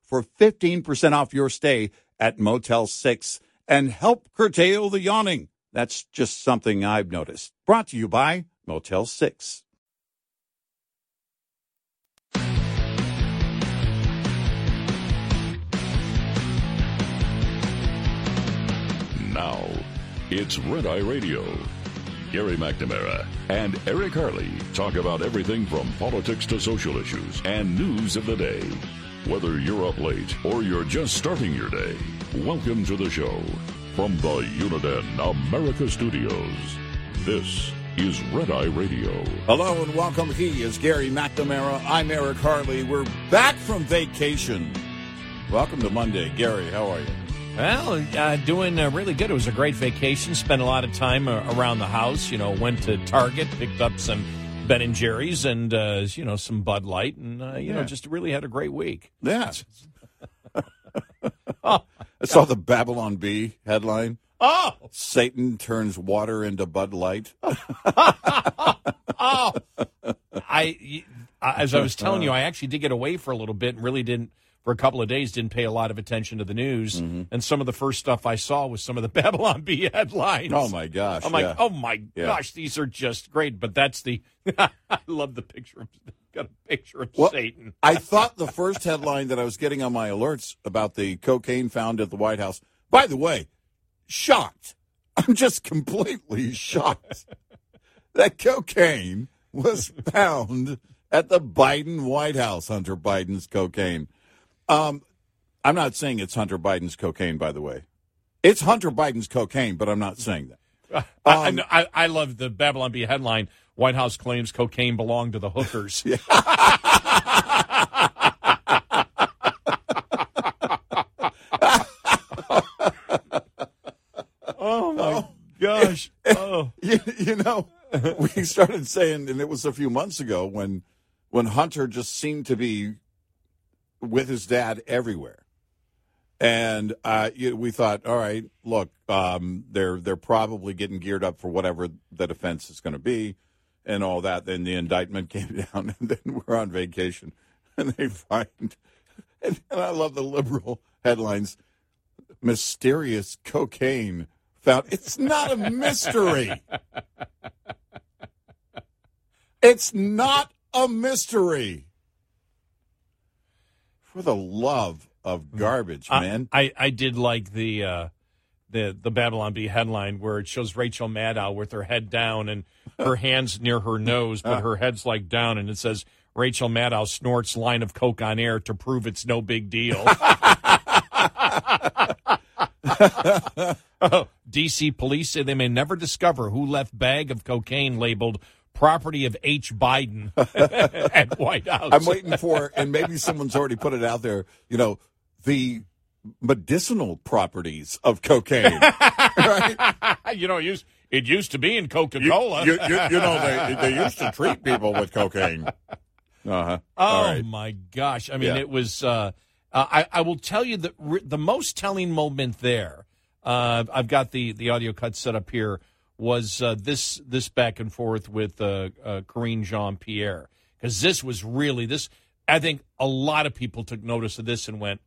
for 15% off your stay at Motel 6 and help curtail the yawning. That's just something I've noticed. Brought to you by Motel 6. Now, it's Red Eye Radio. Gary McNamara and Eric Harley talk about everything from politics to social issues and news of the day. Whether you're up late or you're just starting your day, welcome to the show. From the Uniden America Studios, this is Red Eye Radio. Hello and welcome. He is Gary McNamara. I'm Eric Harley. We're back from vacation. Welcome to Monday. Gary, how are you? Well, doing really good. It was a great vacation. Spent a lot of time around the house. You know, went to Target, picked up some Ben and Jerry's and, you know, some Bud Light. And, you know, just really had a great week. Yeah. Oh, I saw the Babylon Bee headline. Oh! Satan turns water into Bud Light. Oh! As I was telling you, I actually did get away for a little bit and really didn't. For a couple of days, didn't pay a lot of attention to the news. Mm-hmm. And some of the first stuff I saw was some of the Babylon Bee headlines. Oh, my gosh. I'm like, oh, my gosh, these are just great. But that's the – I love the picture. Got a picture of Satan. I thought the first headline that I was getting on my alerts about the cocaine found at the White House – by the way, shocked. I'm just completely shocked that cocaine was found at the Biden White House, Hunter Biden's cocaine. I'm not saying it's Hunter Biden's cocaine, by the way. It's Hunter Biden's cocaine, but I'm not saying that. I love the Babylon Bee headline, White House claims cocaine belonged to the hookers. Yeah. Oh, my gosh. You know, we started saying, and it was a few months ago, when Hunter just seemed to be with his dad everywhere, and we thought, all right, look, they're probably getting geared up for whatever the defense is going to be, and all that. Then the indictment came down, and then we're on vacation, and they find, and I love the liberal headlines, mysterious cocaine found. It's not a mystery. It's not a mystery. For the love of garbage, man. I did like the Babylon Bee headline where it shows Rachel Maddow with her head down and her hands near her nose, but her head's like down, and it says, Rachel Maddow snorts line of coke on air to prove it's no big deal. Oh, D.C. police say they may never discover who left bag of cocaine labeled property of H. Biden at White House. I'm waiting for, and maybe someone's already put it out there, you know, the medicinal properties of cocaine. Right? You know, it used to be in Coca-Cola. You know, they used to treat people with cocaine. Uh-huh. Oh, right. My gosh. I mean, It was, I will tell you the most telling moment there, I've got the audio cut set up here, was this back and forth with Karine Jean-Pierre. Because this was really, I think a lot of people took notice of this and went,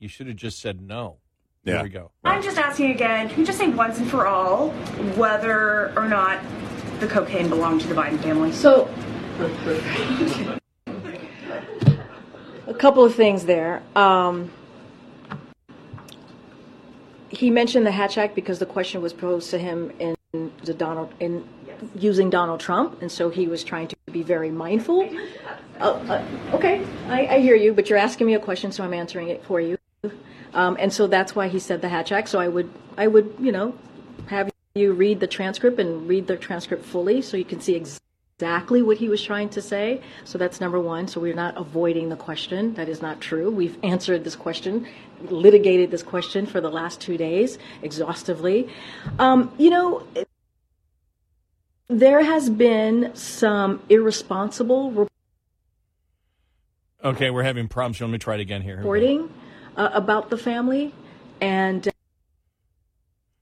you should have just said no. Yeah. Here we go. I'm just asking again, can you just say once and for all whether or not the cocaine belonged to the Biden family? So, a couple of things there. He mentioned the Hatch Act because the question was posed to him in the using Donald Trump, and so he was trying to be very mindful. Okay, I hear you, but you're asking me a question, so I'm answering it for you. And so that's why he said the Hatch Act. So I would, you know, have you read the transcript and read the transcript fully so you can see exactly what he was trying to say. So that's number one. So we're not avoiding the question. That is not true. We've answered this question, litigated this question for the last 2 days exhaustively. You know, there has been some irresponsible. Okay, we're having problems. Let me try it again here. Reporting. About the family, and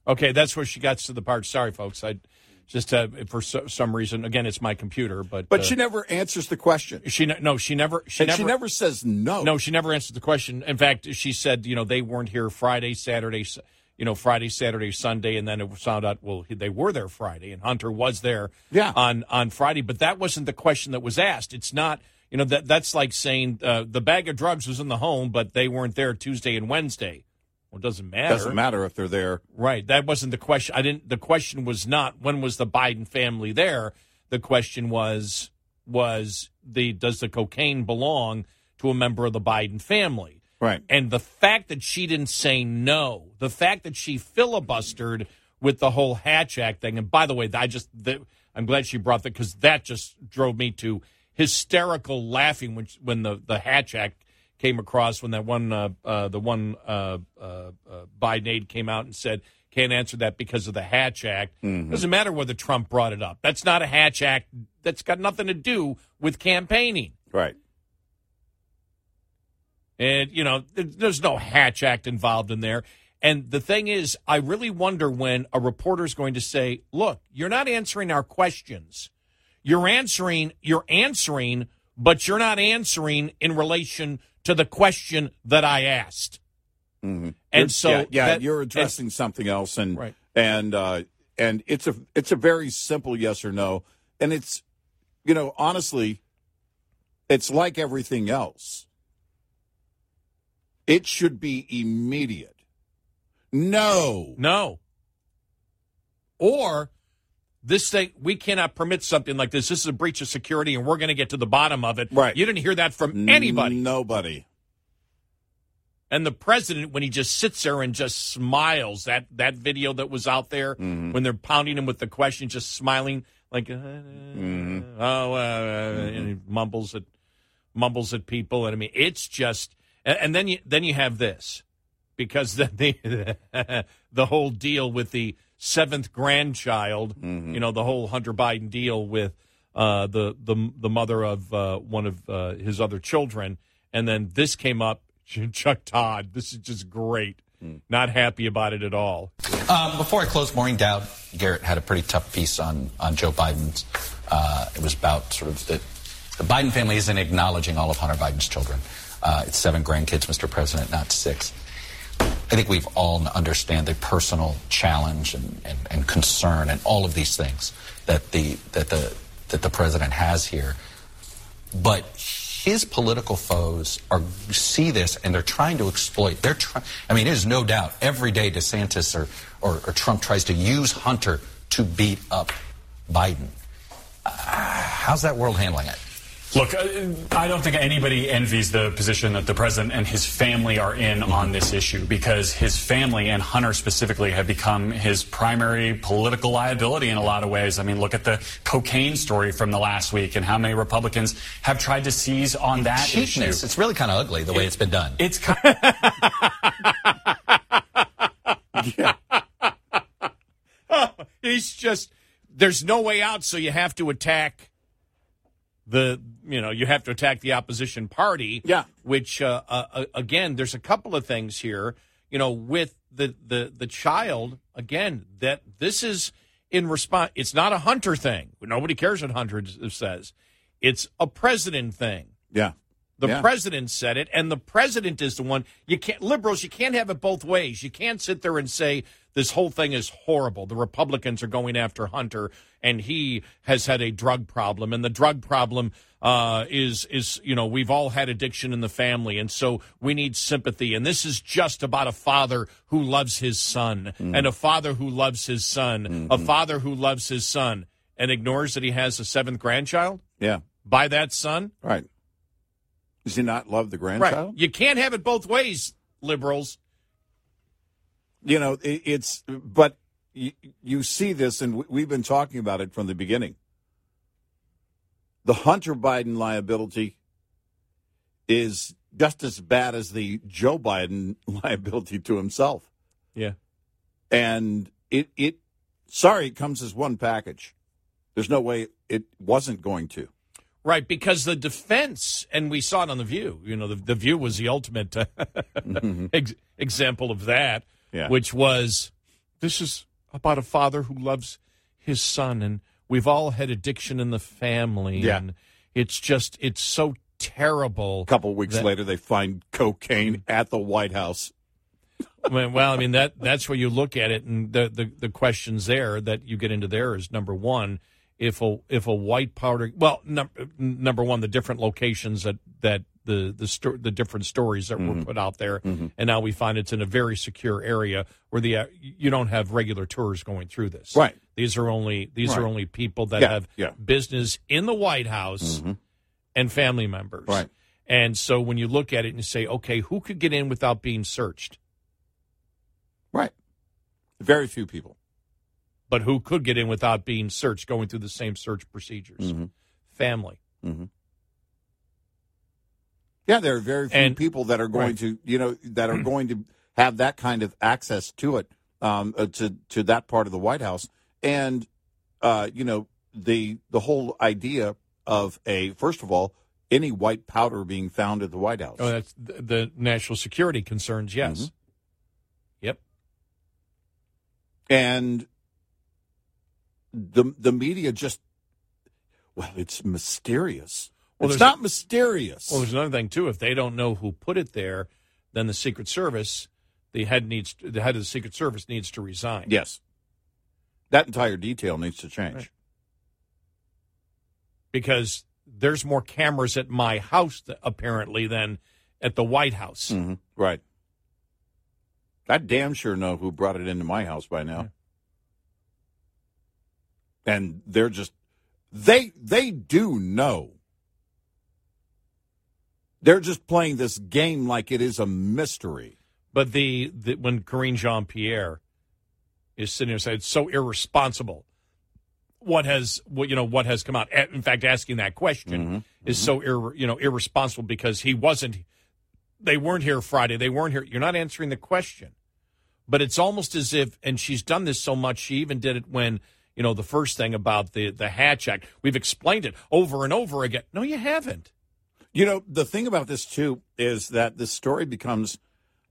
okay, that's where she got to the part. Sorry, folks, I just for some reason again, it's my computer, but she never answers the question. She never says no. No, she never answers the question. In fact, she said, you know, they weren't here Friday, Saturday, you know, Friday, Saturday, Sunday, and then it found out, well, they were there Friday, and Hunter was there, yeah, on Friday. But that wasn't the question that was asked. It's not. You know, that's like saying the bag of drugs was in the home, but they weren't there Tuesday and Wednesday. Well, it doesn't matter. Doesn't matter if they're there. Right. That wasn't the question. The question was not when was the Biden family there. The question does the cocaine belong to a member of the Biden family? Right. And the fact that she didn't say no, the fact that she filibustered with the whole Hatch Act thing. And by the way, I'm glad she brought that because that just drove me to hysterical laughing when the Hatch Act came across, when that one Biden aide came out and said, can't answer that because of the Hatch Act. Mm-hmm. Doesn't matter whether Trump brought it up. That's not a Hatch Act. That's got nothing to do with campaigning. Right. And, you know, there's no Hatch Act involved in there. And the thing is, I really wonder when a reporter's going to say, look, you're not answering our questions. You're answering, but you're not answering in relation to the question that I asked. Mm-hmm. You're addressing something else, and right. and it's a very simple yes or no, and it's, you know, honestly, it's like everything else. It should be immediate. No, or. This thing, we cannot permit something like this. This is a breach of security, and we're going to get to the bottom of it. Right. You didn't hear that from anybody. Nobody. And the president, when he just sits there and just smiles, that video that was out there, mm-hmm. when they're pounding him with the question, just smiling, like, mm-hmm. And he mumbles at people. And I mean, it's just, and then you have this, because the whole deal with the seventh grandchild, mm-hmm. you know, the whole Hunter Biden deal with the mother of one of his other children. And then this came up, Chuck Todd. This is just great. Not happy about it at all. Before I close, Maureen Dowd Garrett had a pretty tough piece on Joe Biden's. It was about sort of the Biden family isn't acknowledging all of Hunter Biden's children. It's 7 grandkids, Mr. President, not 6. I think we've all understand the personal challenge and concern and all of these things that the president has here. But his political foes see this and they're trying to exploit. I mean, there's no doubt every day DeSantis or Trump tries to use Hunter to beat up Biden. How's that world handling it? Look, I don't think anybody envies the position that the president and his family are in on this issue, because his family and Hunter specifically have become his primary political liability in a lot of ways. I mean, look at the cocaine story from the last week and how many Republicans have tried to seize on that cheapness. Issue. It's really kind of ugly the way it's been done. It's kind of... yeah. It's just, there's no way out, so you have to attack... you have to attack the opposition party, yeah. Which, again, there's a couple of things here, you know, with the child, again, that this is in response. It's not a Hunter thing. Nobody cares what Hunter says. It's a president thing. Yeah. The president said it, and the president is the one. You can't, liberals, you can't have it both ways. You can't sit there and say this whole thing is horrible. The Republicans are going after Hunter, and he has had a drug problem, and the drug problem is you know, we've all had addiction in the family, and so we need sympathy. And this is just about a father who loves his son, and a father who loves his son, a father who loves his son, and ignores that he has a seventh grandchild. Yeah, by that son, right. Does he not love the grandchild? Right. You can't have it both ways, liberals. You know, it's, but you see this, and we've been talking about it from the beginning. The Hunter Biden liability is just as bad as the Joe Biden liability to himself. Yeah. And it comes as one package. There's no way it wasn't going to. Right, because the defense, and we saw it on The View. You know, The View was the ultimate example of that, which was, this is about a father who loves his son, and we've all had addiction in the family, and it's just, it's so terrible. A couple of weeks later, they find cocaine at the White House. Well, I mean, that's where you look at it, and the questions there that you get into there is, number one, If a white powder, well, number one, the different locations that the different stories that were put out there, and now we find it's in a very secure area where you don't have regular tours going through this. Right. These are only people that have business in the White House and family members. Right. And so when you look at it and you say, okay, who could get in without being searched? Right. Very few people. But who could get in without being searched, going through the same search procedures? Family. Yeah, there are very few people that are going to, you know, that are going to have that kind of access to it, to that part of the White House. And, you know, the whole idea of first of all, any white powder being found at the White House. Oh, that's the national security concerns, yes. Yep. And The media just, it's mysterious. Well, it's not mysterious. Well, there's another thing, too. If they don't know who put it there, then the Secret Service, the head of the Secret Service needs to resign. Yes. That entire detail needs to change. Right. Because there's more cameras at my house, apparently, than at the White House. Right. I damn sure know who brought it into my house by now. Yeah. And they're just, they do know. They're just playing this game like it is a mystery. But when Karine Jean-Pierre is sitting there saying it's so irresponsible, what has come out? In fact, asking that question is so irresponsible because they weren't here Friday. They weren't here. You're not answering the question. But it's almost as if, and she's done this so much, she even did it when, you know, the first thing about the Hatch Act, we've explained it over and over again. No, you haven't. You know, the thing about this, too, is that this story becomes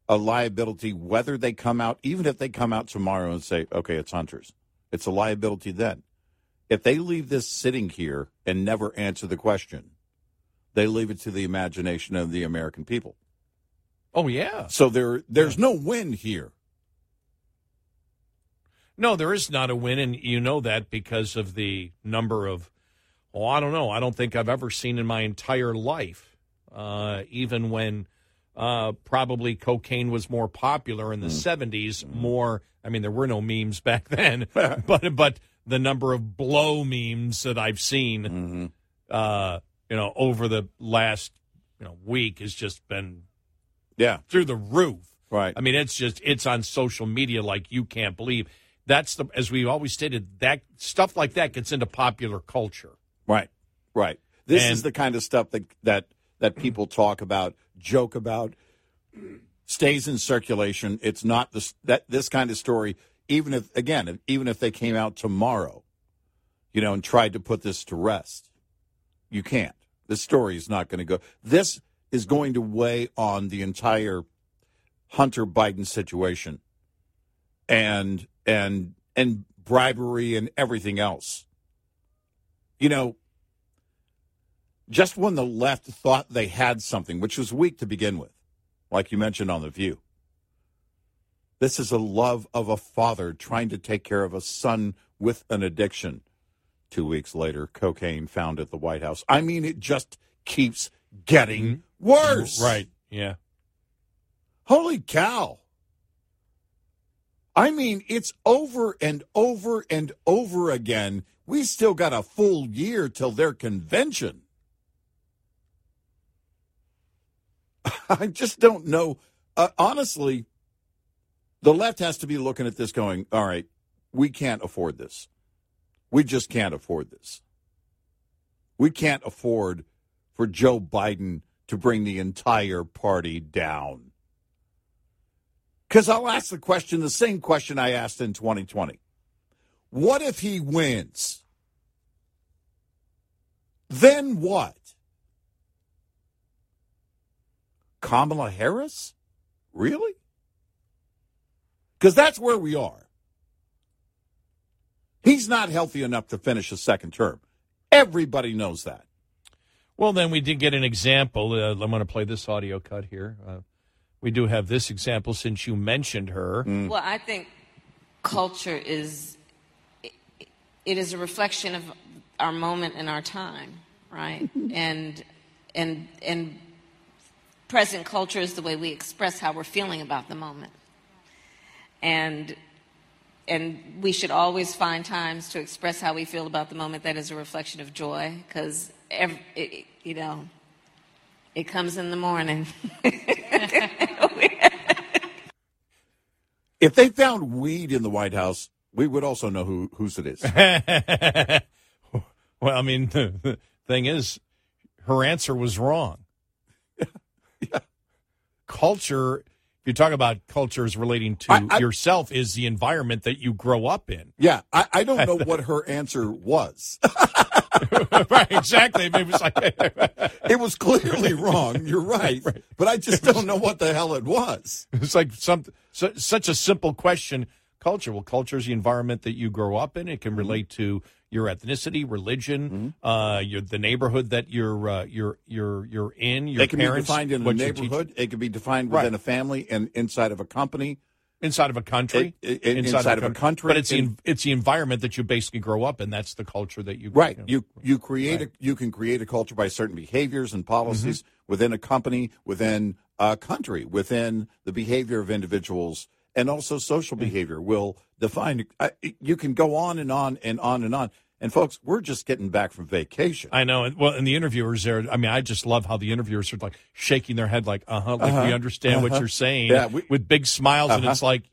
a liability whether they come out, even if they come out tomorrow and say, okay, it's Hunter's. It's a liability then. If they leave this sitting here and never answer the question, they leave it to the imagination of the American people. Oh, yeah. So there's no win here. No, there is not a win, and you know that because of the number of, I don't know, I don't think I've ever seen in my entire life, even when probably cocaine was more popular in the 70s, there were no memes back then, but the number of blow memes that I've seen, over the last, week has just been through the roof. Right. I mean, it's on social media like you can't Bleav. That's as we always stated, that stuff like that gets into popular culture. Right, right. This is the kind of stuff that people talk about, joke about, stays in circulation. It's not this kind of story. Even if they came out tomorrow, and tried to put this to rest, you can't. This story is not going to go. This is going to weigh on the entire Hunter Biden situation. And bribery and everything else. just when the left thought they had something, which was weak to begin with, like you mentioned on The View. This is a love of a father trying to take care of a son with an addiction. 2 weeks later, cocaine found at the White House. I mean, it just keeps getting worse. Right, yeah. Holy cow. I mean, it's over and over and over again. We still got a full year till their convention. I just don't know. Honestly, the left has to be looking at this going, all right, we can't afford this. We just can't afford this. We can't afford for Joe Biden to bring the entire party down. Because I'll ask the question, the same question I asked in 2020. What if he wins? Then what? Kamala Harris? Really? Because that's where we are. He's not healthy enough to finish a second term. Everybody knows that. Well, then we did get an example. I'm going to play this audio cut here. We do have this example since you mentioned her. Well, I think culture is, it is a reflection of our moment and our time, right? and present culture is the way we express how we're feeling about the moment. And we should always find times to express how we feel about the moment that is a reflection of joy, because, you know, it comes in the morning. If they found weed in the White House, we would also know whose it is. Well, I mean, the thing is, her answer was wrong. Yeah. Culture... If you talk about cultures relating to yourself, is the environment that you grow up in. Yeah, I don't know what her answer was. Right, exactly. It was, like, it was clearly wrong. You're right, right. But I just don't know what the hell it was. It's like such a simple question. Culture. Well, culture is the environment that you grow up in. It can relate to your ethnicity, religion, the neighborhood that you're in. Your parents. It can be defined in the neighborhood. It can be defined within a family and inside of a company, inside of a country, inside of a country. But it's the environment that you basically grow up in. That's the culture that you you can create a culture by certain behaviors and policies within a company, within a country, within the behavior of individuals. And also social behavior will define. You can go on and on and on and on. And, folks, we're just getting back from vacation. I know. Well, and the interviewers there, I mean, I just love how the interviewers are, like, shaking their head like, uh-huh, like we understand what you're saying with big smiles. And it's like.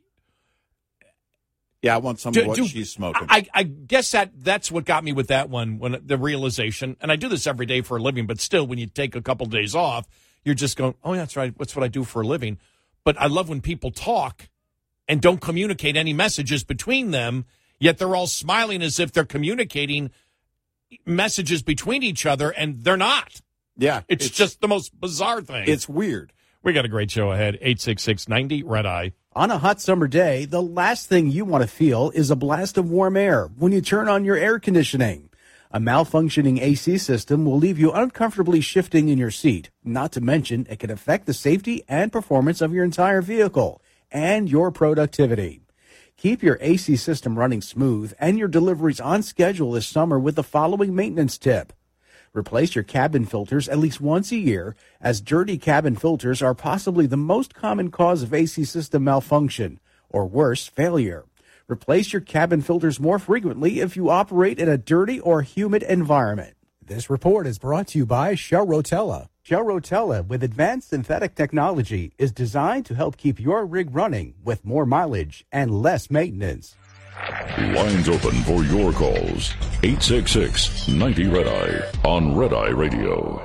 Yeah, I want some of what she's smoking. I guess that's what got me with that one, when the realization. And I do this every day for a living, but still, when you take a couple days off, you're just going, oh, yeah, that's right. That's what I do for a living. But I love when people talk and don't communicate any messages between them, yet they're all smiling as if they're communicating messages between each other, and they're not. Yeah. It's just the most bizarre thing. It's weird. We got a great show ahead. 866-90 Red Eye. On a hot summer day, the last thing you want to feel is a blast of warm air when you turn on your air conditioning. A malfunctioning AC system will leave you uncomfortably shifting in your seat. Not to mention, it can affect the safety and performance of your entire vehicle and your productivity. Keep your AC system running smooth and your deliveries on schedule this summer with the following maintenance tip. Replace your cabin filters at least once a year, as dirty cabin filters are possibly the most common cause of AC system malfunction, or worse, failure. Replace your cabin filters more frequently if you operate in a dirty or humid environment. This report is brought to you by Shell Rotella. Shell Rotella, with advanced synthetic technology, is designed to help keep your rig running with more mileage and less maintenance. Lines open for your calls. 866-90 Red Eye on Red Eye Radio.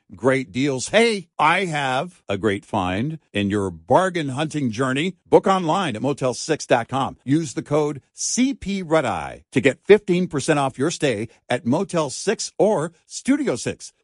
great deals. Hey, I have a great find in your bargain hunting journey. Book online at motel6.com. Use the code CPREDEYE to get 15% off your stay at Motel 6 or Studio 6.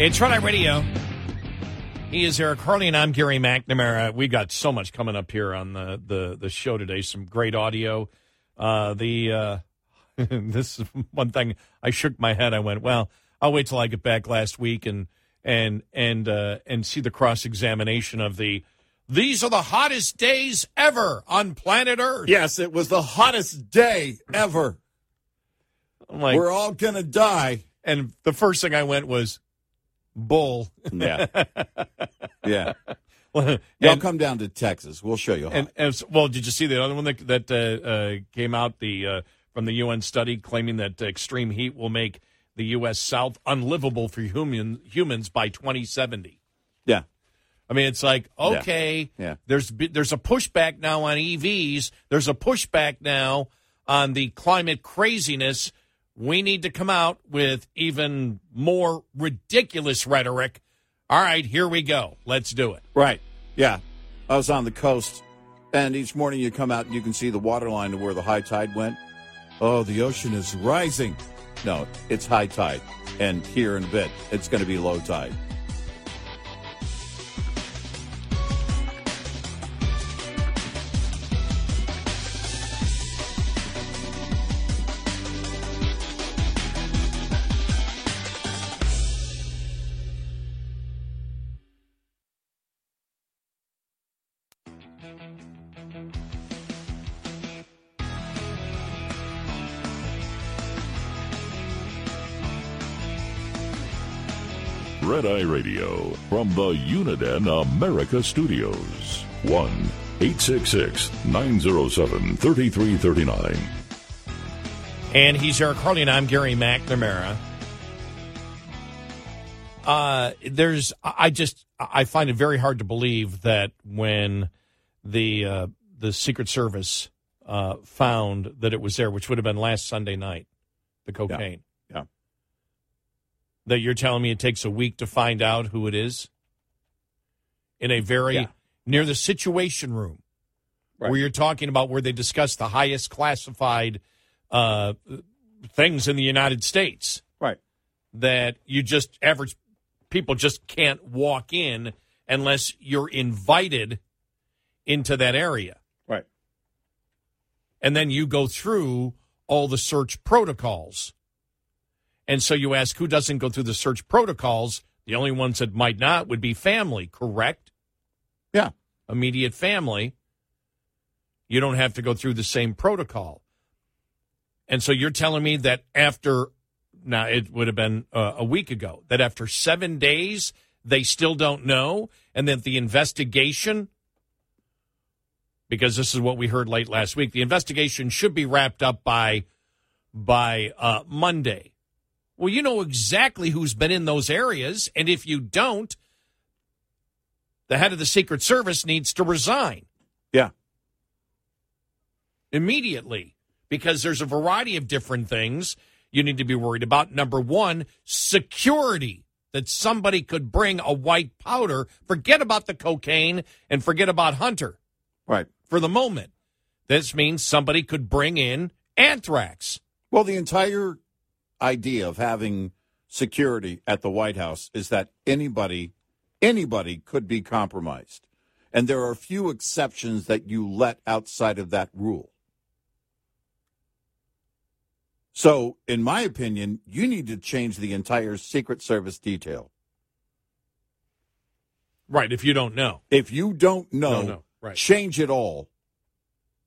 It's Red Eye Radio. He is Eric Harley, and I'm Gary McNamara. We got so much coming up here on the show today. Some great audio. This is one thing I shook my head. I went, well, I'll wait till I get back last week and see the cross examination of these are the hottest days ever on planet Earth. Yes, it was the hottest day ever. I'm like, we're all gonna die. And the first thing I went was, bull. Yeah. Yeah. Well, y'all come down to Texas. We'll show you how. And well, did you see the other one that came out from the UN study claiming that extreme heat will make the U.S. South unlivable for humans by 2070? Yeah. I mean, it's like, okay, yeah. There's a pushback now on EVs. There's a pushback now on the climate craziness. We need to come out with even more ridiculous rhetoric. All right, here we go. Let's do it. Right. Yeah. I was on the coast, and each morning you come out and you can see the water line to where the high tide went. Oh, the ocean is rising. No, it's high tide. And here in a bit, it's going to be low tide. Red Eye Radio, from the Uniden America Studios, 1-866-907-3339. And he's Eric Harley, and I'm Gary McNamara. I find it very hard to Bleav that when the Secret Service found that it was there, which would have been last Sunday night, the cocaine. Yeah. That you're telling me it takes a week to find out who it is in a very near the Situation Room, right, where you're talking about where they discuss the highest classified things in the United States. Right. That you just average people just can't walk in unless you're invited into that area. Right. And then you go through all the search protocols. And so you ask, who doesn't go through the search protocols? The only ones that might not would be family, correct? Yeah. Immediate family. You don't have to go through the same protocol. And so you're telling me that it would have been a week ago, that after 7 days, they still don't know, and that the investigation, because this is what we heard late last week, the investigation should be wrapped up by Monday. Well, you know exactly who's been in those areas, and if you don't, the head of the Secret Service needs to resign. Yeah. Immediately, because there's a variety of different things you need to be worried about. Number one, security that somebody could bring a white powder. Forget about the cocaine and forget about Hunter. Right. For the moment. This means somebody could bring in anthrax. Well, the entire idea of having security at the White House is that anybody could be compromised. And there are few exceptions that you let outside of that rule. So, in my opinion, you need to change the entire Secret Service detail. Right, if you don't know. If you don't know, right. Change it all.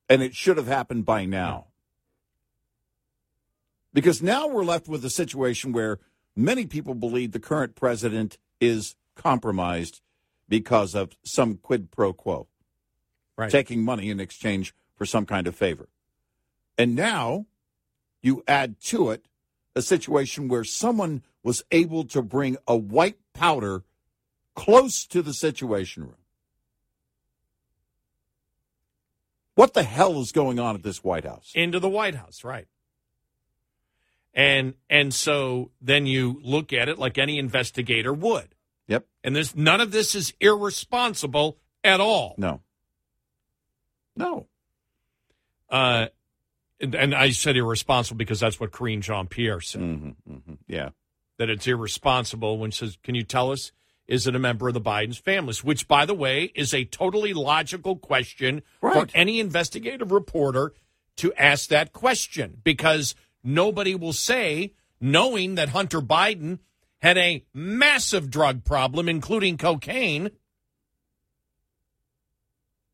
And it should have happened by now. Because now we're left with a situation where many people believe the current president is compromised because of some quid pro quo. Right. Taking money in exchange for some kind of favor. And now you add to it a situation where someone was able to bring a white powder close to the Situation Room. What the hell is going on at this White House? Into the White House, right. And so then you look at it like any investigator would. Yep. And there's none of this is irresponsible at all. No. And I said irresponsible because that's what Karine Jean-Pierre said. Yeah. That it's irresponsible when she says, can you tell us, is it a member of the Biden's families? Which, by the way, is a totally logical question for any investigative reporter to ask that question, because nobody will say, knowing that Hunter Biden had a massive drug problem, including cocaine.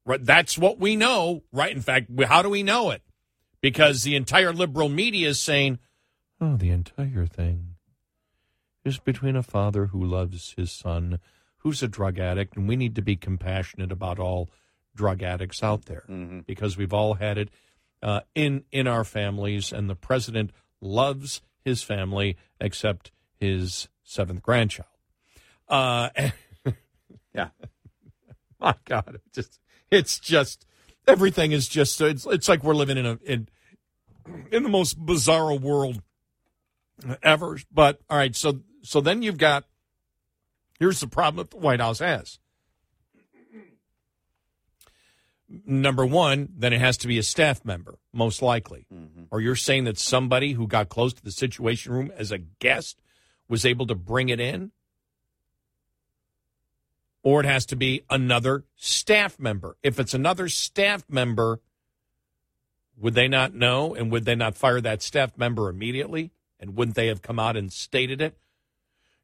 That's what we know, right? In fact, how do we know it? Because the entire liberal media is saying, oh, the entire thing is between a father who loves his son, who's a drug addict, and we need to be compassionate about all drug addicts out there, because we've all had it in our families, and the president loves his family except his seventh grandchild. Yeah. My God, it's just everything is just, it's like we're living in the most bizarro world ever. But, all right, so then you've got, here's the problem that the White House has. Number one, then it has to be a staff member, most likely. Or you're saying that somebody who got close to the Situation Room as a guest was able to bring it in? Or it has to be another staff member. If it's another staff member, would they not know, and would they not fire that staff member immediately? And wouldn't they have come out and stated it?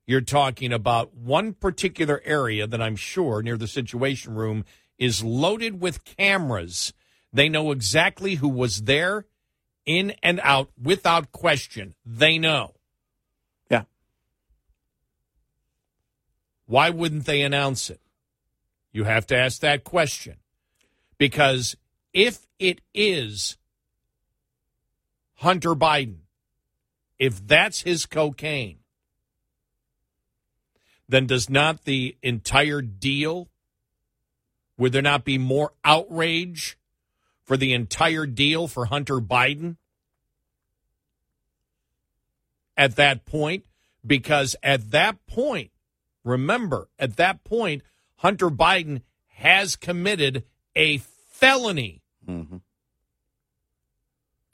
You're talking about one particular area that I'm sure near the Situation Room is loaded with cameras. They know exactly who was there, in and out, without question. They know. Yeah. Why wouldn't they announce it? You have to ask that question. Because if it is Hunter Biden, if that's his cocaine, then does not the entire deal, would there not be more outrage for the entire deal for Hunter Biden at that point? Because at that point, remember, at that point, Hunter Biden has committed a felony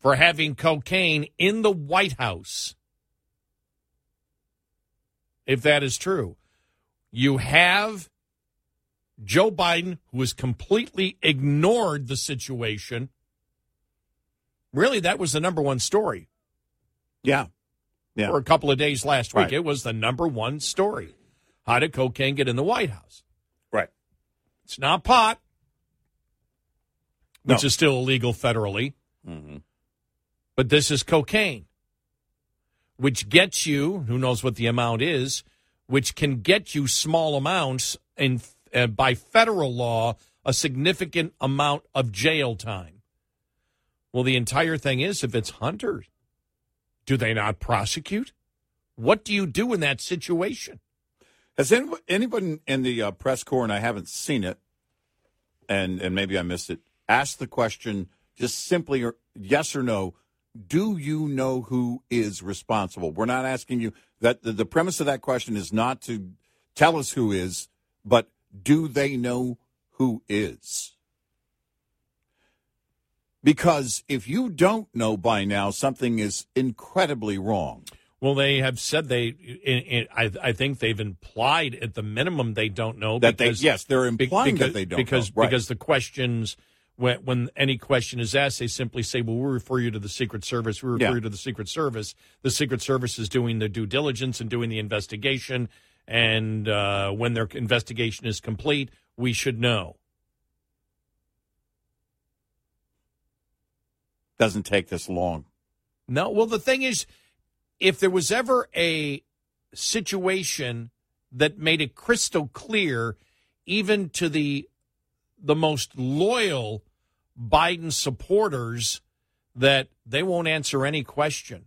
for having cocaine in the White House. If that is true, you have Joe Biden, who has completely ignored the situation. Really, that was the number one story. Yeah. For a couple of days last week, it was the number one story. How did cocaine get in the White House? Right. It's not pot, which is still illegal federally. But this is cocaine, which gets you, who knows what the amount is, which can get you small amounts and by federal law, a significant amount of jail time. Well, the entire thing is, if it's Hunter, do they not prosecute? What do you do in that situation? Has anyone in the press corps, and I haven't seen it, and maybe I missed it, asked the question just simply yes or no, do you know who is responsible? We're not asking you, That the premise of that question is not to tell us who is, but do they know who is? Because if you don't know by now, something is incredibly wrong. Well, they have said I think they've implied at the minimum they don't know. They're implying that they don't know. Right. Because the questions, when any question is asked, they simply say, well, we'll refer you to the Secret Service. We refer you to the Secret Service. The Secret Service is doing the due diligence and doing the investigation. And when their investigation is complete, we should know. Doesn't take this long. No. Well, the thing is, if there was ever a situation that made it crystal clear, even to the most loyal Biden supporters, that they won't answer any question.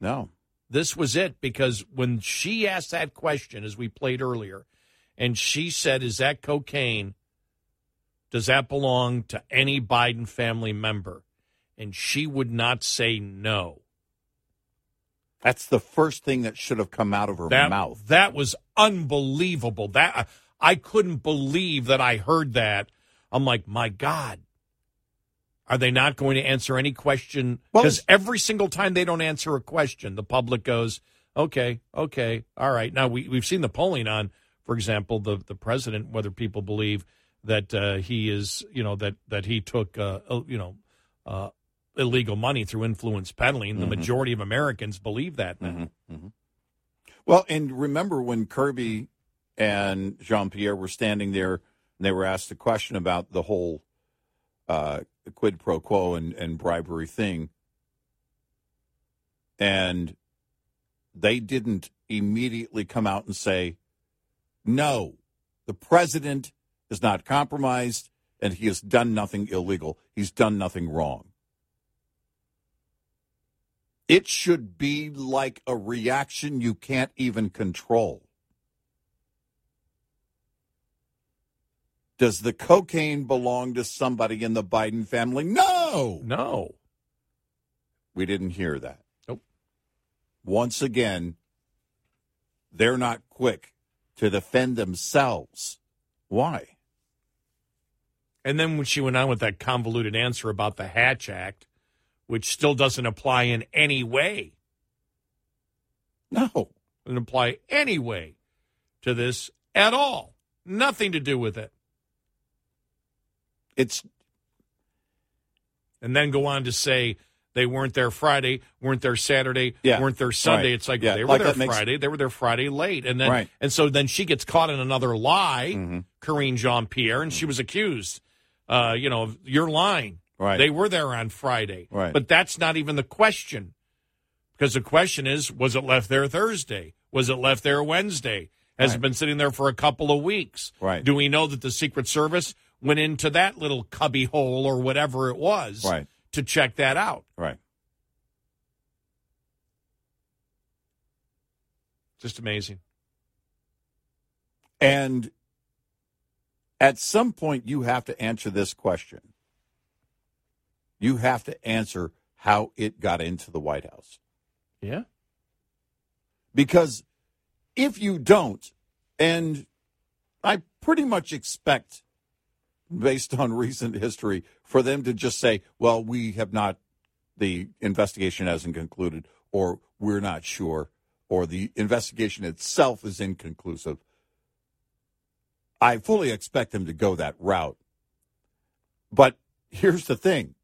No. This was it, because when she asked that question, as we played earlier, and she said, is that cocaine? Does that belong to any Biden family member? And she would not say no. That's the first thing that should have come out of her mouth. That was unbelievable. That I couldn't Bleav that I heard that. I'm like, my God, are they not going to answer any question? Because every single time they don't answer a question, the public goes, okay, all right. Now, we've seen the polling on, for example, the president, whether people Bleav that he is, that he took, illegal money through influence peddling. The majority of Americans Bleav that now. Well, and remember when Kirby and Jean-Pierre were standing there and they were asked a question about the whole quid pro quo and bribery thing, and they didn't immediately come out and say, no, the president is not compromised and he has done nothing illegal. He's done nothing wrong. It should be like a reaction you can't even control. Does the cocaine belong to somebody in the Biden family? No. We didn't hear that. Nope. Once again, they're not quick to defend themselves. Why? And then when she went on with that convoluted answer about the Hatch Act, which still doesn't apply in any way. No. It doesn't apply any way to this at all. Nothing to do with it. And then go on to say they weren't there Friday, weren't there Saturday, weren't there Sunday. Right. It's like they were there Friday. They were there Friday late. And then and so then she gets caught in another lie, Karine Jean-Pierre, and she was accused, you're lying. Right. They were there on Friday. Right. But that's not even the question, because the question is, was it left there Thursday? Was it left there Wednesday? Has it been sitting there for a couple of weeks? Right. Do we know that the Secret Service went into that little cubby hole or whatever it was to check that out? Right. Just amazing. And at some point, you have to answer this question. You have to answer how it got into the White House. Yeah. Because if you don't, and I pretty much expect, based on recent history, for them to just say, well, the investigation hasn't concluded, or we're not sure, or the investigation itself is inconclusive. I fully expect them to go that route. But here's the thing.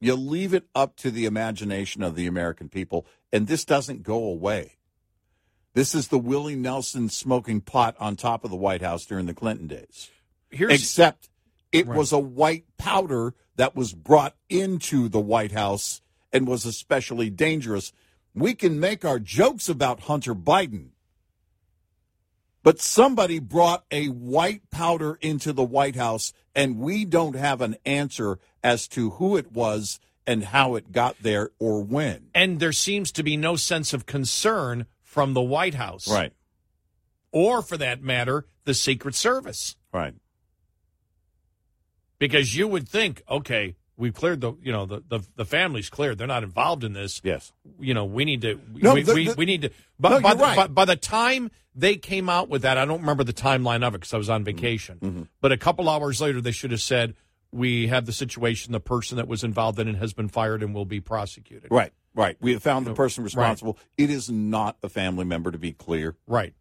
You leave it up to the imagination of the American people, and this doesn't go away. This is the Willie Nelson smoking pot on top of the White House during the Clinton days. Except it was a white powder that was brought into the White House and was especially dangerous. We can make our jokes about Hunter Biden, but somebody brought a white powder into the White House, and we don't have an answer as to who it was and how it got there or when. And there seems to be no sense of concern from the White House. Right. Or, for that matter, the Secret Service. Right. Because you would think, okay, We've cleared the, you know, the family's cleared. They're not involved in this. Yes. You know, we need to, we need to, by the time they came out with that, I don't remember the timeline of it because I was on vacation, mm-hmm. but a couple hours later, they should have said, we have the situation, the person that was involved in it has been fired and will be prosecuted. Right, right. We have found the person responsible. Right. It is not a family member, to be clear. Right.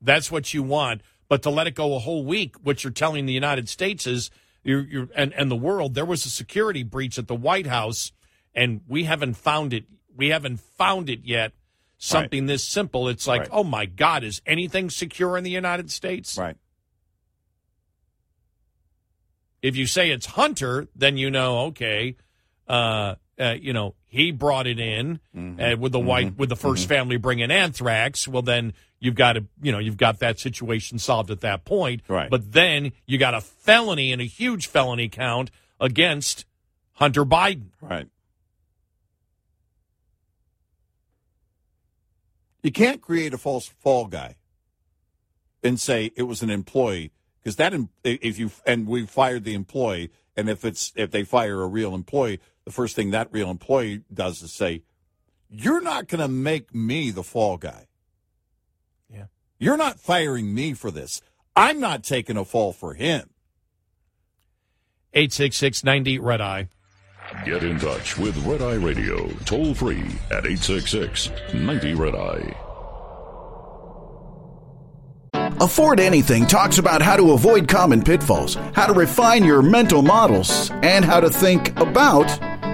That's what you want. But to let it go a whole week, what you're telling the United States is, and the world, there was a security breach at the White House, and we haven't found it. We haven't found it yet. Something this simple. It's like, oh, my God, is anything secure in the United States? Right. If you say it's Hunter, then you know, okay, you know, he brought it in with the first family bringing anthrax. Well, then you've got to, you know, you've got that situation solved at that point. Right. But then you got a felony and a huge felony count against Hunter Biden. Right. You can't create a false fall guy and say it was an employee, because that we fired the employee, and if they fire a real employee, the first thing that real employee does is say, "You're not going to make me the fall guy. Yeah, you're not firing me for this. I'm not taking a fall for him." 866-90 Red Eye. Get in touch with Red Eye Radio, toll free at 866-90 Red Eye. Afford Anything talks about how to avoid common pitfalls, how to refine your mental models, and how to think about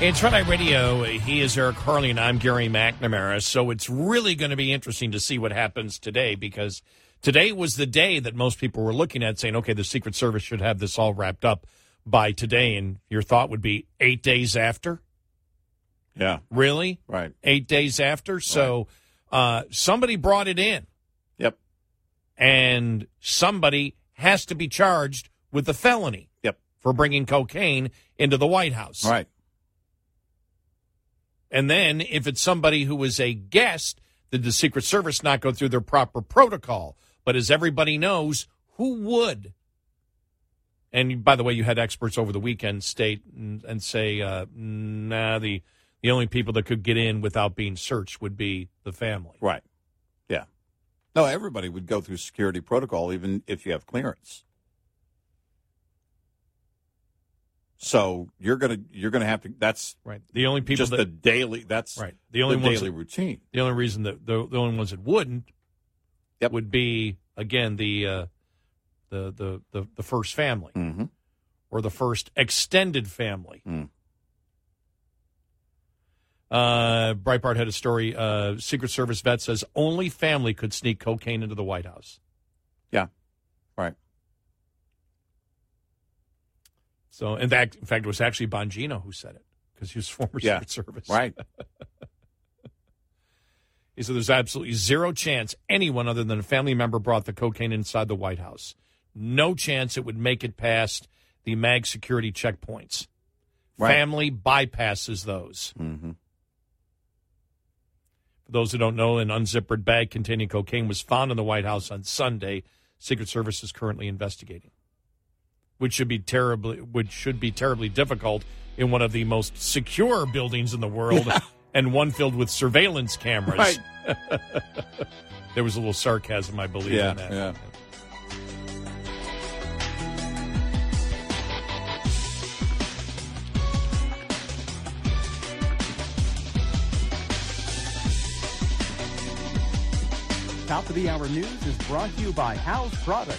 It's Red Eye Radio. He is Eric Harley, and I'm Gary McNamara. So it's really going to be interesting to see what happens today, because today was the day that most people were looking at saying, okay, the Secret Service should have this all wrapped up by today. And your thought would be 8 days after? Yeah. Really? Right. 8 days after? So somebody brought it in. Yep. And somebody has to be charged with a felony. Yep. For bringing cocaine into the White House. Right. And then if it's somebody who was a guest, did the Secret Service not go through their proper protocol? But as everybody knows, who would? And by the way, you had experts over the weekend state and say, nah, the only people that could get in without being searched would be the family. Right. Yeah. No, everybody would go through security protocol, even if you have clearance. So you're gonna have to. That's right. The only people just that, the daily. That's right. The only ones daily that, routine. The only reason that the only ones that wouldn't, yep, would be again the first family, mm-hmm, or the first extended family. Mm. Breitbart had a story. Secret Service vet says only family could sneak cocaine into the White House. Yeah. Right. So, in fact, it was actually Bongino who said it, because he was former Secret Service. Right. He said there's absolutely zero chance anyone other than a family member brought the cocaine inside the White House. No chance it would make it past the MAG security checkpoints. Right. Family bypasses those. Mm-hmm. For those who don't know, an unzippered bag containing cocaine was found in the White House on Sunday. Secret Service is currently investigating. Which should be terribly difficult in one of the most secure buildings in the world, and one filled with surveillance cameras. Right. There was a little sarcasm, I believe, in that. Yeah. Top of the Hour News is brought to you by House Products.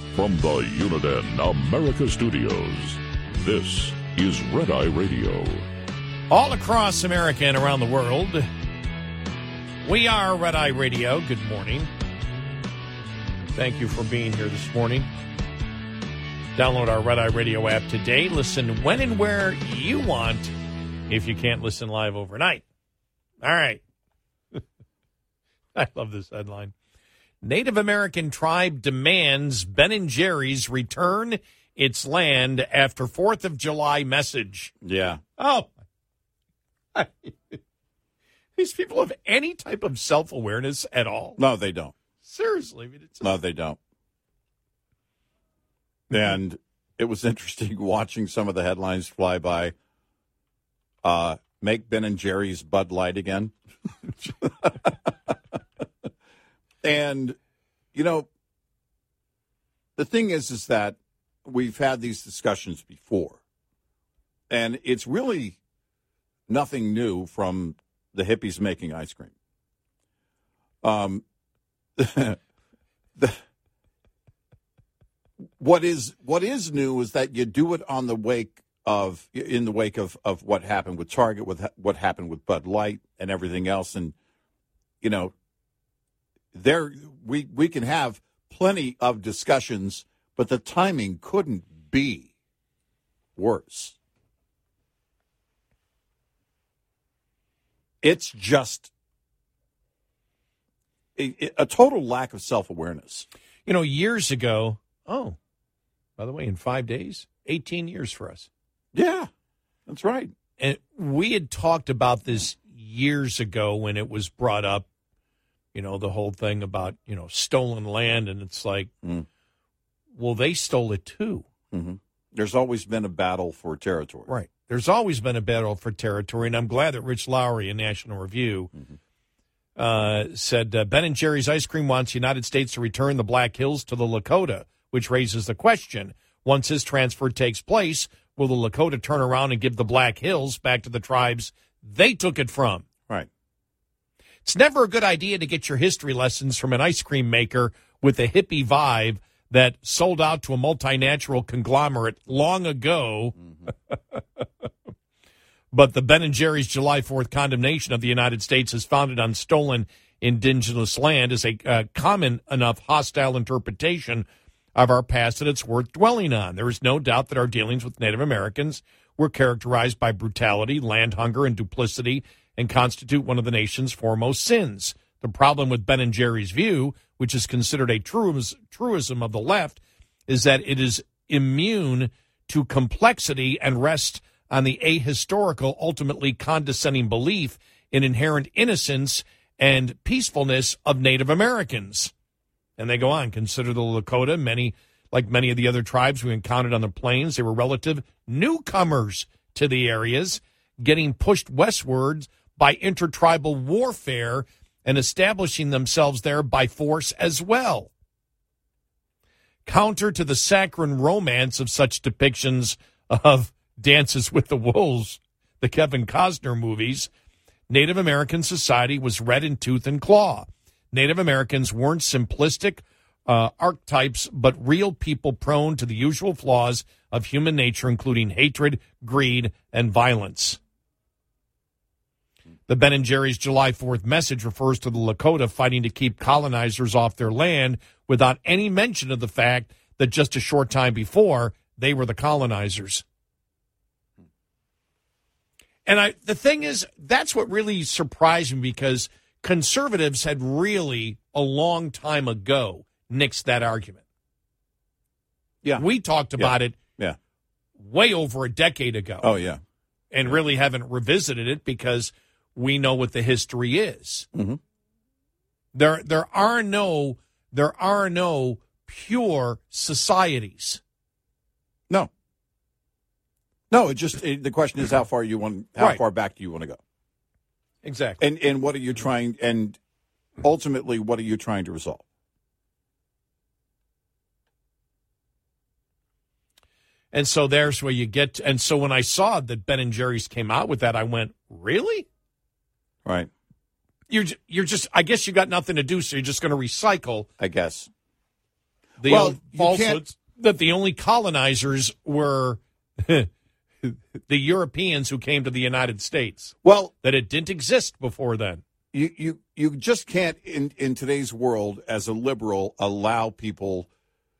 From the Uniden America Studios, this is Red Eye Radio. All across America and around the world, we are Red Eye Radio. Good morning. Thank you for being here this morning. Download our Red Eye Radio app today. Listen when and where you want if you can't listen live overnight. All right. I love this headline. Native American tribe demands Ben and Jerry's return its land after 4th of July message. Yeah. Oh. These people have any type of self-awareness at all. No, they don't. Seriously. I mean, it's no, they don't. And it was interesting watching some of the headlines fly by. Make Ben and Jerry's Bud Light again. And, you know, the thing is that we've had these discussions before. And it's really nothing new from the hippies making ice cream. What is new is that you do it on the wake of in the wake of what happened with Target, with what happened with Bud Light and everything else. And, you know, there we can have plenty of discussions, but the timing couldn't be worse. It's just a total lack of self-awareness. You know, years ago, oh, by the way, in 5 days, 18 years for us. Yeah, that's right. And we had talked about this years ago when it was brought up, you know, the whole thing about, you know, stolen land. And it's like, well, they stole it too. Mm-hmm. There's always been a battle for territory. Right. There's always been a battle for territory. And I'm glad that Rich Lowry in National Review said Ben and Jerry's ice cream wants the United States to return the Black Hills to the Lakota, which raises the question, once his transfer takes place, will the Lakota turn around and give the Black Hills back to the tribes they took it from? Right. It's never a good idea to get your history lessons from an ice cream maker with a hippie vibe that sold out to a multinational conglomerate long ago. Mm-hmm. But the Ben and Jerry's July 4th condemnation of the United States as founded on stolen indigenous land is a common enough hostile interpretation of our past that it's worth dwelling on. There is no doubt that our dealings with Native Americans were characterized by brutality, land hunger, and duplicity, and constitute one of the nation's foremost sins. The problem with Ben and Jerry's view, which is considered a truism of the left, is that it is immune to complexity and rests on the ahistorical, ultimately condescending belief in inherent innocence and peacefulness of Native Americans. And they go on, consider the Lakota, many of the other tribes we encountered on the plains, they were relative newcomers to the areas, getting pushed westwards by intertribal warfare and establishing themselves there by force as well. Counter to the saccharine romance of such depictions of Dances with the Wolves, the Kevin Costner movies, Native American society was red in tooth and claw. Native Americans weren't simplistic archetypes, but real people prone to the usual flaws of human nature, including hatred, greed, and violence. The Ben and Jerry's July 4th message refers to the Lakota fighting to keep colonizers off their land without any mention of the fact that just a short time before, they were the colonizers. And the thing is, that's what really surprised me, because conservatives had really, a long time ago, nixed that argument. Yeah. We talked about it way over a decade ago. Oh, yeah. And really haven't revisited it because we know what the history is. Mm-hmm. There are no pure societies. No. No, the question is how far back do you want to go? Exactly. And what are you trying, and ultimately what are you trying to resolve? And so there's where you get to, and so when I saw that Ben and Jerry's came out with that, I went, really? Right. You're just, I guess you got nothing to do, so you're just going to recycle. I guess. The falsehoods that the only colonizers were the Europeans who came to the United States. Well, that it didn't exist before then. You just can't, in today's world, as a liberal, allow people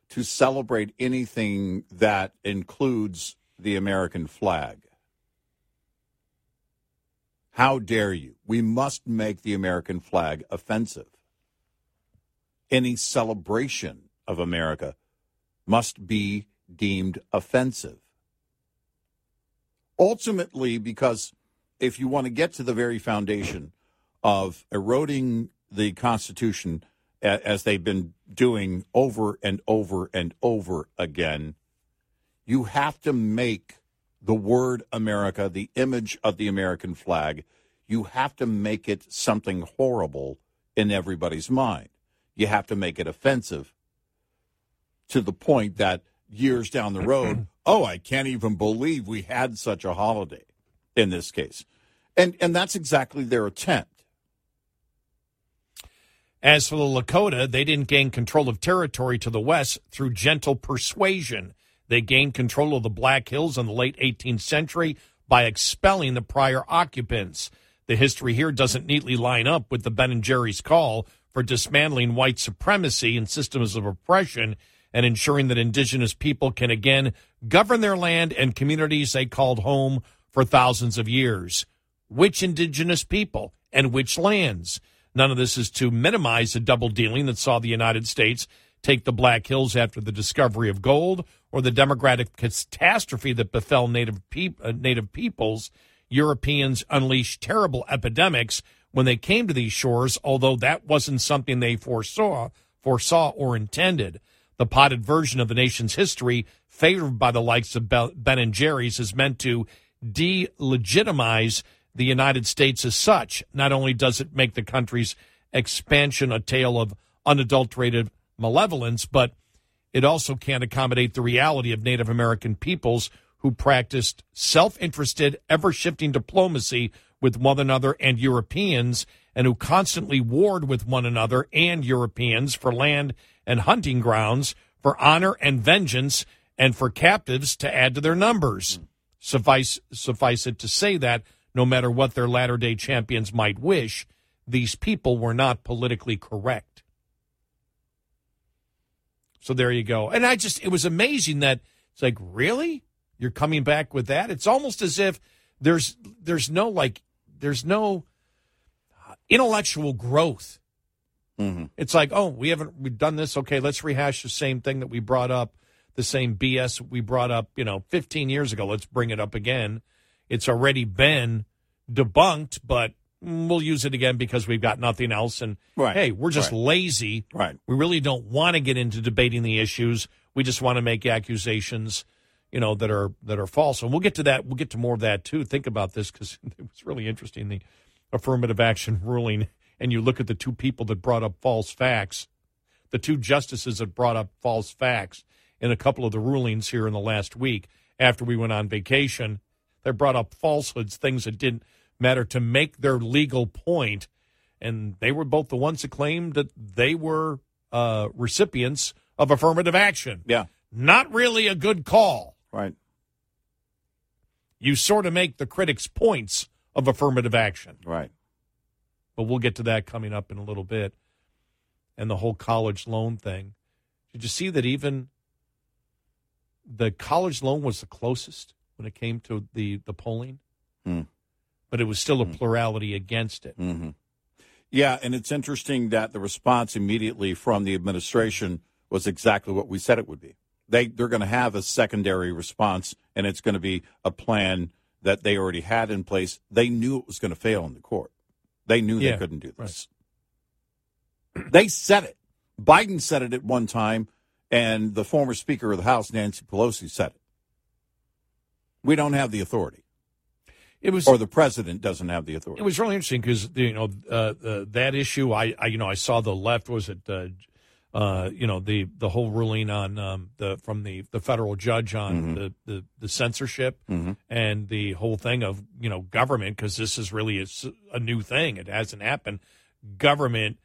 to celebrate anything that includes the American flag. How dare you? We must make the American flag offensive. Any celebration of America must be deemed offensive. Ultimately, because if you want to get to the very foundation of eroding the Constitution as they've been doing over and over and over again, you have to make the word America, the image of the American flag, you have to make it something horrible in everybody's mind. You have to make it offensive to the point that years down the road, oh, I can't even Bleav we had such a holiday in this case. And that's exactly their attempt. As for the Lakota, they didn't gain control of territory to the west through gentle persuasion. They gained control of the Black Hills in the late 18th century by expelling the prior occupants. The history here doesn't neatly line up with the Ben and Jerry's call for dismantling white supremacy and systems of oppression and ensuring that indigenous people can again govern their land and communities they called home for thousands of years. Which indigenous people and which lands? None of this is to minimize the double dealing that saw the United States take the Black Hills after the discovery of gold, or the democratic catastrophe that befell native peoples. Europeans unleashed terrible epidemics when they came to these shores, although that wasn't something they foresaw or intended. The potted version of the nation's history, favored by the likes of Ben and Jerry's, is meant to delegitimize the United States as such. Not only does it make the country's expansion a tale of unadulterated malevolence, but it also can't accommodate the reality of Native American peoples who practiced self-interested, ever-shifting diplomacy with one another and Europeans, and who constantly warred with one another and Europeans for land and hunting grounds, for honor and vengeance, and for captives to add to their numbers. Suffice it to say that, no matter what their latter-day champions might wish, these people were not politically correct. So there you go. And it was amazing that it's like, really? You're coming back with that? It's almost as if there's no intellectual growth. Mm-hmm. It's like, oh, we've done this. Okay, let's rehash the same thing that we brought up, the same BS we brought up, 15 years ago. Let's bring it up again. It's already been debunked, but we'll use it again because we've got nothing else. And, hey, we're just lazy. Right. We really don't want to get into debating the issues. We just want to make accusations, that are false. And we'll get to that. We'll get to more of that, too. Think about this because it was really interesting, the affirmative action ruling. And you look at the two people that brought up false facts, the two justices that brought up false facts in a couple of the rulings here in the last week after we went on vacation. They brought up falsehoods, things that didn't matter to make their legal point, and they were both the ones that claimed that they were recipients of affirmative action. Yeah. Not really a good call. Right. You sort of make the critics' points of affirmative action. Right. But we'll get to that coming up in a little bit. And the whole college loan thing. Did you see that even the college loan was the closest when it came to the polling? Hmm. But it was still a plurality against it. Mm-hmm. Yeah, and it's interesting that the response immediately from the administration was exactly what we said it would be. They're going to have a secondary response, and it's going to be a plan that they already had in place. They knew it was going to fail in the court. They knew they couldn't do this. Right. They said it. Biden said it at one time, and the former Speaker of the House, Nancy Pelosi, said it. We don't have the authority. Or the president doesn't have the authority. It was really interesting because that issue. I saw the left, was it the whole ruling on from the federal judge on mm-hmm. the censorship mm-hmm. and the whole thing of, government, because this is really a new thing. It hasn't happened. Government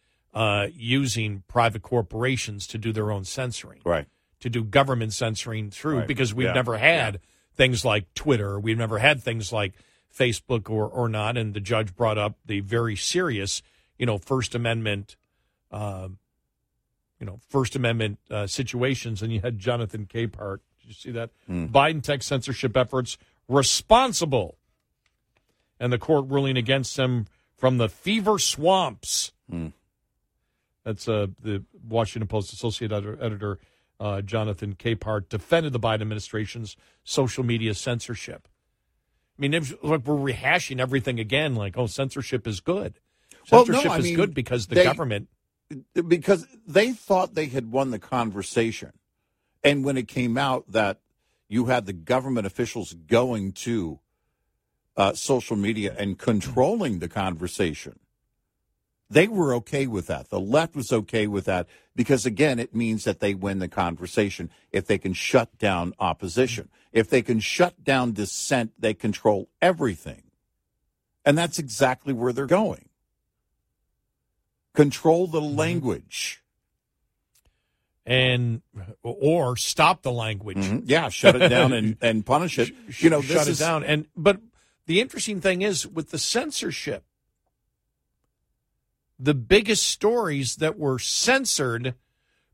using private corporations to do their own censoring. Right. To do government censoring through, right. because we've never had things like Twitter. We've never had things like Facebook or not. And the judge brought up the very serious, First Amendment situations, and you had Jonathan Capehart. Did you see that? Mm. Biden tech censorship efforts responsible, and the court ruling against him from the fever swamps. Mm. That's the Washington Post associate editor Jonathan Capehart defended the Biden administration's social media censorship. I mean, look, we're rehashing everything again. Like, censorship is good. Censorship is good because the government. Because they thought they had won the conversation. And when it came out that you had the government officials going to social media and controlling the conversation, they were okay with that. The left was okay with that because, again, it means that they win the conversation if they can shut down opposition. If they can shut down dissent, they control everything. And that's exactly where they're going. Control the language. Or stop the language. Mm-hmm. Yeah, shut it down and punish it. Shut it down. But the interesting thing is, with the censorship, the biggest stories that were censored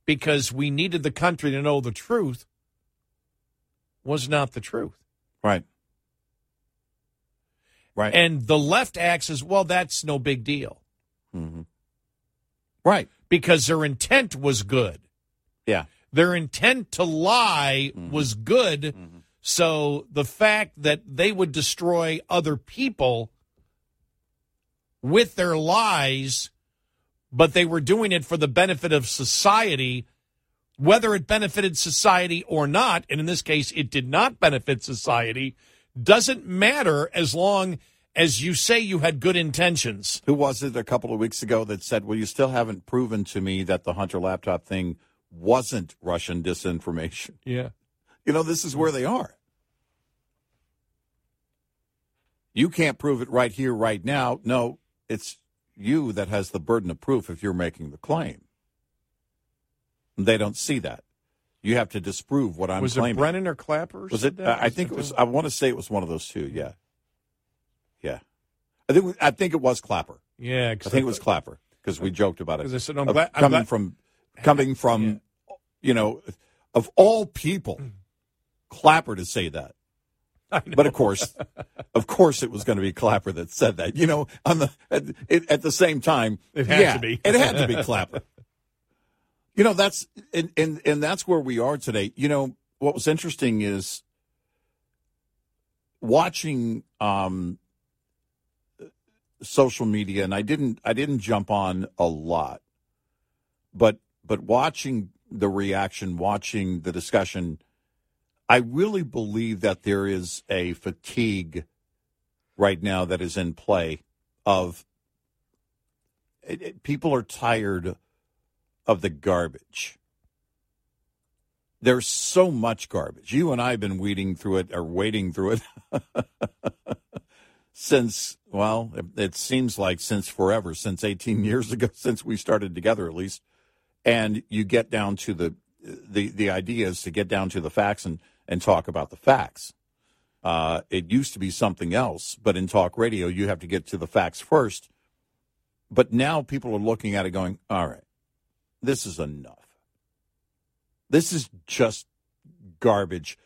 because we needed the country to know the truth was not the truth. Right. Right. And the left acts as, well, that's no big deal. Mm-hmm. Right. Because their intent was good. Yeah. Their intent to lie mm-hmm. was good. Mm-hmm. So the fact that they would destroy other people with their lies, but they were doing it for the benefit of society, whether it benefited society or not, and in this case it did not benefit society, doesn't matter as long as you say you had good intentions. Who was it a couple of weeks ago that said, well, you still haven't proven to me that the Hunter laptop thing wasn't Russian disinformation? Yeah. This is where they are. You can't prove it right here, right now. No, it's you that has the burden of proof if you're making the claim. They don't see that. You have to disprove what I'm claiming. Was it Brennan or Clapper? I think it was. I want to say it was one of those two, yeah. Yeah, I think it was Clapper. Yeah, I think it was Clapper because we joked about it. I said, coming from, yeah. Of all people, Clapper to say that. But of course, it was going to be Clapper that said that. At the same time, it had to be. It had to be Clapper. That's and that's where we are today. What was interesting is watching. Social media, and I didn't jump on a lot, but watching the reaction, watching the discussion, I really believe that there is a fatigue right now that is in play of people are tired of the garbage. There's so much garbage. You and I have been wading through it since, well, it seems like since forever, since 18 years ago, since we started together at least, and you get down to the idea is to get down to the facts and talk about the facts. It used to be something else, but in talk radio, you have to get to the facts first. But now people are looking at it going, all right, this is enough. This is just garbage.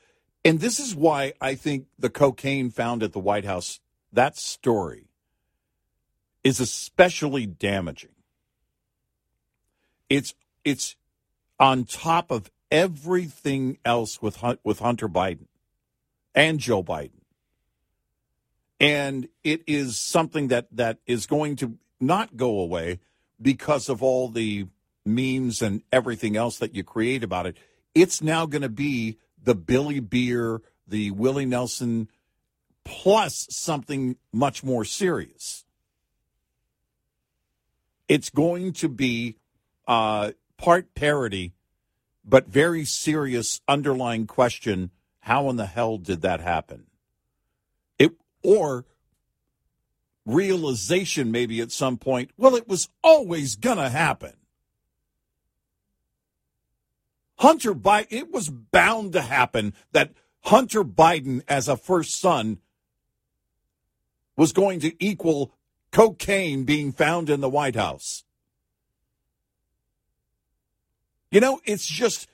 And this is why I think the cocaine found at the White House, that story is especially damaging. It's on top of everything else with Hunter Biden and Joe Biden. And it is something that is going to not go away because of all the memes and everything else that you create about it. It's now going to be the Billy Beer, the Willie Nelson, plus something much more serious. It's going to be part parody, but very serious underlying question, how in the hell did that happen? Or realization maybe at some point, well, it was always going to happen. Hunter Biden, it was bound to happen that Hunter Biden as a first son was going to equal cocaine being found in the White House. You know, it's just,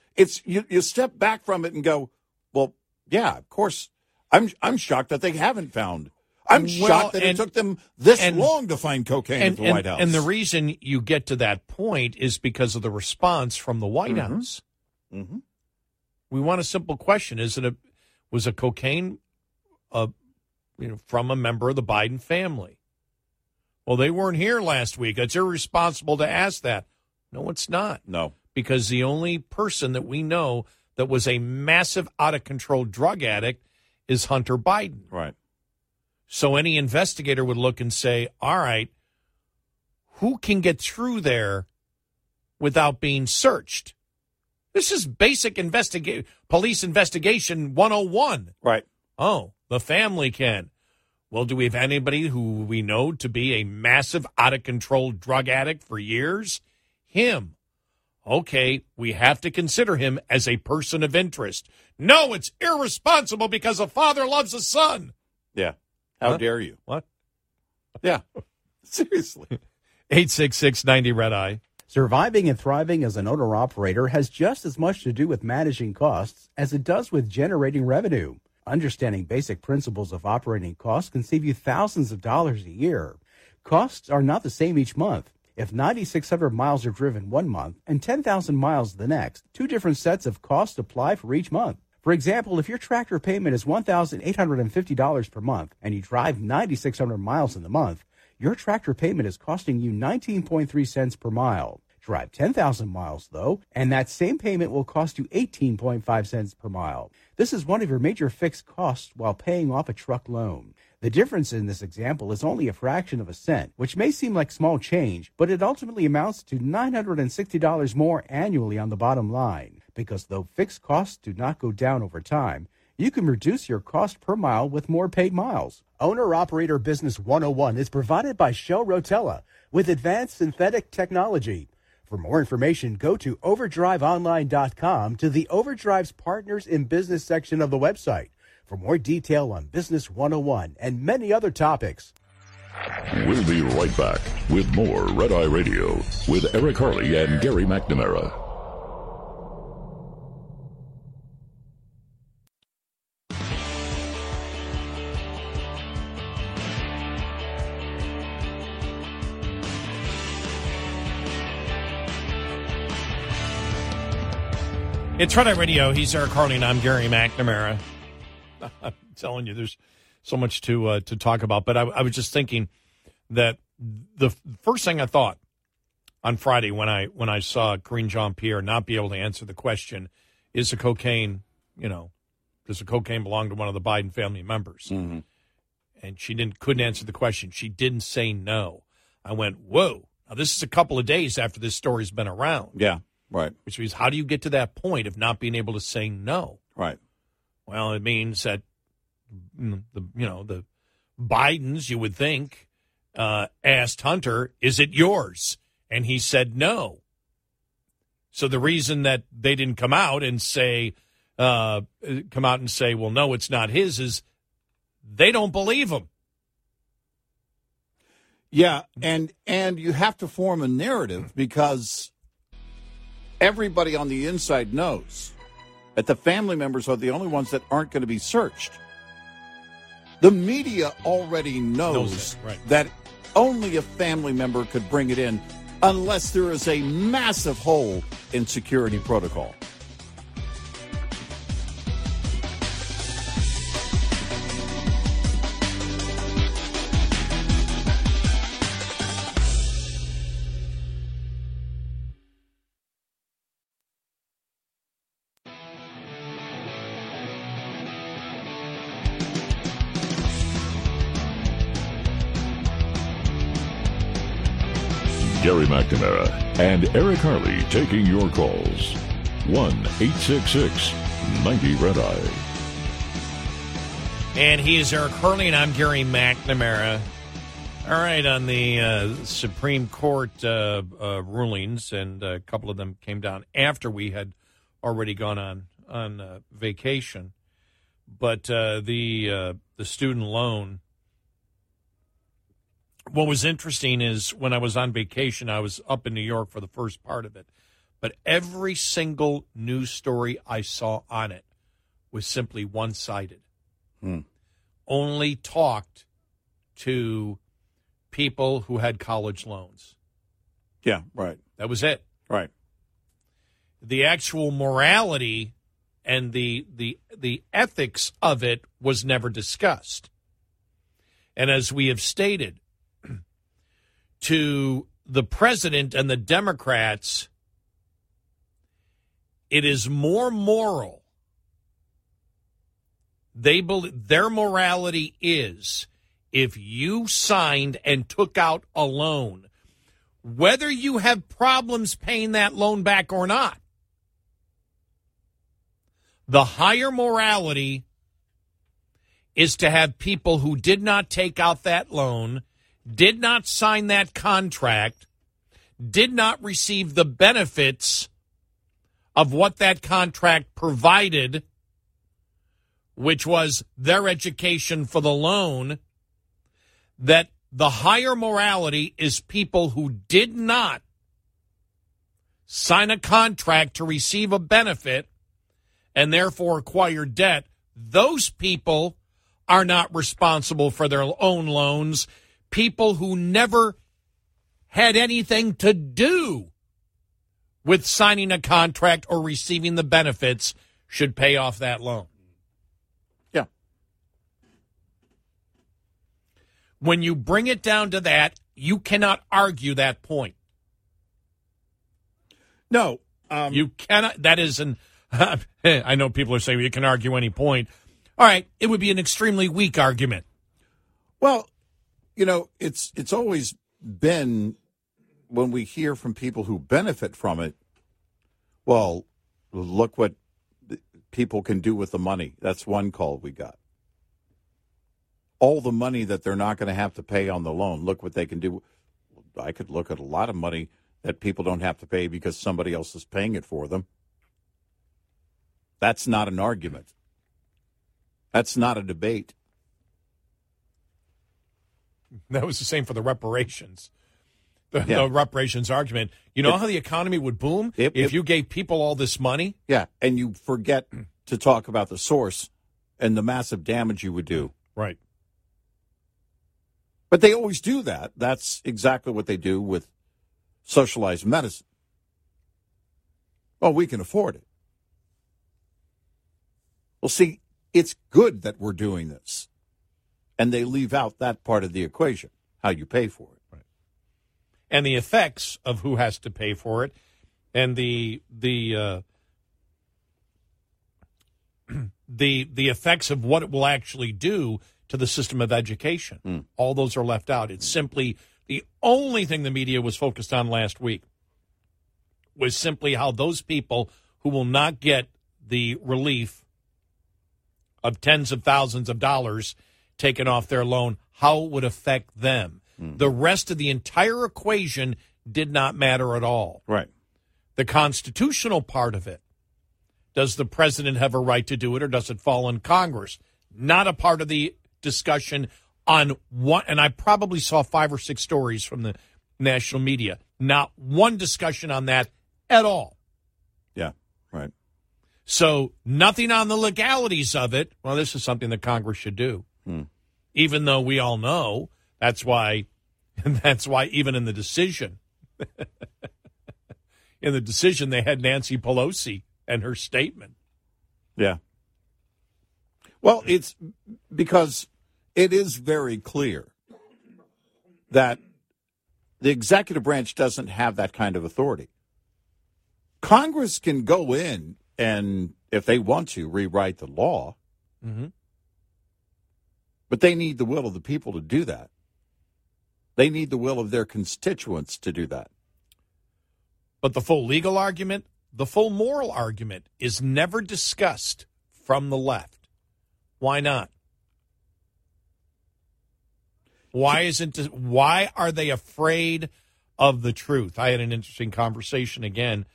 you step back from it and go, well, yeah, of course. I'm shocked that they haven't found. I'm shocked that it took them this long to find cocaine at the White House. And the reason you get to that point is because of the response from the White House. Mm-hmm. We want a simple question: was cocaine, from a member of the Biden family? Well, they weren't here last week. It's irresponsible to ask that. No, it's not. No, because the only person that we know that was a massive, out of control drug addict is Hunter Biden. Right. So any investigator would look and say, all right, who can get through there without being searched? This is basic police investigation 101. Right. Oh, the family can. Well, do we have anybody who we know to be a massive, out-of-control drug addict for years? Him. Okay, we have to consider him as a person of interest. No, it's irresponsible because a father loves a son. Yeah. How dare you? What? Yeah. Seriously. 866-90 Red Eye. Surviving and thriving as an owner-operator has just as much to do with managing costs as it does with generating revenue. Understanding basic principles of operating costs can save you thousands of dollars a year. Costs are not the same each month. If 9,600 miles are driven one month and 10,000 miles the next, two different sets of costs apply for each month. For example, if your tractor payment is $1,850 per month and you drive 9,600 miles in the month, your tractor payment is costing you 19.3 cents per mile. Drive 10,000 miles, though, and that same payment will cost you 18.5 cents per mile. This is one of your major fixed costs while paying off a truck loan. The difference in this example is only a fraction of a cent, which may seem like small change, but it ultimately amounts to $960 more annually on the bottom line. Because though fixed costs do not go down over time, you can reduce your cost per mile with more paid miles. Owner-Operator Business 101 is provided by Shell Rotella with advanced synthetic technology. For more information, go to overdriveonline.com to the Overdrive's Partners in Business section of the website for more detail on Business 101 and many other topics. We'll be right back with more Red Eye Radio with Eric Harley and Gary McNamara. It's Red Eye Radio. He's Eric Harley, and I'm Gary McNamara. I'm telling you, there's so much to talk about. But I was just thinking that the first thing I thought on Friday when I saw Karine Jean-Pierre not be able to answer the question, does the cocaine belong to one of the Biden family members? Mm-hmm. And she couldn't answer the question. She didn't say no. I went, whoa. Now, this is a couple of days after this story's been around. Yeah. Right. Which means, how do you get to that point of not being able to say no? Right. Well, it means that the Bidens, you would think, asked Hunter, "Is it yours?" And he said no. So the reason that they didn't come out and say, "Well, no, it's not his," is they don't Bleav him. Yeah, and you have to form a narrative because everybody on the inside knows that the family members are the only ones that aren't going to be searched. The media already knows that, right, that only a family member could bring it in unless there is a massive hole in security protocol. Gary McNamara and Eric Harley taking your calls. 1-866-90-RED-EYE. And he is Eric Harley, and I'm Gary McNamara. All right, on the Supreme Court rulings, and a couple of them came down after we had already gone on vacation. But the student loan. What was interesting is when I was on vacation, I was up in New York for the first part of it. But every single news story I saw on it was simply one-sided. Only talked to people who had college loans. Yeah, right. That was it. Right. The actual morality and the ethics of it was never discussed. And as we have stated, to the president and the Democrats, it is more moral. They believe, their morality is, if you signed and took out a loan, whether you have problems paying that loan back or not, the higher morality is to have people who did not take out that loan, did not sign that contract, did not receive the benefits of what that contract provided, which was their education for the loan, that the higher morality is people who did not sign a contract to receive a benefit and therefore acquire debt. Those people are not responsible for their own loans. People who never had anything to do with signing a contract or receiving the benefits should pay off that loan. Yeah. When you bring it down to that, you cannot argue that point. No. You cannot. That is an... I know people are saying you can argue any point. All right, it would be an extremely weak argument. Well, you know, it's always been, when we hear from people who benefit from it, well, look what people can do with the money. That's one call we got. All the money that they're not going to have to pay on the loan, look what they can do. I could look at a lot of money that people don't have to pay because somebody else is paying it for them. That's not an argument. That's not a debate. That was the same for the reparations. The reparations argument. You know how the economy would boom if you gave people all this money? Yeah, and you forget to talk about the source and the massive damage you would do. Right. But they always do that. That's exactly what they do with socialized medicine. Well, we can afford it. Well, see, it's good that we're doing this. And they leave out that part of the equation, how you pay for it. Right. And the effects of who has to pay for it, and the effects of what it will actually do to the system of education. All those are left out. It's simply the only thing the media was focused on last week was simply how those people who will not get the relief of tens of thousands of dollars taken off their loan, how it would affect them. The rest of the entire equation did not matter at all. Right. The constitutional part of it, does the president have a right to do it or does it fall in Congress? Not a part of the discussion on one, and I probably saw 5 or 6 stories from the national media. Not one discussion on that at all. Yeah, right. So nothing on the legalities of it. Well, this is something that Congress should do. Even though we all know, that's why even in the decision, they had Nancy Pelosi and her statement. Yeah. Well, it's because it is very clear that the executive branch doesn't have that kind of authority. Congress can go in and, if they want to, rewrite the law. Mm-hmm. But they need the will of the people to do that. They need the will of their constituents to do that. But the full legal argument, the full moral argument is never discussed from the left. Why not? Why are they afraid of the truth? I had an interesting conversation again.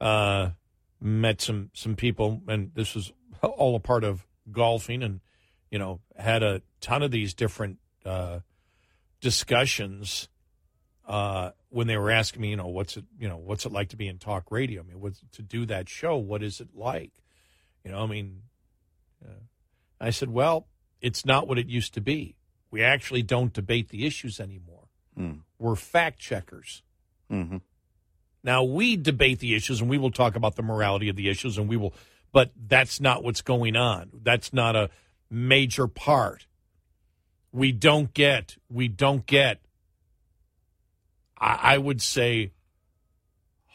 Met some people, and this was all a part of golfing, and had a ton of these different discussions when they were asking me, what's it like to be in talk radio? I mean, to do that show? What is it like? I said, well, it's not what it used to be. We actually don't debate the issues anymore. We're fact checkers. Mm-hmm. Now, we debate the issues, and we will talk about the morality of the issues, and we will, but that's not what's going on. That's not a major part. We don't get, I would say,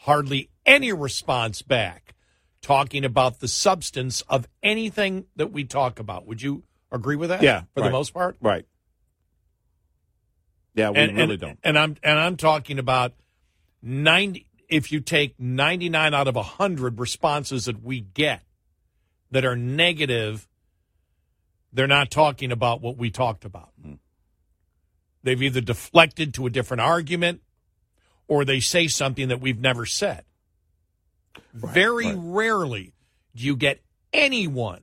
hardly any response back talking about the substance of anything that we talk about. Would you agree with that? Yeah. For the most part? Right. Yeah, we really don't. And I'm talking about 90. If you take 99 out of 100 responses that we get that are negative, they're not talking about what we talked about. Mm. They've either deflected to a different argument or they say something that we've never said. Right, Very rarely do you get anyone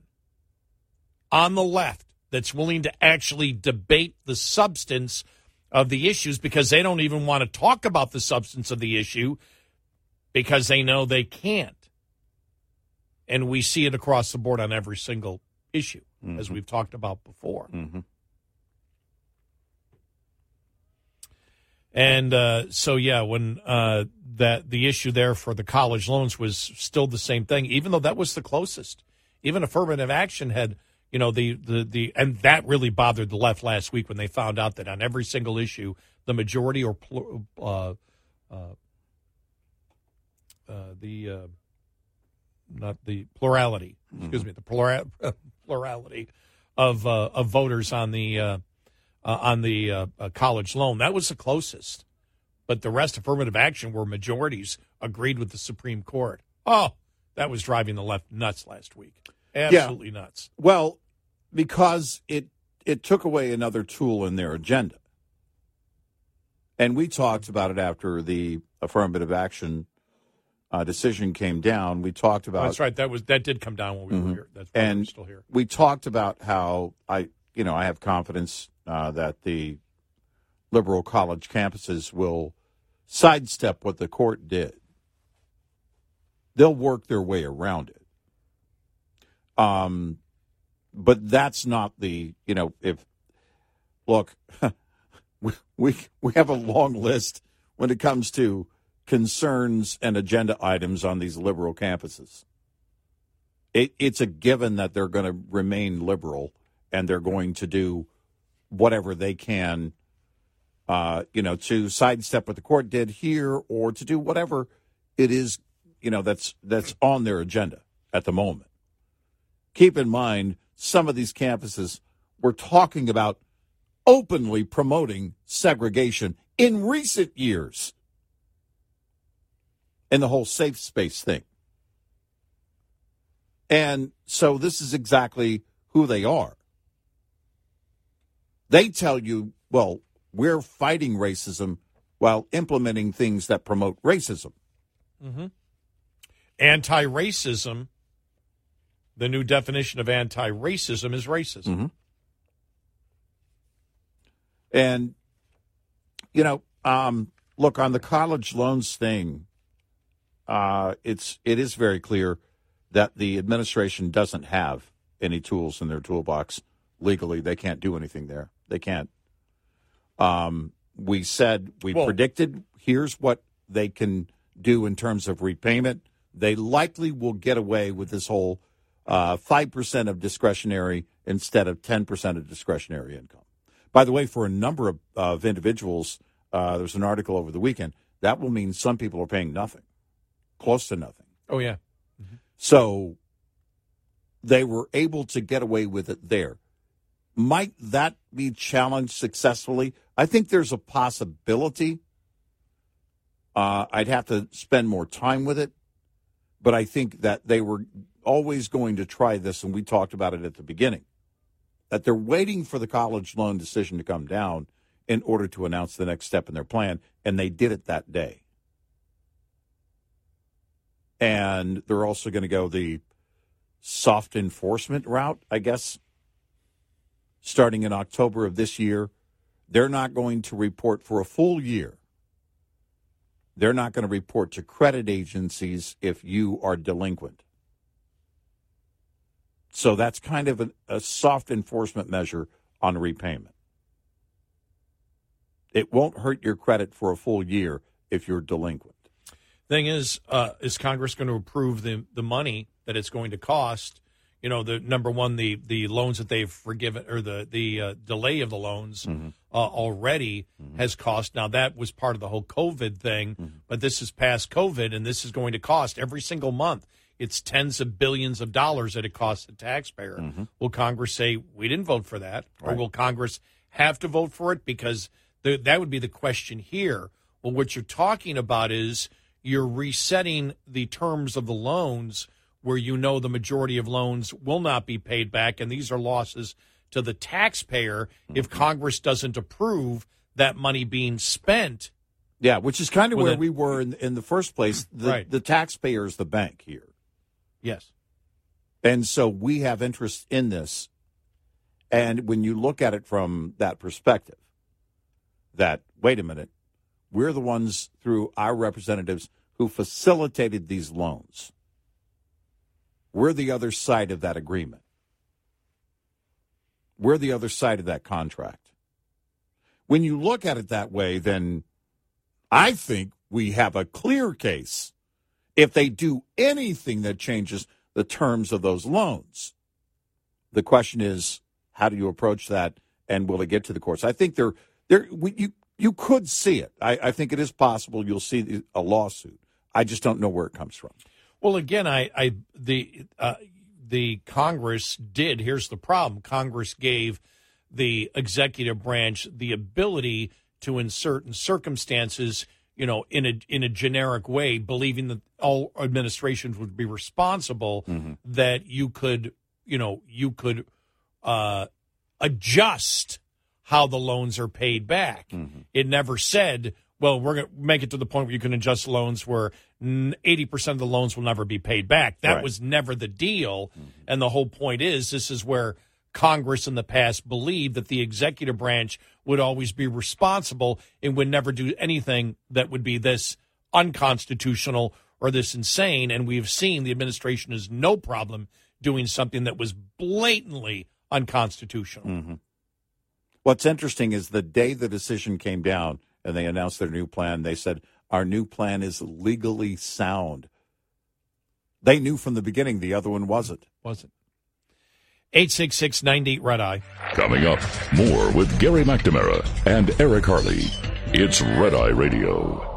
on the left that's willing to actually debate the substance of the issues, because they don't even want to talk about the substance of the issue because they know they can't. And we see it across the board on every single issue, mm-hmm. as we've talked about before. Mm-hmm. And when the issue there for the college loans was still the same thing, even though that was the closest. Even affirmative action had... and that really bothered the left last week when they found out that on every single issue, the majority or plurality of voters on the college loan. That was the closest, but the rest affirmative action were majorities agreed with the Supreme Court. Oh, that was driving the left nuts last week. Absolutely nuts. Well, because it took away another tool in their agenda. And we talked about it after the affirmative action decision came down. We talked about... That's right. That did come down when we mm-hmm. were here. That's why we were still here. We talked about how I have confidence that the liberal college campuses will sidestep what the court did. They'll work their way around it. But that's not the, we have a long list when it comes to concerns and agenda items on these liberal campuses. It's a given that they're going to remain liberal and they're going to do whatever they can, to sidestep what the court did here or to do whatever it is, that's on their agenda at the moment. Keep in mind, some of these campuses were talking about openly promoting segregation in recent years. And the whole safe space thing. And so this is exactly who they are. They tell you, well, we're fighting racism while implementing things that promote racism. Mm-hmm. Anti-racism. The new definition of anti-racism is racism. Mm-hmm. And, on the college loans thing, it is very clear that the administration doesn't have any tools in their toolbox. Legally, they can't do anything there. They can't. We predicted here's what they can do in terms of repayment. They likely will get away with this whole 5% of discretionary instead of 10% of discretionary income. By the way, for a number of individuals, there's an article over the weekend, that will mean some people are paying nothing, close to nothing. Oh, yeah. Mm-hmm. So they were able to get away with it there. Might that be challenged successfully? I think there's a possibility. I'd have to spend more time with it. But I think that they were always going to try this, and we talked about it at the beginning, that they're waiting for the college loan decision to come down in order to announce the next step in their plan, and they did it that day. And they're also going to go the soft enforcement route, I guess, starting in October of this year. They're not going to report for a full year. They're not going to report to credit agencies if you are delinquent. So that's kind of a soft enforcement measure on repayment. It won't hurt your credit for a full year if you're delinquent. Thing is Congress going to approve the money that it's going to cost? You know, the number one, the loans that they've forgiven, or the delay of the loans already has cost. Now, that was part of the whole COVID thing, but this is past COVID, and this is going to cost every single month. It's tens of billions of dollars that it costs the taxpayer. Will Congress say, we didn't vote for that? Right. Or will Congress have to vote for it? Because that would be the question here. Well, what you're talking about is you're resetting the terms of the loans, where you know the majority of loans will not be paid back, and these are losses to the taxpayer if Congress doesn't approve that money being spent. Yeah, which is kind of where we were in the first place. The taxpayer is the bank here. Yes. And so we have interest in this. And when you look at it from that perspective, that, wait a minute, we're the ones through our representatives who facilitated these loans. We're the other side of that agreement. We're the other side of that contract. When you look at it that way, then I think we have a clear case if they do anything that changes the terms of those loans. The question is, how do you approach that, and will it get to the courts? I think you could see it. I think it is possible you'll see a lawsuit. I just don't know where it comes from. Well, again, the Congress did. Here's the problem. Congress gave the executive branch the ability to, in certain circumstances, you know, in a generic way, believing that all administrations would be responsible, that you could adjust how the loans are paid back. It never said, well, we're going to make it to the point where you can adjust loans where 80% of the loans will never be paid back. That was never the deal. And the whole point is, this is where Congress in the past believed that the executive branch would always be responsible and would never do anything that would be this unconstitutional or this insane. And we've seen the administration has no problem doing something that was blatantly unconstitutional. What's interesting is the day the decision came down, and they announced their new plan, they said, our new plan is legally sound. They knew from the beginning the other one wasn't. 866-98 Red Eye. Coming up, more with Gary McNamara and Eric Harley. It's Red Eye Radio.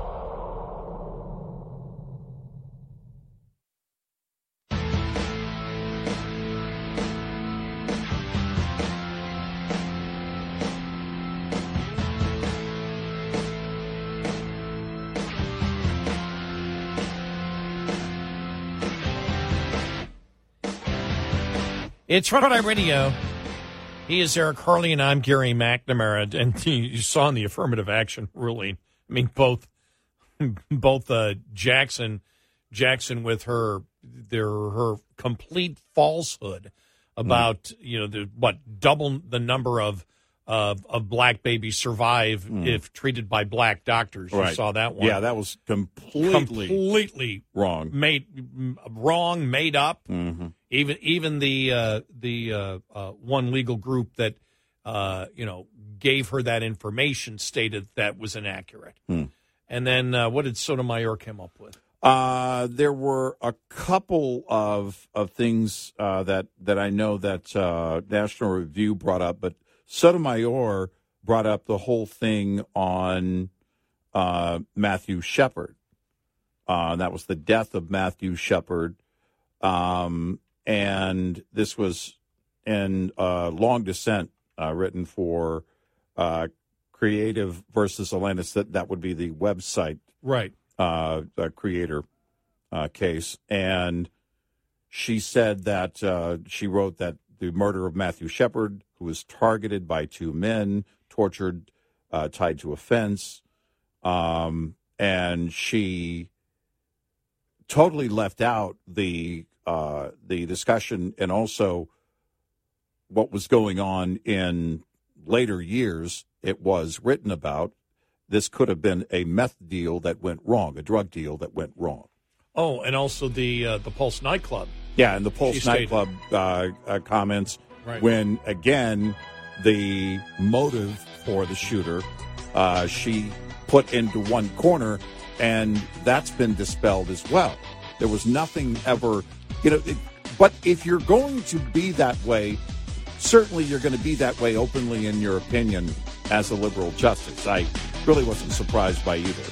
It's Red Eye Radio. He is Eric Harley, and I'm Gary McNamara. And you saw in the affirmative action ruling, I mean, both Jackson with her complete falsehood about double the number of black babies survive if treated by black doctors. You saw that one. Yeah, that was completely wrong. Made up. Even the one legal group that gave her that information stated that was inaccurate. And then what did Sotomayor come up with? There were a couple of things that I know that National Review brought up, but Sotomayor brought up the whole thing on Matthew Shepard. That was the death of Matthew Shepard. And this was in long dissent written for Creative versus Atlantis, that would be the website right creator case. And she said that she wrote that the murder of Matthew Shepard, who was targeted by two men, tortured, tied to a fence, and she totally left out the discussion and also what was going on in later years. It was written about. This could have been a meth deal that went wrong, a drug deal that went wrong. Oh, and also the Pulse nightclub. Yeah, and the Pulse nightclub comments right. When, again, the motive for the shooter she put into one corner, and that's been dispelled as well. There was nothing ever, you know, but if you're going to be that way, certainly you're going to be that way openly in your opinion as a liberal justice. I really wasn't surprised by either.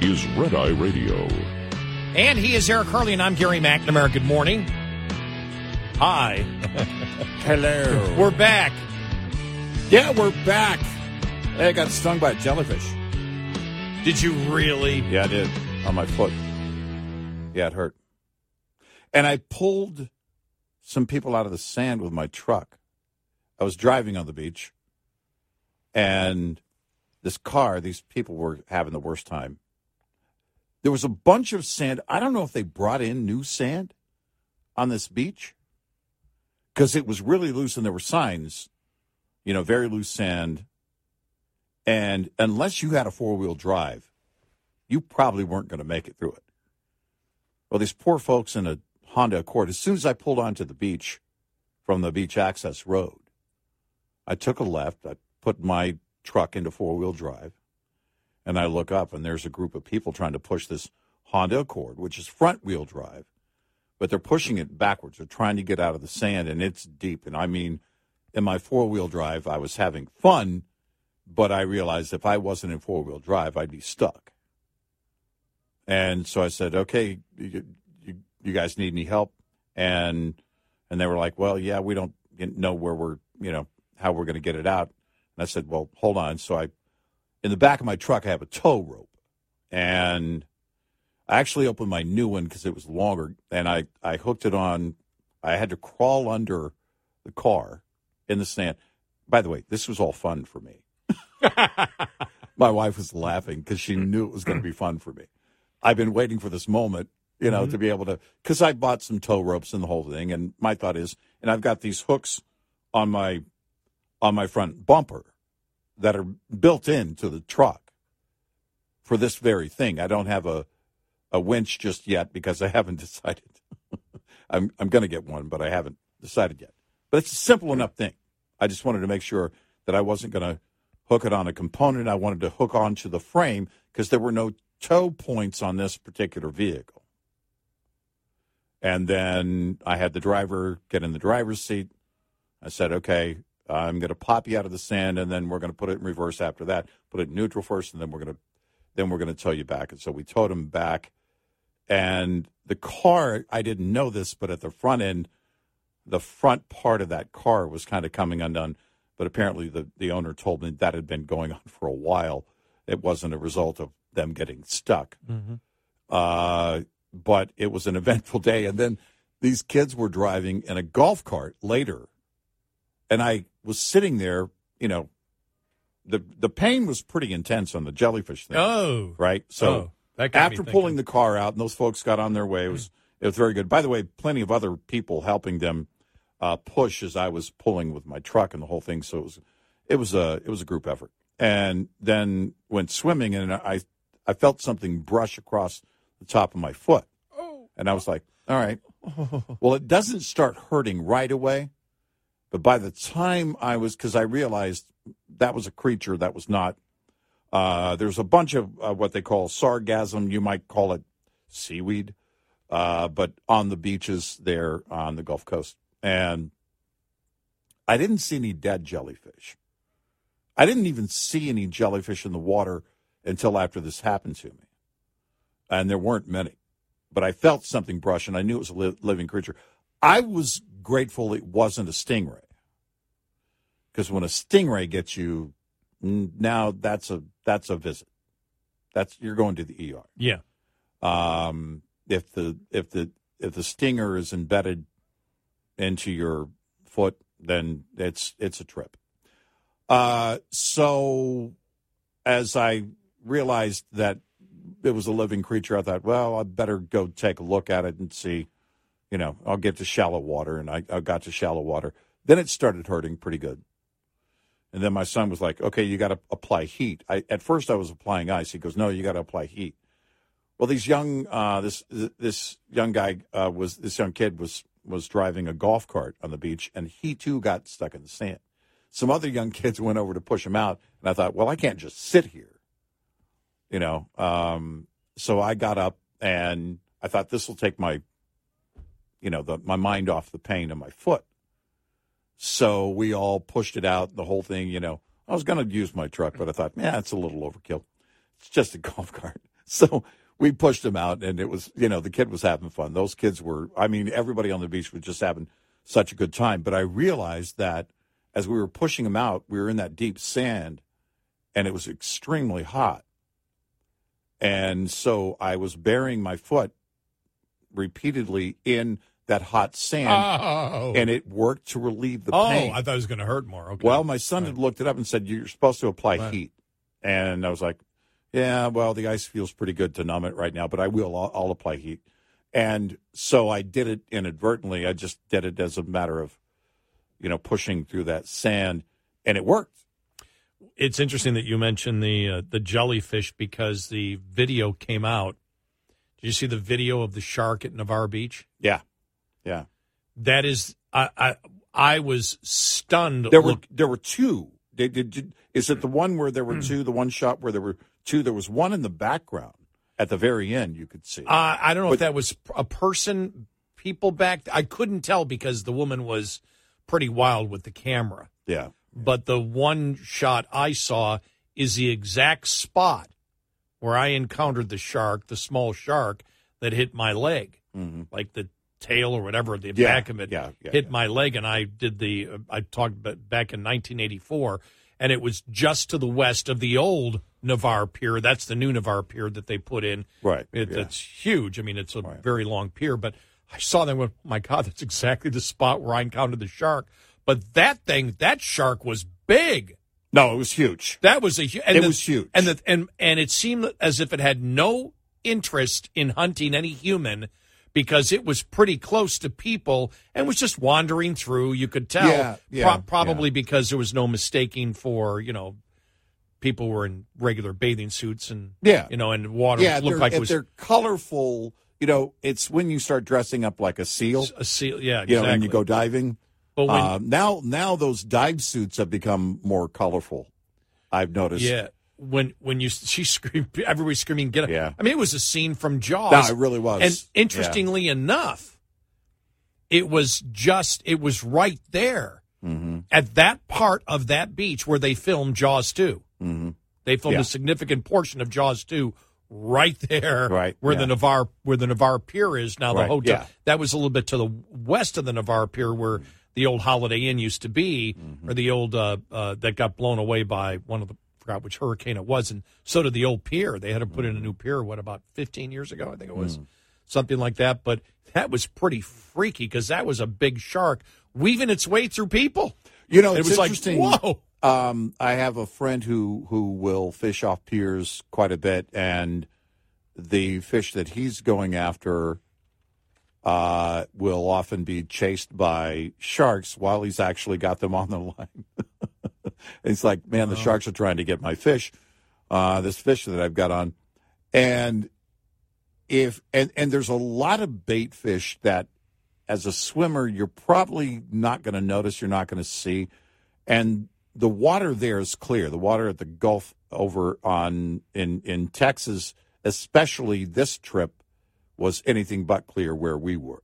is Red Eye Radio. And he is Eric Harley, and I'm Gary McNamara. Good morning. Hi. Hello. We're back. Yeah, we're back. I got stung by a jellyfish. Did you really? Yeah, I did. On my foot. Yeah, it hurt. And I pulled some people out of the sand with my truck. I was driving on the beach, and this car, these people were having the worst time. There was a bunch of sand. I don't know if they brought in new sand on this beach because it was really loose, and there were signs, you know, very loose sand. And unless you had a four-wheel drive, you probably weren't going to make it through it. Well, these poor folks in a Honda Accord, as soon as I pulled onto the beach from the beach access road, I took a left, I put my truck into four-wheel drive, and I look up, and there's a group of people trying to push this Honda Accord, which is front-wheel drive, but they're pushing it backwards. They're trying to get out of the sand, and it's deep. And I mean, in my four-wheel drive, I was having fun. But I realized if I wasn't in four-wheel drive, I'd be stuck. And so I said, okay, you guys need any help? And they were like, well, yeah, we don't know where we're, you know, how we're going to get it out. And I said, well, hold on. So I, in the back of my truck, I have a tow rope. And I actually opened my new one because it was longer. And I hooked it on. I had to crawl under the car in the sand. By the way, this was all fun for me. My wife was laughing because she knew it was going to be fun for me. I've been waiting for this moment, you know, to be able to, because I bought some tow ropes and the whole thing. And my thought is, and I've got these hooks on my front bumper that are built into the truck for this very thing. I don't have a winch just yet because I haven't decided. I'm going to get one, but I haven't decided yet. But it's a simple enough thing. I just wanted to make sure that I wasn't going to hook it on a component. I wanted to hook onto the frame because there were no tow points on this particular vehicle. And then I had the driver get in the driver's seat. I said, okay, I'm going to pop you out of the sand, and then we're going to put it in reverse after that, put it in neutral first, and then we're going to tow you back. And so we towed him back. And the car, I didn't know this, but at the front end, the front part of that car was kind of coming undone. But apparently the owner told me that had been going on for a while. It wasn't a result of them getting stuck. Mm-hmm. But it was an eventful day. And then these kids were driving in a golf cart later. And I was sitting there, you know, the pain was pretty intense on the jellyfish thing. Oh. Right? So after pulling the car out and those folks got on their way, it was very good. By the way, plenty of other people helping them push as I was pulling with my truck and the whole thing. So it was a group effort. And then went swimming, and I felt something brush across the top of my foot. Oh. And I was like, all right. Well, it doesn't start hurting right away, But by the time I was, because I realized that was a creature that was not, there's a bunch of what they call sargassum. You might call it seaweed, but on the beaches there on the Gulf Coast. And I didn't see any dead jellyfish. I didn't even see any jellyfish in the water until after this happened to me. And there weren't many. But I felt something brush, and I knew it was a living creature. I was grateful it wasn't a stingray. Because when a stingray gets you, now that's a visit. That's, you're going to the ER. Yeah. If the stinger is embedded into your foot, then it's a trip. So as I realized that it was a living creature, I thought, well, I better go take a look at it and see, you know, I'll get to shallow water. And I got to shallow water. Then it started hurting pretty good. And then my son was like, okay, you got to apply heat. At first I was applying ice. He goes, no, you got to apply heat. Well, this young kid was driving a golf cart on the beach, and he too got stuck in the sand. Some other young kids went over to push him out, and I thought, well, I can't just sit here, you know. So I got up, and I thought this will take my, you know, my mind off the pain in my foot. So we all pushed it out, the whole thing, you know. I was going to use my truck, but I thought, man, it's a little overkill. It's just a golf cart. So we pushed him out, and it was, you know, the kid was having fun. Those kids were, I mean, everybody on the beach was just having such a good time. But I realized that as we were pushing him out, we were in that deep sand, and it was extremely hot. And so I was burying my foot repeatedly in that hot sand, and it worked to relieve the pain. Oh, I thought it was going to hurt more. Okay. Well, my son had looked it up and said, you're supposed to apply heat. And I was like, yeah, well, the ice feels pretty good to numb it right now, but I will. I'll apply heat. And so I did it inadvertently. I just did it as a matter of, you know, pushing through that sand, and it worked. It's interesting that you mentioned the jellyfish, because the video came out. Did you see the video of the shark at Navarre Beach? Yeah, yeah. That is, I was stunned. There were two. Is it the one where there were two? The one shot where there were two. There was one in the background at the very end. You could see. I don't know if that was a person, people back. I couldn't tell because the woman was pretty wild with the camera. Yeah. But the one shot I saw is the exact spot where I encountered the shark, the small shark that hit my leg. Mm-hmm. Like the tail or whatever, the back of it hit my leg. And I did I talked about back in 1984, and it was just to the west of the old Navarre Pier. That's the new Navarre Pier that they put in. Right. It's huge. I mean, it's a very long pier, but I saw them and went, oh my God, that's exactly the spot where I encountered the shark. But that shark was big. No, it was huge. It was huge. And it seemed as if it had no interest in hunting any human, because it was pretty close to people and was just wandering through. You could tell, probably because there was no mistaking for, you know, people were in regular bathing suits and, you know, and water looked like it was. They're colorful. You know, it's when you start dressing up like a seal. A seal, yeah, exactly. You know, and you go diving. But when, now those dive suits have become more colorful, I've noticed. Yeah, when she screamed, everybody's screaming, get up. Yeah. I mean, it was a scene from Jaws. No, it really was. And interestingly enough, it was right there at that part of that beach where they filmed Jaws 2. Mm-hmm. They filmed a significant portion of Jaws 2. Right there, where the Navarre Pier is now, the hotel. Yeah. That was a little bit to the west of the Navarre Pier, where the old Holiday Inn used to be, or the old that got blown away by forgot which hurricane it was, and so did the old pier. They had to put in a new pier. What, about 15 years ago? I think it was something like that. But that was pretty freaky, because that was a big shark weaving its way through people. You know, it was interesting. Like, whoa. I have a friend who will fish off piers quite a bit, and the fish that he's going after will often be chased by sharks while he's actually got them on the line. It's like, man, the sharks are trying to get my fish, this fish that I've got on. And there's a lot of bait fish that as a swimmer, you're probably not going to notice, you're not going to see. And the water there is clear. The water at the Gulf over on in Texas, especially this trip, was anything but clear where we were.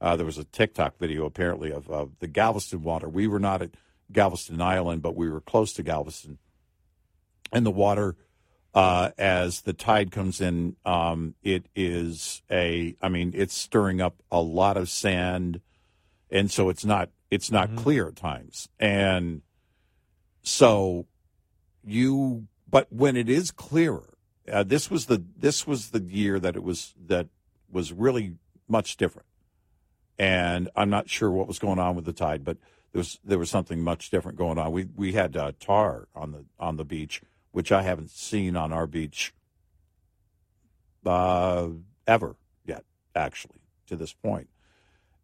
There was a TikTok video, apparently, of the Galveston water. We were not at Galveston Island, but we were close to Galveston. And the water, as the tide comes in, it is a, I mean, it's stirring up a lot of sand. And so it's not mm-hmm. clear at times. And so but when it is clearer, this was the year that was really much different. And I'm not sure what was going on with the tide, but there was something much different going on. We had tar on the beach, which I haven't seen on our beach ever yet, actually, to this point.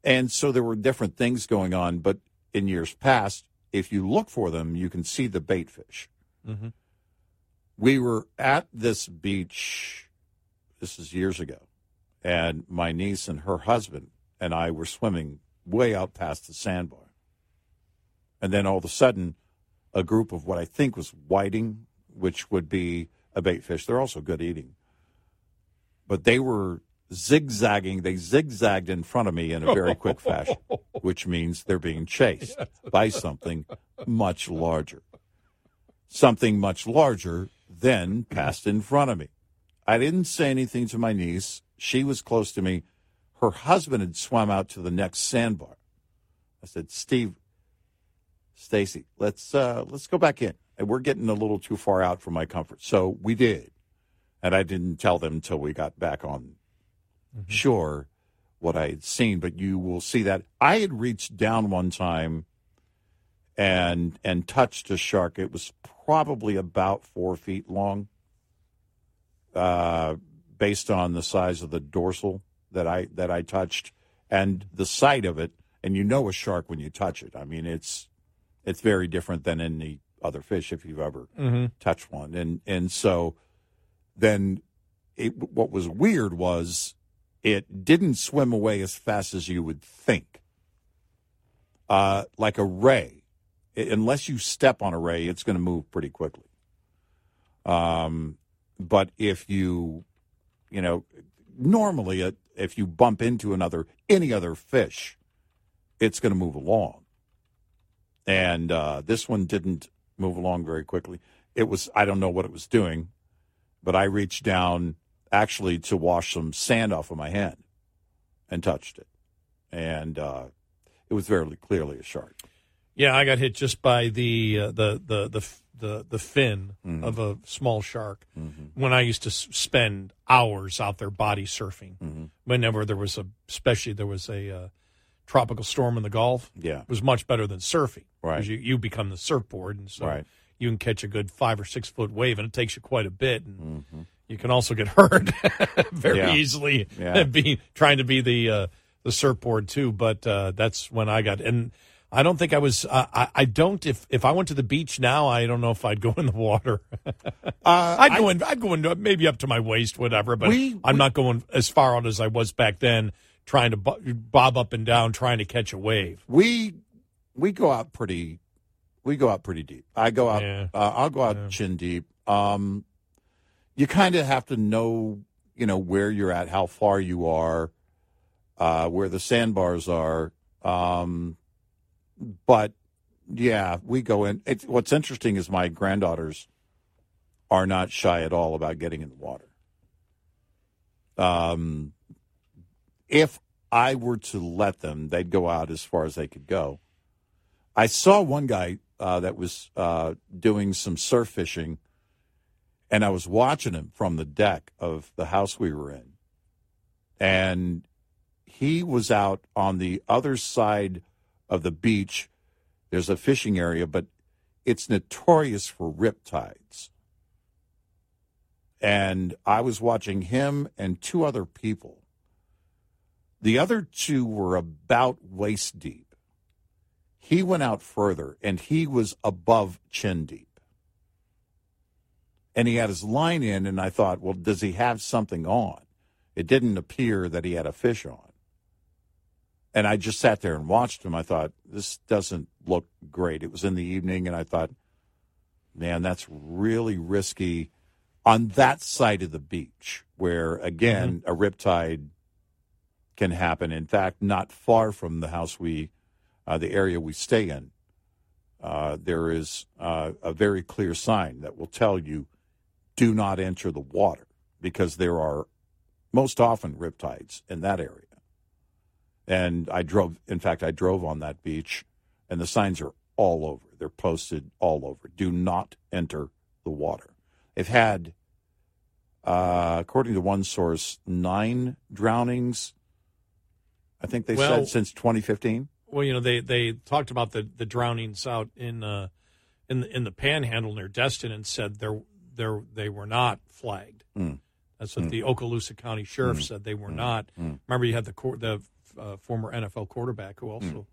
And so there were different things going on, but in years past, if you look for them, you can see the bait fish. Mm-hmm. We were at this beach, this is years ago, and my niece and her husband and I were swimming way out past the sandbar. And then all of a sudden, a group of what I think was whiting, which would be a bait fish. They're also good eating. But they were zigzagging. They zigzagged in front of me in a very quick fashion, which means they're being chased by something much larger. Something much larger then passed in front of me. I didn't say anything to my niece. She was close to me. Her husband had swum out to the next sandbar. I said, Steve, Stacy, let's go back in. And we're getting a little too far out from my comfort. So we did. And I didn't tell them until we got back on mm-hmm. shore what I had seen. But you will see that. I had reached down one time and touched a shark. It was probably about 4 feet long based on the size of the dorsal that I touched and the sight of it. And you know a shark when you touch it. I mean, it's very different than any other fish if you've ever mm-hmm. touched one. And so then what was weird was it didn't swim away as fast as you would think. Like a ray. Unless you step on a ray, it's going to move pretty quickly. But if you know, normally if you bump into any other fish, it's going to move along. And this one didn't move along very quickly. It was, I don't know what it was doing, but I reached down actually to wash some sand off of my hand and touched it. And it was very clearly a shark. Yeah, I got hit just by the fin mm-hmm. of a small shark mm-hmm. when I used to spend hours out there body surfing. Mm-hmm. Whenever there was a tropical storm in the Gulf, yeah, was much better than surfing. Right, you become the surfboard, and so right. you can catch a good 5 or 6 foot wave, and it takes you quite a bit. And mm-hmm. you can also get hurt very yeah. easily yeah. trying to be the surfboard too. But that's when I got, and I don't think I was. I don't. If I went to the beach now, I don't know if I'd go in the water. I'd go in maybe up to my waist, whatever. But I'm not going as far out as I was back then, trying to bob up and down, trying to catch a wave. We go out pretty deep. I go out. Yeah. I'll go out yeah. chin deep. You kind of have to know, where you're at, how far you are, where the sandbars are. But yeah, we go in. What's interesting is my granddaughters are not shy at all about getting in the water. If I were to let them, they'd go out as far as they could go. I saw one guy that was doing some surf fishing, and I was watching him from the deck of the house we were in. And he was out on the other side of the beach. There's a fishing area, but it's notorious for riptides. And I was watching him and two other people. The other two were about waist deep. He went out further, and he was above chin deep. And he had his line in, and I thought, well, does he have something on? It didn't appear that he had a fish on. And I just sat there and watched him. I thought, this doesn't look great. It was in the evening, and I thought, man, that's really risky on that side of the beach where, again, a riptide can happen. In fact, not far from the house the area we stay in, there is a very clear sign that will tell you, do not enter the water, because there are most often riptides in that area. And I drove on that beach, and the signs are all over. They're posted all over. Do not enter the water. They've had, according to one source, 9 drownings, I think they said, since 2015. Well, you know, they talked about the drownings out in the Panhandle near Destin, and said they were not flagged. That's what the Okaloosa County Sheriff said. They were not. Remember, you had the former NFL quarterback who also,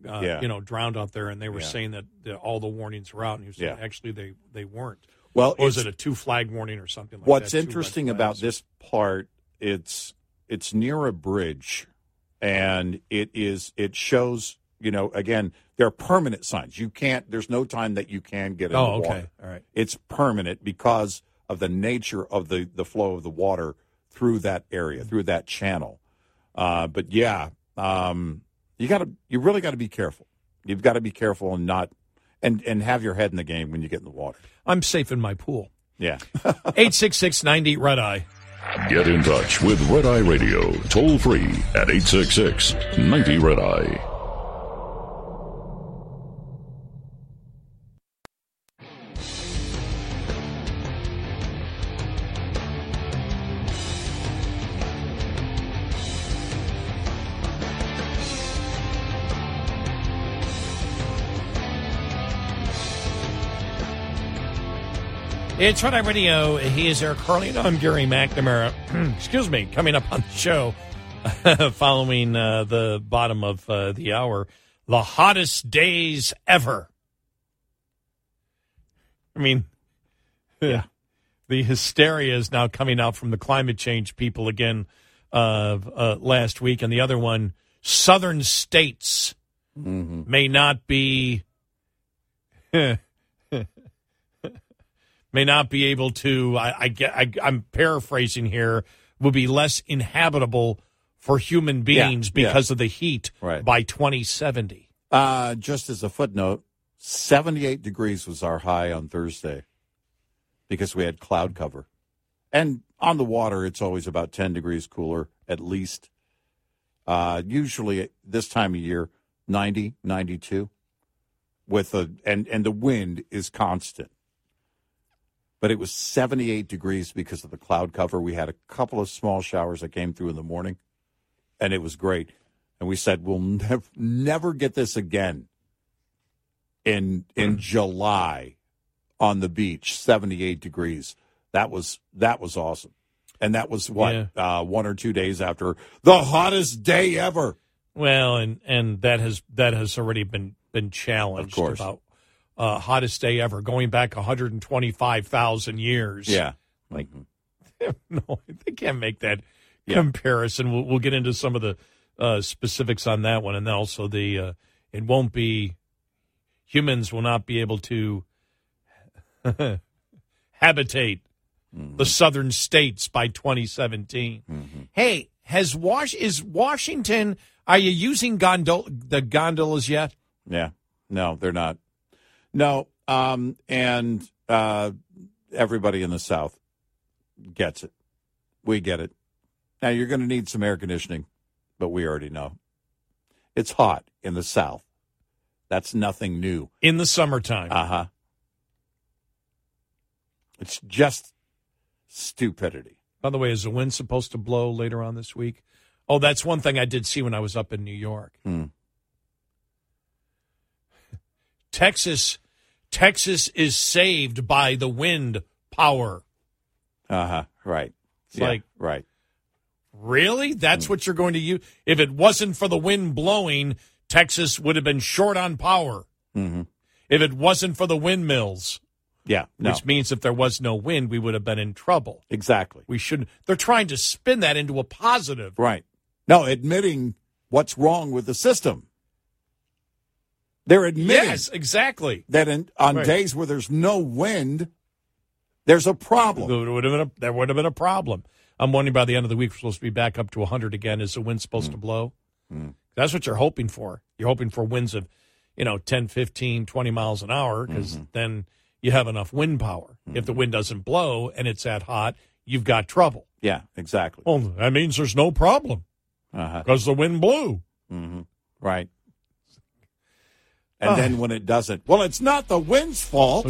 drowned out there, and they were saying that all the warnings were out, and he was saying actually they weren't. Well, or was it a 2-flag warning or something like that? What's interesting about this part, it's near a bridge, and it shows, you know, again, there are permanent signs. You can't. There's no time that you can get in the water. Okay, all right. It's permanent because of the nature of the flow of the water through that area, through that channel. But yeah, you really got to be careful. You've got to be careful and not, and have your head in the game when you get in the water. I'm safe in my pool. Yeah. 866-90-RED-EYE. Get in touch with Red Eye Radio, toll free at 866-90-RED-EYE. It's Red Eye Radio. He is Eric Carlino. I'm Gary McNamara. Excuse me. Coming up on the show, following the bottom of the hour, the hottest days ever. I mean, the hysteria is now coming out from the climate change people again last week. And the other one, southern states may not be... may not be able to, I'm paraphrasing here, will be less inhabitable for human beings because of the heat by 2070. Just as a footnote, 78 degrees was our high on Thursday because we had cloud cover. And on the water, it's always about 10 degrees cooler, at least. Usually at this time of year, 90, 92. And the wind is constant. But it was 78 degrees because of the cloud cover. We had a couple of small showers that came through in the morning, and it was great. And we said, we'll never get this again in July on the beach, 78 degrees. That was awesome. And that was, 1 or 2 days after the hottest day ever. Well, and that has already been challenged, of course. About hottest day ever, going back 125,000 years. Yeah. Like, no, they can't make that comparison. We'll get into some of the specifics on that one. And then also it won't be, humans will not be able to habitate the southern states by 2017. Hey, is Washington, are you using the gondolas yet? Yeah. No, they're not. No, and everybody in the South gets it. We get it. Now, you're going to need some air conditioning, but we already know. It's hot in the South. That's nothing new. In the summertime. Uh-huh. It's just stupidity. By the way, is the wind supposed to blow later on this week? Oh, that's one thing I did see when I was up in New York. Texas is saved by the wind power. Uh-huh, right. It's right. Really? That's what you're going to use? If it wasn't for the wind blowing, Texas would have been short on power. If it wasn't for the windmills. Yeah, no. Which means if there was no wind, we would have been in trouble. Exactly. They're trying to spin that into a positive. Right. No, admitting what's wrong with the system. They're admitting that on days where there's no wind, there's a problem. There would have been a problem. I'm wondering by the end of the week, we're supposed to be back up to 100 again. Is the wind supposed to blow? That's what you're hoping for. You're hoping for winds of, 10, 15, 20 miles an hour because then you have enough wind power. If the wind doesn't blow and it's that hot, you've got trouble. Yeah, exactly. Well, that means there's no problem because the wind blew. Right. And then when it doesn't, well, it's not the wind's fault.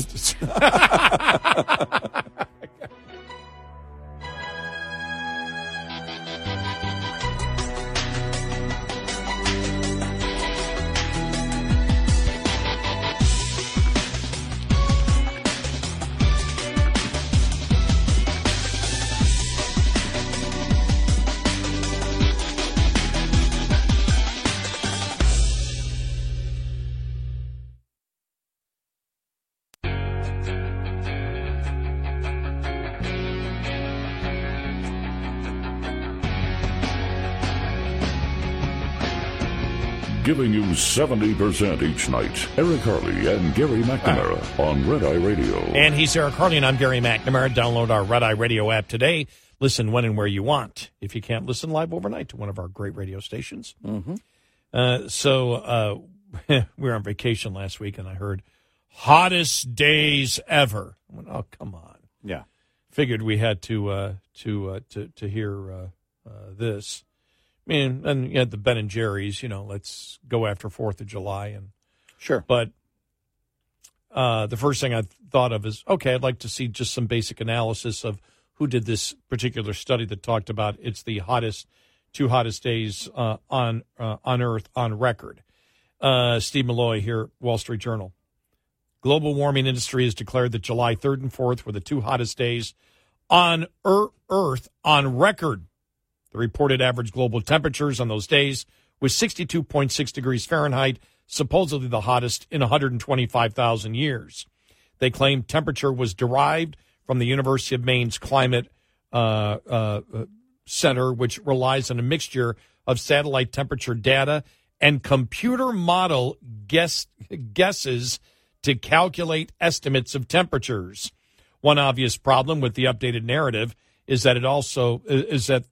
Giving you 70% each night. Eric Harley and Gary McNamara on Red Eye Radio. And he's Eric Harley and I'm Gary McNamara. Download our Red Eye Radio app today. Listen when and where you want. If you can't listen live overnight to one of our great radio stations. We were on vacation last week and I heard, hottest days ever. I went, oh, come on. Yeah. Figured we had to hear this. I mean, and you had the Ben and Jerry's, let's go after 4th of July. Sure. But the first thing I thought of is, okay, I'd like to see just some basic analysis of who did this particular study that talked about it's the two hottest days on Earth on record. Steve Malloy here, Wall Street Journal. Global warming industry has declared that July 3rd and 4th were the two hottest days on Earth on record. The reported average global temperatures on those days was 62.6 degrees Fahrenheit, supposedly the hottest in 125,000 years. They claim temperature was derived from the University of Maine's Climate Center, which relies on a mixture of satellite temperature data and computer model guesses to calculate estimates of temperatures. One obvious problem with the updated narrative is that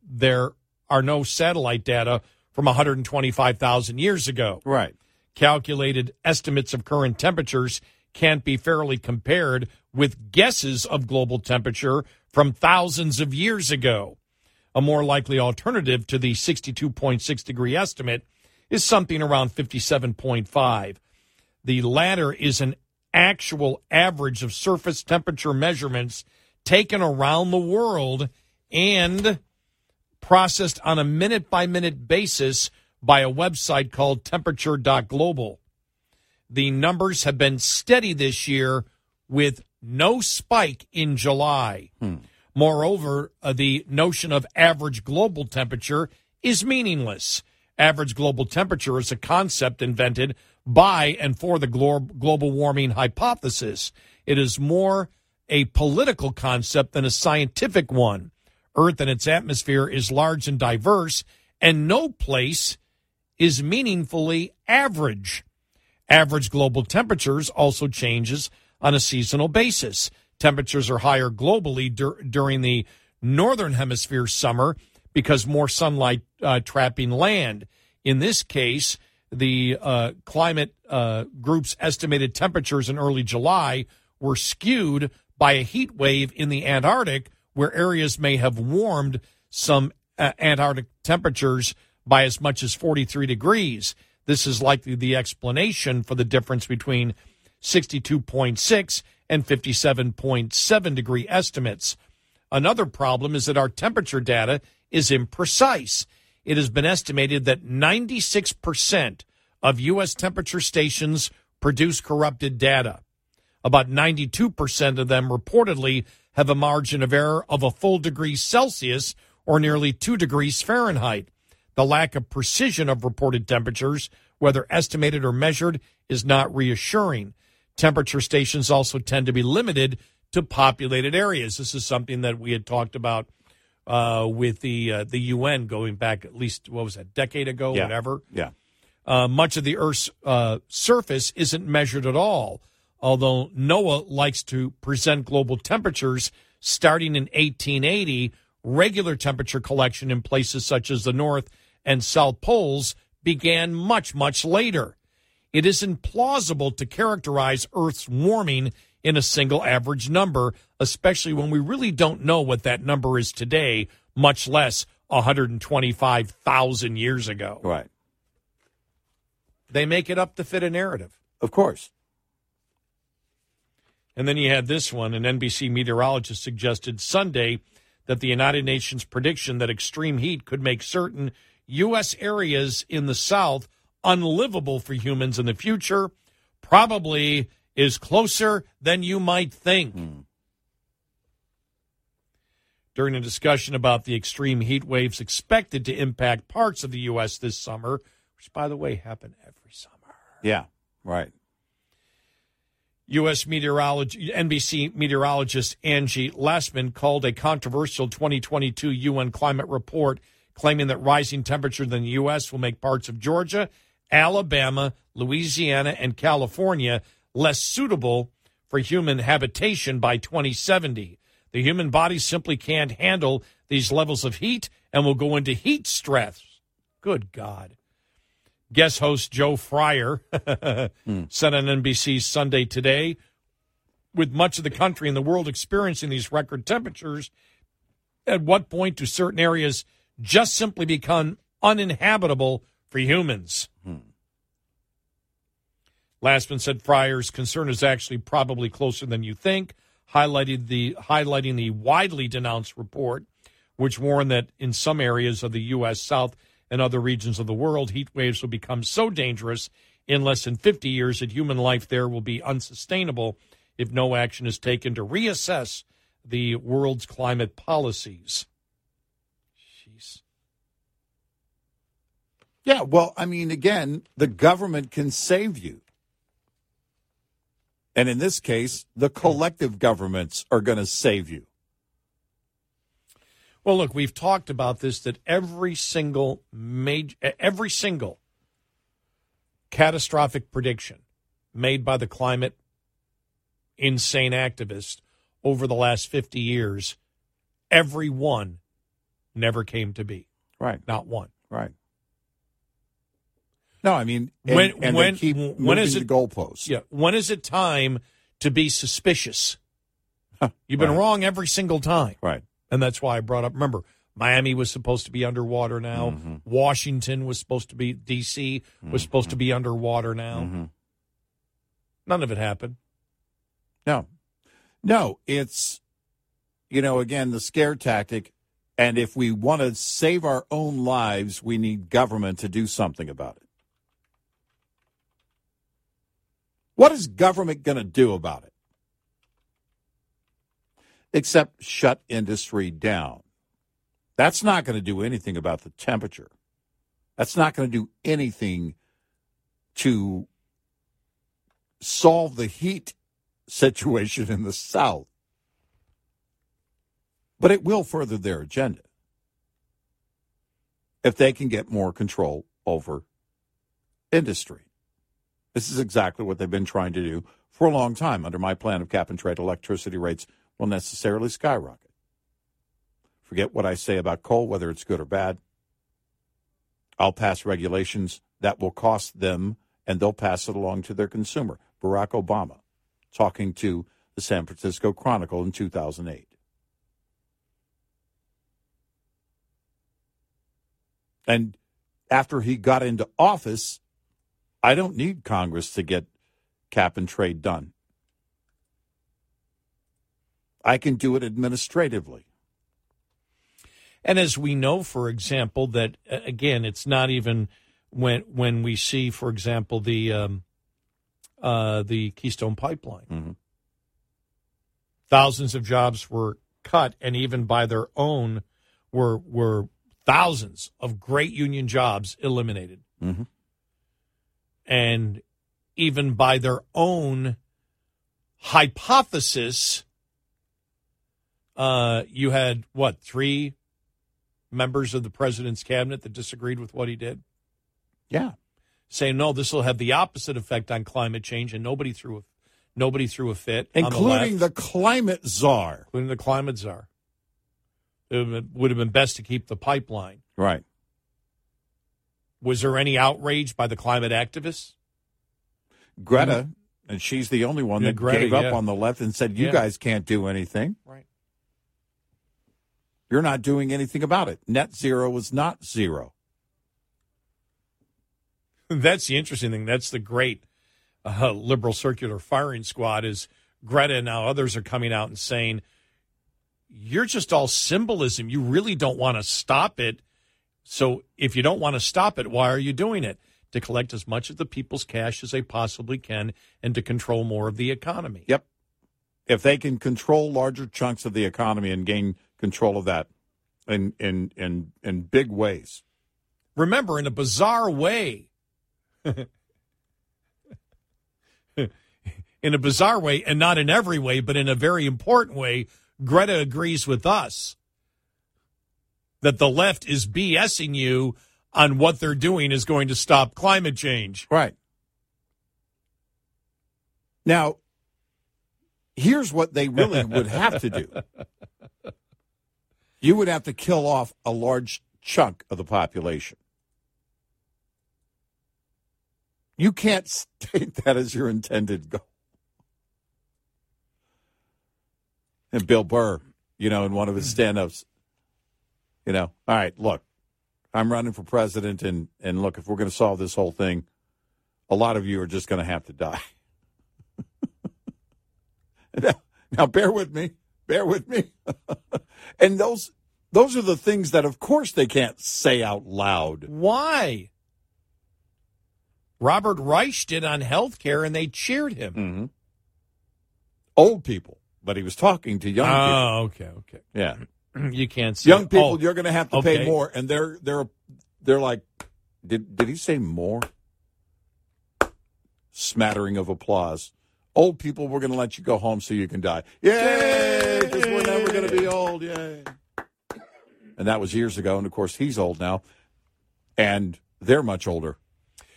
there are no satellite data from 125,000 years ago. Right. Calculated estimates of current temperatures can't be fairly compared with guesses of global temperature from thousands of years ago. A more likely alternative to the 62.6 degree estimate is something around 57.5. The latter is an actual average of surface temperature measurements taken around the world and processed on a minute-by-minute basis by a website called temperature.global. The numbers have been steady this year with no spike in July. Moreover, the notion of average global temperature is meaningless. Average global temperature is a concept invented by and for the global warming hypothesis. It is more a political concept than a scientific one. Earth and its atmosphere is large and diverse, and no place is meaningfully average. Average global temperatures also changes on a seasonal basis. Temperatures are higher globally during the northern hemisphere summer because more sunlight trapping land. In this case, the climate group's estimated temperatures in early July were skewed by a heat wave in the Antarctic, where areas may have warmed some Antarctic temperatures by as much as 43 degrees. This is likely the explanation for the difference between 62.6 and 57.7 degree estimates. Another problem is that our temperature data is imprecise. It has been estimated that 96% of U.S. temperature stations produce corrupted data. About 92% of them reportedly have a margin of error of a full degree Celsius or nearly 2 degrees Fahrenheit. The lack of precision of reported temperatures, whether estimated or measured, is not reassuring. Temperature stations also tend to be limited to populated areas. This is something that we had talked about with the UN going back at least, what was that, a decade ago, whatever. Yeah. Much of the Earth's surface isn't measured at all, although NOAA likes to present global temperatures starting in 1880, regular temperature collection in places such as the North and South Poles began much, much later. It is implausible to characterize Earth's warming in a single average number, especially when we really don't know what that number is today, much less 125,000 years ago. Right. They make it up to fit a narrative. Of course. And then you had this one. An NBC meteorologist suggested Sunday that the United Nations prediction that extreme heat could make certain U.S. areas in the South unlivable for humans in the future probably is closer than you might think. Mm. During a discussion about the extreme heat waves expected to impact parts of the U.S. this summer, which, by the way, happen every summer. Yeah, right. U.S. NBC meteorologist Angie Lastman called a controversial 2022 UN climate report claiming that rising temperatures in the U.S. will make parts of Georgia, Alabama, Louisiana, and California less suitable for human habitation by 2070. The human body simply can't handle these levels of heat and will go into heat stress. Good God. Guest host Joe Fryer said on NBC's Sunday Today, with much of the country and the world experiencing these record temperatures, at what point do certain areas just simply become uninhabitable for humans? Hmm. Lastman said Fryer's concern is actually probably closer than you think, highlighting the widely denounced report, which warned that in some areas of the U.S. South and other regions of the world, heat waves will become so dangerous in less than 50 years that human life there will be unsustainable if no action is taken to reassess the world's climate policies. Jeez. Yeah, well, I mean, again, the government can save you. And in this case, the collective governments are going to save you. Well, look, we've talked about this, that every single catastrophic prediction made by the climate insane activists over the last 50 years, every one never came to be. Right. Not one. Right. No, I mean, and they keep moving the goalposts. Yeah. When is it time to be suspicious? You've been wrong every single time. Right. And that's why I brought up, remember, Miami was supposed to be underwater now. Mm-hmm. Washington was supposed to be, D.C. was supposed to be underwater now. Mm-hmm. None of it happened. No, it's, again, the scare tactic. And if we want to save our own lives, we need government to do something about it. What is government going to do about it? Except shut industry down. That's not going to do anything about the temperature. That's not going to do anything to solve the heat situation in the South. But it will further their agenda if they can get more control over industry. This is exactly what they've been trying to do for a long time. Under my plan of cap and trade, electricity rates will necessarily skyrocket. Forget what I say about coal, whether it's good or bad. I'll pass regulations that will cost them, and they'll pass it along to their consumer. Barack Obama, talking to the San Francisco Chronicle in 2008. And after he got into office, I don't need Congress to get cap and trade done. I can do it administratively. And as we know, for example, that, again, it's not even when we see, for example, the Keystone Pipeline. Mm-hmm. Thousands of jobs were cut, and even by their own were thousands of great union jobs eliminated. Mm-hmm. And even by their own hypothesis, you had, 3 members of the president's cabinet that disagreed with what he did? Yeah. Saying, no, this will have the opposite effect on climate change, and nobody threw a fit. Including the climate czar. Including the climate czar. It would have been best to keep the pipeline. Right. Was there any outrage by the climate activists? Greta, and she's the only one that Greta, gave up on the left and said, you guys can't do anything. Right. You're not doing anything about it. Net zero is not zero. That's the interesting thing. That's the great liberal circular firing squad is Greta and now others are coming out and saying, you're just all symbolism. You really don't want to stop it. So if you don't want to stop it, why are you doing it? To collect as much of the people's cash as they possibly can and to control more of the economy. Yep. If they can control larger chunks of the economy and gain control of that in big ways. Remember, in a bizarre way, and not in every way, but in a very important way, Greta agrees with us that the left is BSing you on what they're doing is going to stop climate change. Right. Now, here's what they really would have to do. You would have to kill off a large chunk of the population. You can't state that as your intended goal. And Bill Burr, in one of his stand-ups, all right, look, I'm running for president, and look, if we're going to solve this whole thing, a lot of you are just going to have to die. Now, bear with me. And those are the things that, of course, they can't say out loud. Why? Robert Reich did on health care, and they cheered him. Mm-hmm. Old people, but he was talking to young people. Oh, okay. Yeah. You can't see young people. You're going to have to pay more, and they're like, did he say more? Smattering of applause. Old people, we're going to let you go home so you can die. Yay! Because we're never going to be old. Yay! And that was years ago, and of course he's old now, and they're much older.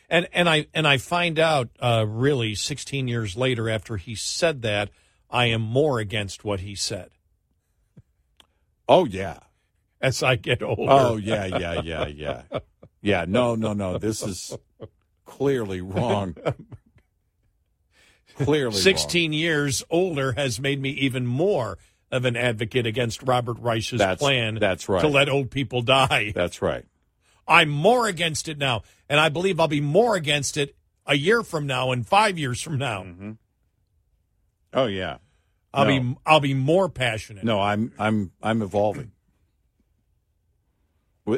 And I find out really 16 years later after he said that I am more against what he said. Oh, yeah. As I get older. Oh, yeah. Yeah, no. This is clearly wrong. 16 years older has made me even more of an advocate against Robert Reich's plan to let old people die. That's right. I'm more against it now, and I Bleav I'll be more against it a year from now and 5 years from now. Mm-hmm. Oh, yeah. I'll be more passionate. No, I'm evolving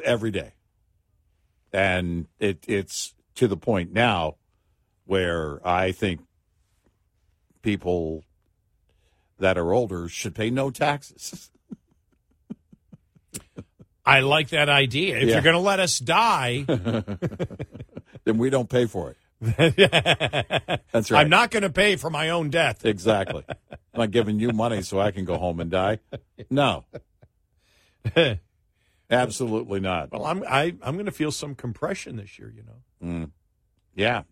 every day, and it's to the point now where I think people that are older should pay no taxes. I like that idea. If you're going to let us die, then we don't pay for it. That's right. I'm not going to pay for my own death. Exactly. I'm not giving you money so I can go home and die. No, absolutely not. Well, I'm going to feel some compression this year. Yeah,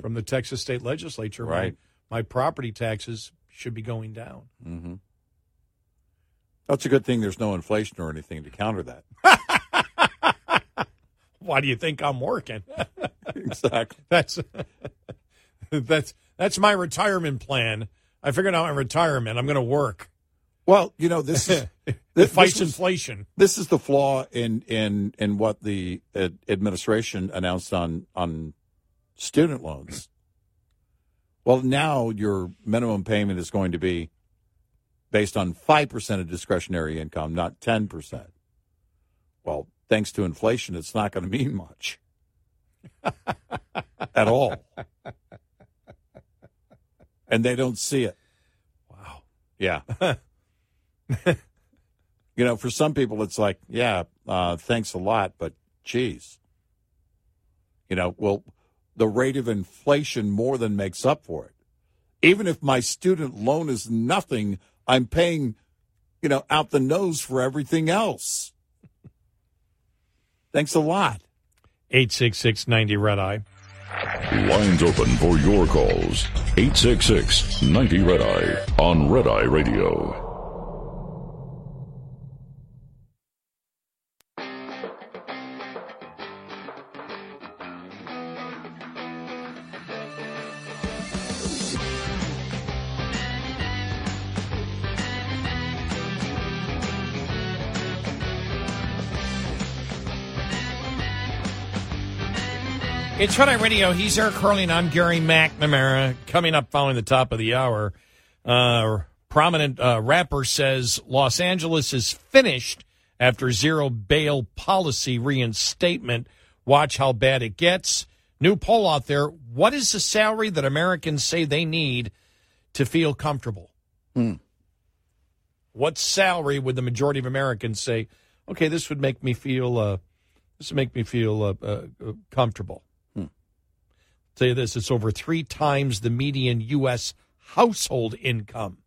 from the Texas state legislature. Right. My property taxes should be going down. Mm-hmm. That's a good thing. There's no inflation or anything to counter that. Why do you think I'm working? Exactly. That's my retirement plan. I figured out my retirement. I'm going to work. Well, this is fights inflation. This is the flaw in what the administration announced on student loans. Well, now your minimum payment is going to be based on 5% of discretionary income, not 10%. Well, thanks to inflation, it's not going to mean much at all. And they don't see it. Wow. Yeah. For some people, it's like, thanks a lot, but geez. Well, the rate of inflation more than makes up for it. Even if my student loan is nothing, I'm paying, out the nose for everything else. Thanks a lot. 866-90-RED-EYE. Lines open for your calls. 866-90-RED-EYE on Red Eye Radio. It's Red Eye Radio. He's Eric Curley, and I'm Gary McNamara. Coming up following the top of the hour, prominent rapper says Los Angeles is finished after zero bail policy reinstatement. Watch how bad it gets. New poll out there. What is the salary that Americans say they need to feel comfortable? What salary would the majority of Americans say, okay, this would make me feel comfortable? I'll tell you this, it's over three times the median U.S. household income.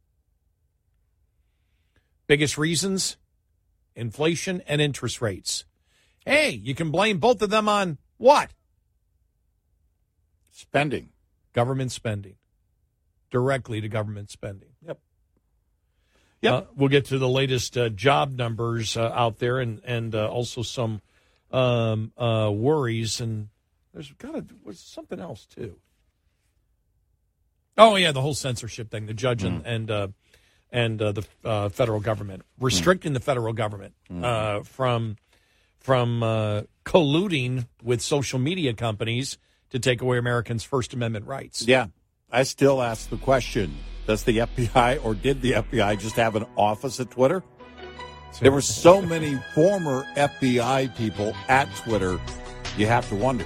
Biggest reasons? Inflation and interest rates. Hey, you can blame both of them on what? Spending. Government spending. Directly to government spending. Yep. We'll get to the latest job numbers out there and also some worries and... There's got to was something else too. Oh yeah, the whole censorship thing. The judge and the federal government restricting the federal government from colluding with social media companies to take away Americans' First Amendment rights. Yeah, I still ask the question: does the FBI or did the FBI just have an office at Twitter? There were so many former FBI people at Twitter. You have to wonder.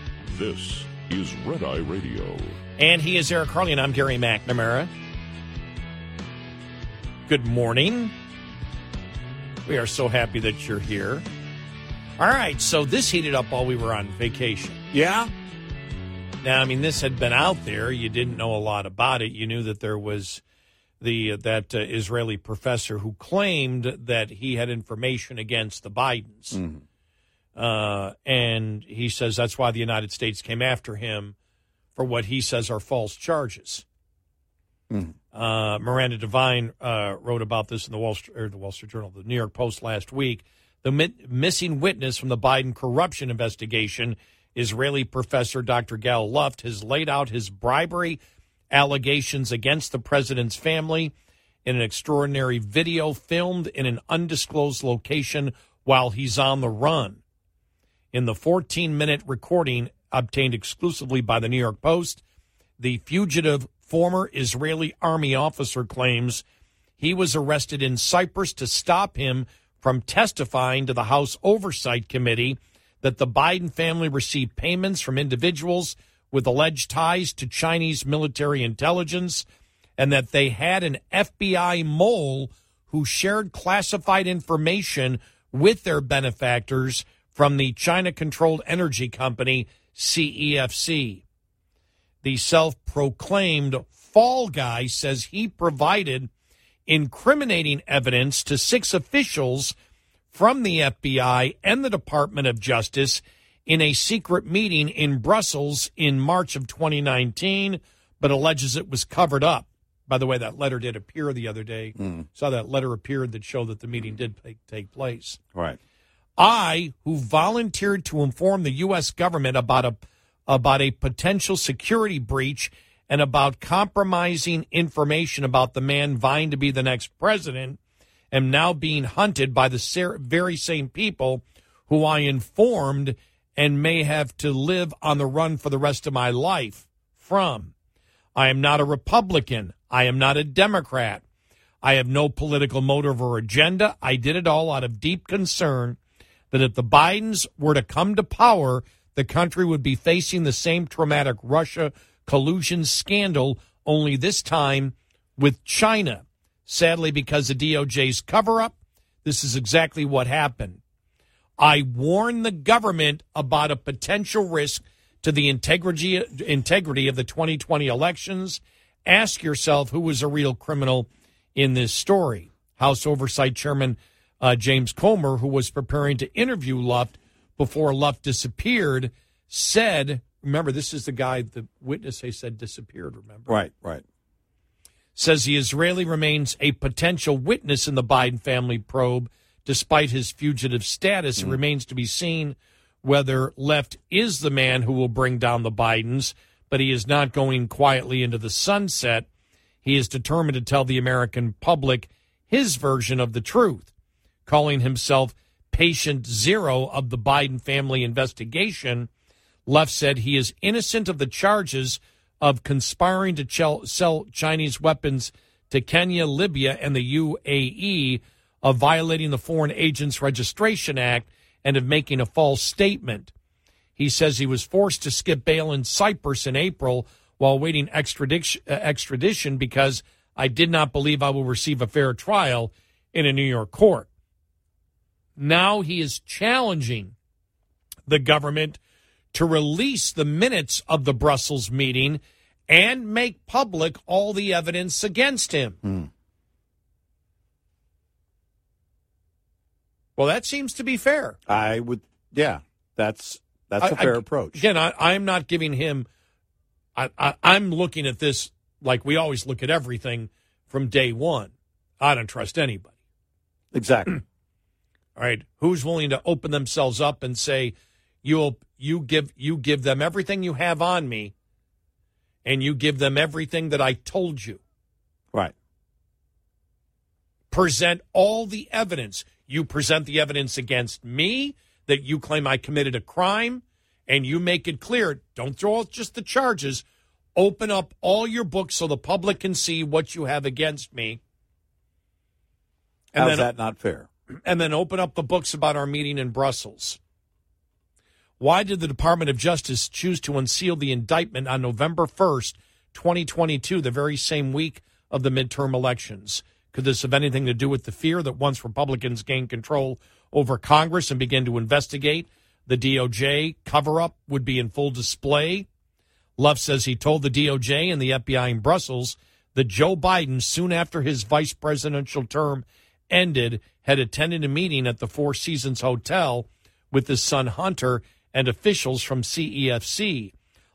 This is Red Eye Radio. And he is Eric Harley, and I'm Gary McNamara. Good morning. We are so happy that you're here. All right, so this heated up while we were on vacation. Yeah? Now, I mean, this had been out there. You didn't know a lot about it. You knew that there was that Israeli professor who claimed that he had information against the Bidens. Mm-hmm. And he says that's why the United States came after him for what he says are false charges. Miranda Devine wrote about this in the Wall Street Journal, the New York Post last week. The missing witness from the Biden corruption investigation, Israeli professor Dr. Gal Luft, has laid out his bribery allegations against the president's family in an extraordinary video filmed in an undisclosed location while he's on the run. In the 14-minute recording obtained exclusively by the New York Post, the fugitive former Israeli army officer claims he was arrested in Cyprus to stop him from testifying to the House Oversight Committee that the Biden family received payments from individuals with alleged ties to Chinese military intelligence and that they had an FBI mole who shared classified information with their benefactors from the China-controlled energy company, CEFC. The self-proclaimed fall guy says he provided incriminating evidence to six officials from the FBI and the Department of Justice in a secret meeting in Brussels in March of 2019, but alleges it was covered up. By the way, that letter did appear the other day. Saw that letter appeared that showed that the meeting did take place. Right. I, who volunteered to inform the U.S. government about a potential security breach and about compromising information about the man vying to be the next president, am now being hunted by the very same people who I informed and may have to live on the run for the rest of my life from. I am not a Republican. I am not a Democrat. I have no political motive or agenda. I did it all out of deep concern that if the Bidens were to come to power, the country would be facing the same traumatic Russia collusion scandal, only this time with China. Sadly, because of DOJ's cover-up, this is exactly what happened. I warned the government about a potential risk to the integrity of the 2020 elections. Ask yourself who was a real criminal in this story. House Oversight Chairman James Comer, who was preparing to interview Luft before Luft disappeared, said, remember, this is the guy, the witness, they said disappeared, remember? Right. Says the Israeli remains a potential witness in the Biden family probe despite his fugitive status. It remains to be seen whether Luft is the man who will bring down the Bidens, but he is not going quietly into the sunset. He is determined to tell the American public his version of the truth, calling himself patient zero of the Biden family investigation. Luft said he is innocent of the charges of conspiring to sell Chinese weapons to Kenya, Libya, and the UAE, of violating the Foreign Agents Registration Act, and of making a false statement. He says he was forced to skip bail in Cyprus in April while waiting extradition because I did not Bleav I will receive a fair trial in a New York court. Now he is challenging the government to release the minutes of the Brussels meeting and make public all the evidence against him. Well, that seems to be fair. That's a fair approach. Again, I'm not giving him... I'm looking at this like we always look at everything from day one. I don't trust anybody. Exactly. All right. Who's willing to open themselves up and say, you give them everything you have on me, and you give them everything that I told you. Right. Present all the evidence. You present the evidence against me that you claim I committed a crime, and you make it clear. Don't throw out just the charges. Open up all your books so the public can see what you have against me. How's that not fair? And then open up the books about our meeting in Brussels. Why did the Department of Justice choose to unseal the indictment on November 1st, 2022, the very same week of the midterm elections? Could this have anything to do with the fear that once Republicans gain control over Congress and begin to investigate, the DOJ cover-up would be in full display? Luft says he told the DOJ and the FBI in Brussels that Joe Biden, soon after his vice presidential term ended, had attended a meeting at the Four Seasons Hotel with his son Hunter and officials from CEFC.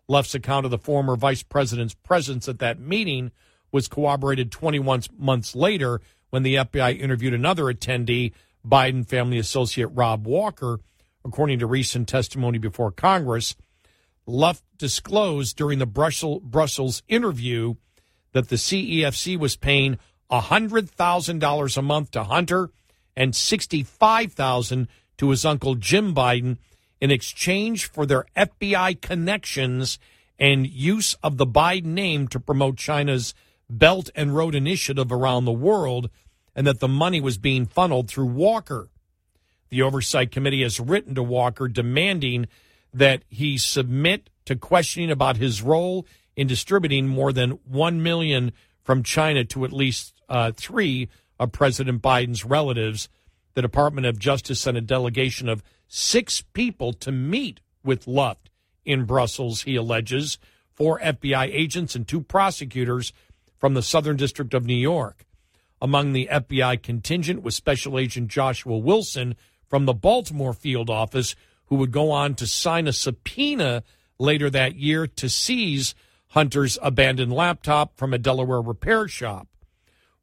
Luft's account of the former vice president's presence at that meeting was corroborated 21 months later when the FBI interviewed another attendee, Biden family associate Rob Walker. According to recent testimony before Congress, Luft disclosed during the Brussels interview that the CEFC was paying $100,000 a month to Hunter and $65,000 to his uncle Jim Biden in exchange for their FBI connections and use of the Biden name to promote China's Belt and Road Initiative around the world, and that the money was being funneled through Walker. The Oversight Committee has written to Walker demanding that he submit to questioning about his role in distributing more than 1 million from China to at least three of President Biden's relatives. The Department of Justice sent a delegation of 6 people to meet with Luft in Brussels, he alleges, 4 FBI agents and 2 prosecutors from the Southern District of New York. Among the FBI contingent was Special Agent Joshua Wilson from the Baltimore field office, who would go on to sign a subpoena later that year to seize Hunter's abandoned laptop from a Delaware repair shop.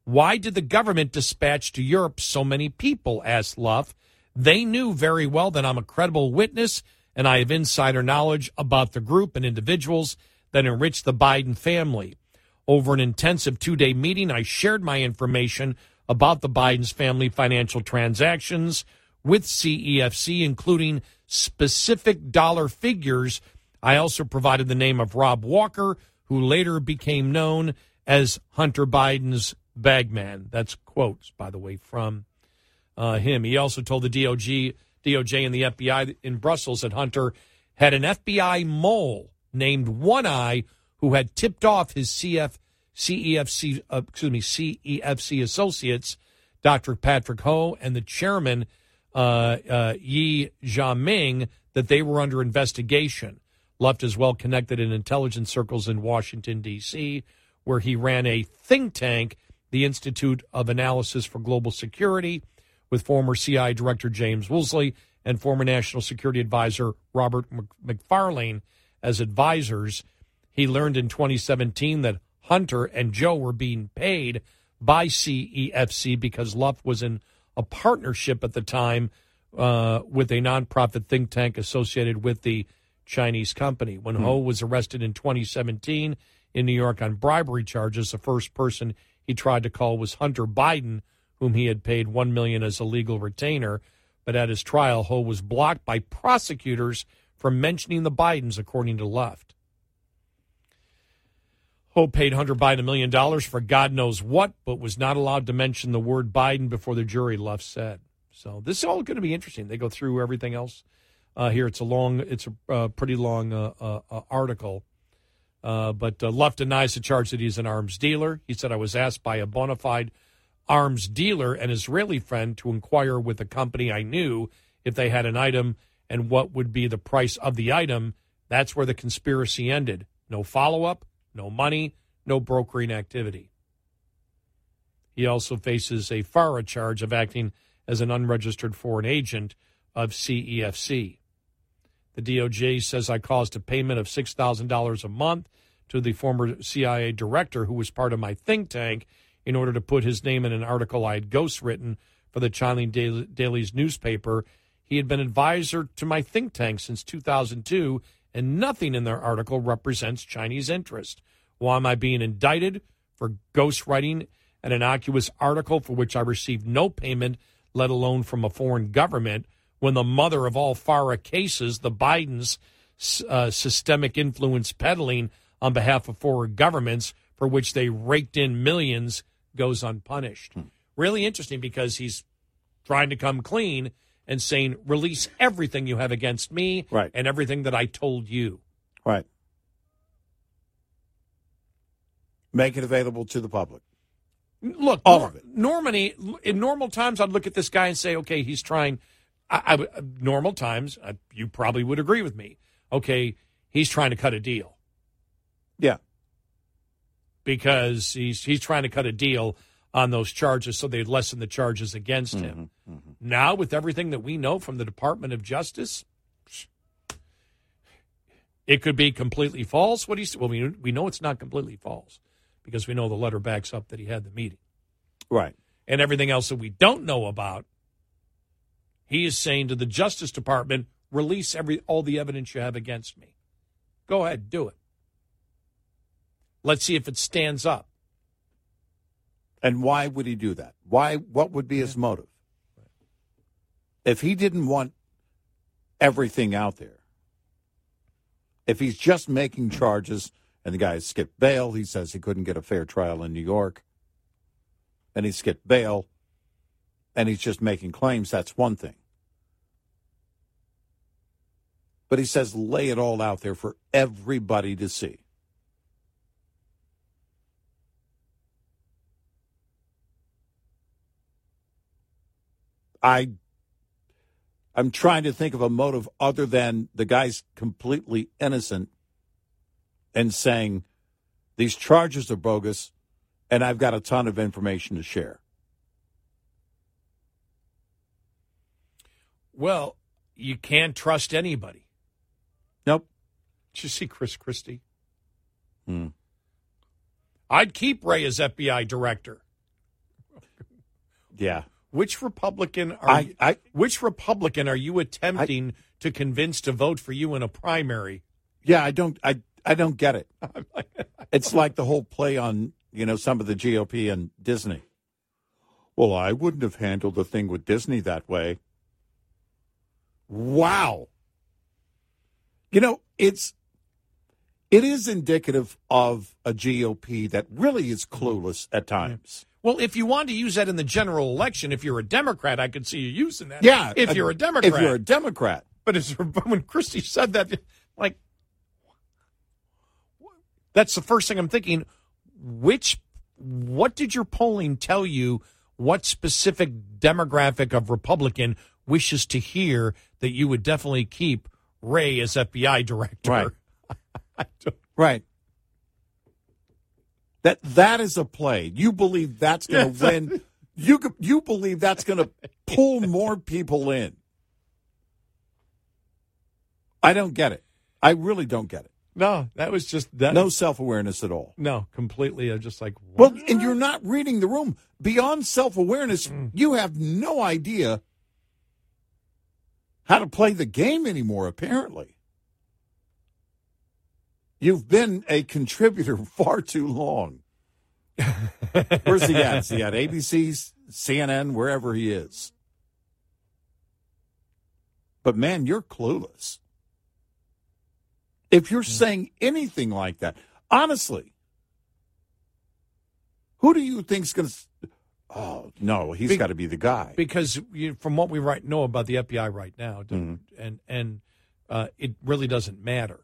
Why did the government dispatch to Europe so many people, asked Luft. They knew very well that I'm a credible witness and I have insider knowledge about the group and individuals that enrich the Biden family. Over an intensive 2-day meeting, I shared my information about the Biden's family financial transactions with CEFC, including specific dollar figures. I also provided the name of Rob Walker, who later became known as Hunter Biden's bagman. That's quotes, by the way, from him. He also told the DOJ and the FBI in Brussels that Hunter had an FBI mole named One Eye who had tipped off his CEFC associates, Dr. Patrick Ho and the chairman, Yi Jiaming, that they were under investigation. Luft is well connected in intelligence circles in Washington, D.C., where he ran a think tank, the Institute of Analysis for Global Security, with former CIA Director James Woolsey and former National Security Advisor Robert McFarlane as advisors. He learned in 2017 that Hunter and Joe were being paid by CEFC because Luft was in a partnership at the time with a nonprofit think tank associated with the Chinese company. When Ho was arrested in 2017 in New York on bribery charges, the first person he tried to call was Hunter Biden, whom he had paid $1 million as a legal retainer. But at his trial, Ho was blocked by prosecutors from mentioning the Bidens, according to Luft. Ho paid Hunter Biden $1 million for God knows what, but was not allowed to mention the word Biden before the jury, Luft said. So this is all going to be interesting. They go through everything else here. It's a pretty long article. But Luft denies the charge that he's an arms dealer. He said, I was asked by a bona fide arms dealer and Israeli friend to inquire with a company I knew if they had an item and what would be the price of the item. That's where the conspiracy ended. No follow-up. No money, no brokering activity. He also faces a FARA charge of acting as an unregistered foreign agent of CEFC. The DOJ says I caused a payment of $6,000 a month to the former CIA director who was part of my think tank in order to put his name in an article I had ghostwritten for the China Daily's newspaper. He had been advisor to my think tank since 2002, and nothing in their article represents Chinese interest. Why am I being indicted for ghostwriting an innocuous article for which I received no payment, let alone from a foreign government, when the mother of all FARA cases, the Bidens' systemic influence peddling on behalf of foreign governments, for which they raked in millions, goes unpunished? Really interesting, because he's trying to come clean and saying, release everything you have against me, right, and everything that I told you. Right. Make it available to the public. Look, all of it. Normally, in normal times, I'd look at this guy and say, okay, he's trying. Normal times, you probably would agree with me. Okay, he's trying to cut a deal. Yeah. Because he's trying to cut a deal on those charges, so they lessen the charges against him. Mm-hmm. Now, with everything that we know from the Department of Justice, it could be completely false. We know it's not completely false, because we know the letter backs up that he had the meeting. Right. And everything else that we don't know about, he is saying to the Justice Department, release all the evidence you have against me. Go ahead, do it. Let's see if it stands up. And why would he do that? Why? What would be his motive? If he didn't want everything out there, if he's just making charges and the guy skipped bail, he says he couldn't get a fair trial in New York, and he skipped bail, and he's just making claims, that's one thing. But he says lay it all out there for everybody to see. I'm trying to think of a motive other than the guy's completely innocent and saying these charges are bogus and I've got a ton of information to share. Well, you can't trust anybody. Nope. Did you see Chris Christie? I'd keep Ray as FBI director. Yeah. Which Republican are you attempting to convince to vote for you in a primary? Yeah, I don't get it. It's like the whole play on, some of the GOP and Disney. well, I wouldn't have handled the thing with Disney that way. Wow. You know, it is indicative of a GOP that really is clueless at times. Well, if you want to use that in the general election, if you're a Democrat, I could see you using that. Yeah. If you're a Democrat. If you're a Democrat. But when Christie said that, like, that's the first thing I'm thinking. What did your polling tell you? What specific demographic of Republican wishes to hear that you would definitely keep Ray as FBI director? Right. Right. That is a play. You believe that's going to win. You believe that's going to pull more people in. I don't get it. I really don't get it. No, that was just that. No self-awareness at all. No, completely. I'm just like, what? Well, and you're not reading the room. Beyond self-awareness, you have no idea how to play the game anymore, apparently. You've been a contributor far too long. Where's he at? Is he at ABC, CNN, wherever he is? But, man, you're clueless. If you're saying anything like that, honestly, who do you think's going to? Oh no, he's got to be the guy. Because from what we know about the FBI right now, and it really doesn't matter.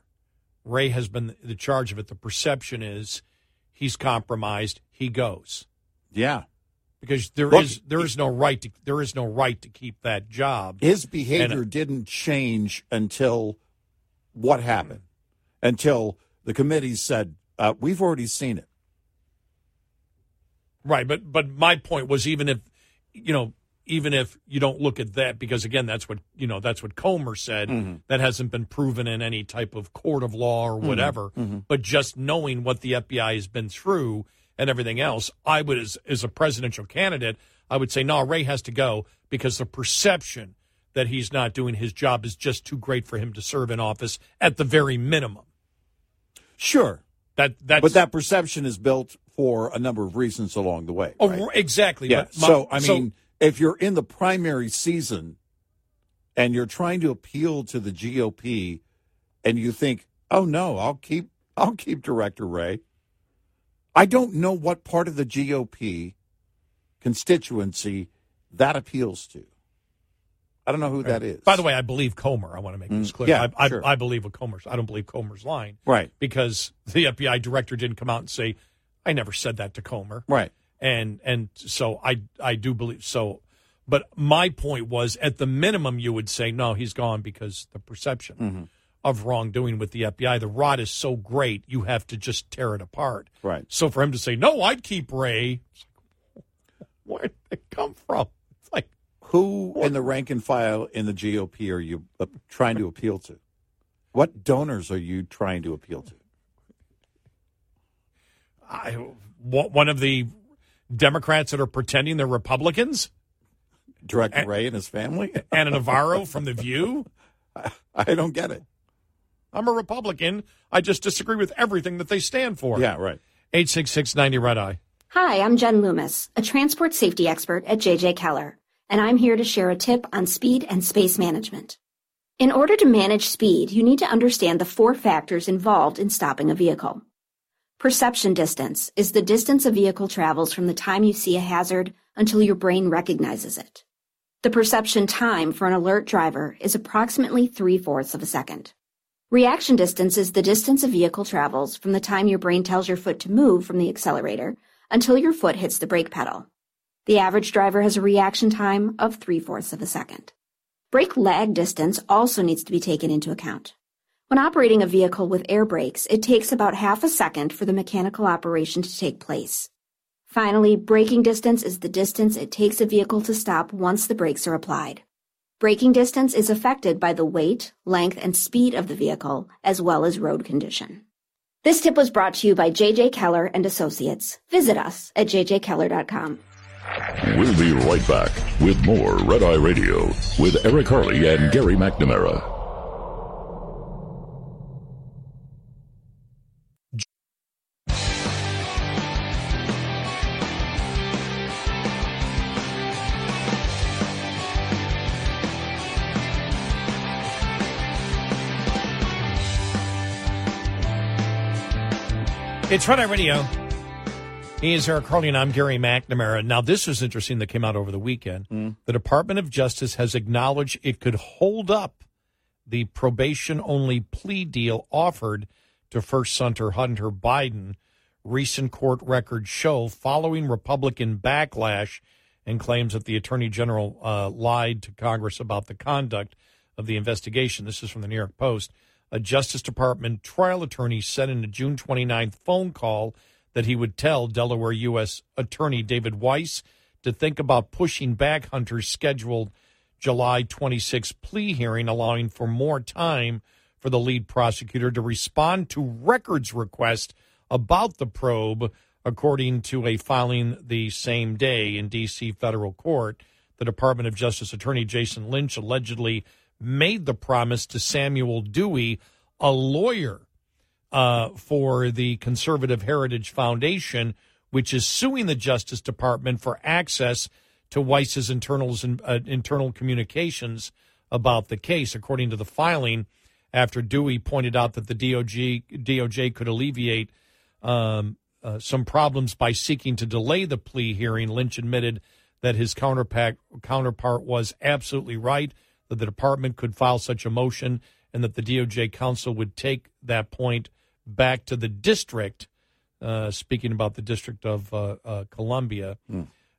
Ray has been the charge of it. The perception is he's compromised. He goes. Yeah, because there is no right to keep that job. His behavior didn't change until what happened. Until the committee said, we've already seen it. Right, but my point was even if you don't look at that, because again, that's what Comer said, that hasn't been proven in any type of court of law or whatever, but just knowing what the FBI has been through and everything else, I would, as a presidential candidate, I would say, no, Ray has to go because the perception that he's not doing his job is just too great for him to serve in office at the very minimum. Sure. But that perception is built for a number of reasons along the way. Right? Oh, exactly. Yeah. If you're in the primary season and you're trying to appeal to the GOP and you think, oh, no, I'll keep Director Ray. I don't know what part of the GOP constituency that appeals to. I don't know who that is. By the way, I Bleav Comer. I want to make this clear. Yeah, sure. I Bleav what Comer's. I don't Bleav Comer's line. Right. Because the FBI director didn't come out and say, I never said that to Comer. Right. And so I do Bleav so. But my point was, at the minimum, you would say, no, he's gone because the perception of wrongdoing with the FBI, the rot is so great, you have to just tear it apart. Right. So for him to say, no, I'd keep Ray, where'd it come from? Who in the rank and file in the GOP are you trying to appeal to? What donors are you trying to appeal to? One of the Democrats that are pretending they're Republicans? Director Ray and his family? Anna Navarro from The View? I don't get it. I'm a Republican. I just disagree with everything that they stand for. Yeah, right. 866-90 Red Eye. Hi, I'm Jen Loomis, a transport safety expert at JJ Keller. And I'm here to share a tip on speed and space management. In order to manage speed, you need to understand the 4 factors involved in stopping a vehicle. Perception distance is the distance a vehicle travels from the time you see a hazard until your brain recognizes it. The perception time for an alert driver is approximately 3/4 of a second. Reaction distance is the distance a vehicle travels from the time your brain tells your foot to move from the accelerator until your foot hits the brake pedal. The average driver has a reaction time of 3/4 of a second. Brake lag distance also needs to be taken into account. When operating a vehicle with air brakes, it takes about half a second for the mechanical operation to take place. Finally, braking distance is the distance it takes a vehicle to stop once the brakes are applied. Braking distance is affected by the weight, length, and speed of the vehicle, as well as road condition. This tip was brought to you by J.J. Keller and Associates. Visit us at jjkeller.com. We'll be right back with more Red Eye Radio with Eric Harley and Gary McNamara. It's Red Eye Radio. He is Eric Carly, and I'm Gary McNamara. Now, this is interesting that came out over the weekend. The Department of Justice has acknowledged it could hold up the probation-only plea deal offered to First Senator Hunter Biden. Recent court records show following Republican backlash and claims that the Attorney General lied to Congress about the conduct of the investigation. This is from the New York Post. A Justice Department trial attorney said in a June 29th phone call that he would tell Delaware U.S. Attorney David Weiss to think about pushing back Hunter's scheduled July 26 plea hearing, allowing for more time for the lead prosecutor to respond to records requests about the probe, according to a filing the same day in D.C. federal court. The Department of Justice attorney Jason Lynch allegedly made the promise to Samuel Dewey, a lawyer for the Conservative Heritage Foundation, which is suing the Justice Department for access to Weiss's internal communications about the case. According to the filing, after Dewey pointed out that the DOJ could alleviate some problems by seeking to delay the plea hearing, Lynch admitted that his counterpart was absolutely right, that the department could file such a motion and that the DOJ counsel would take that point back to the district, speaking about the District of Columbia.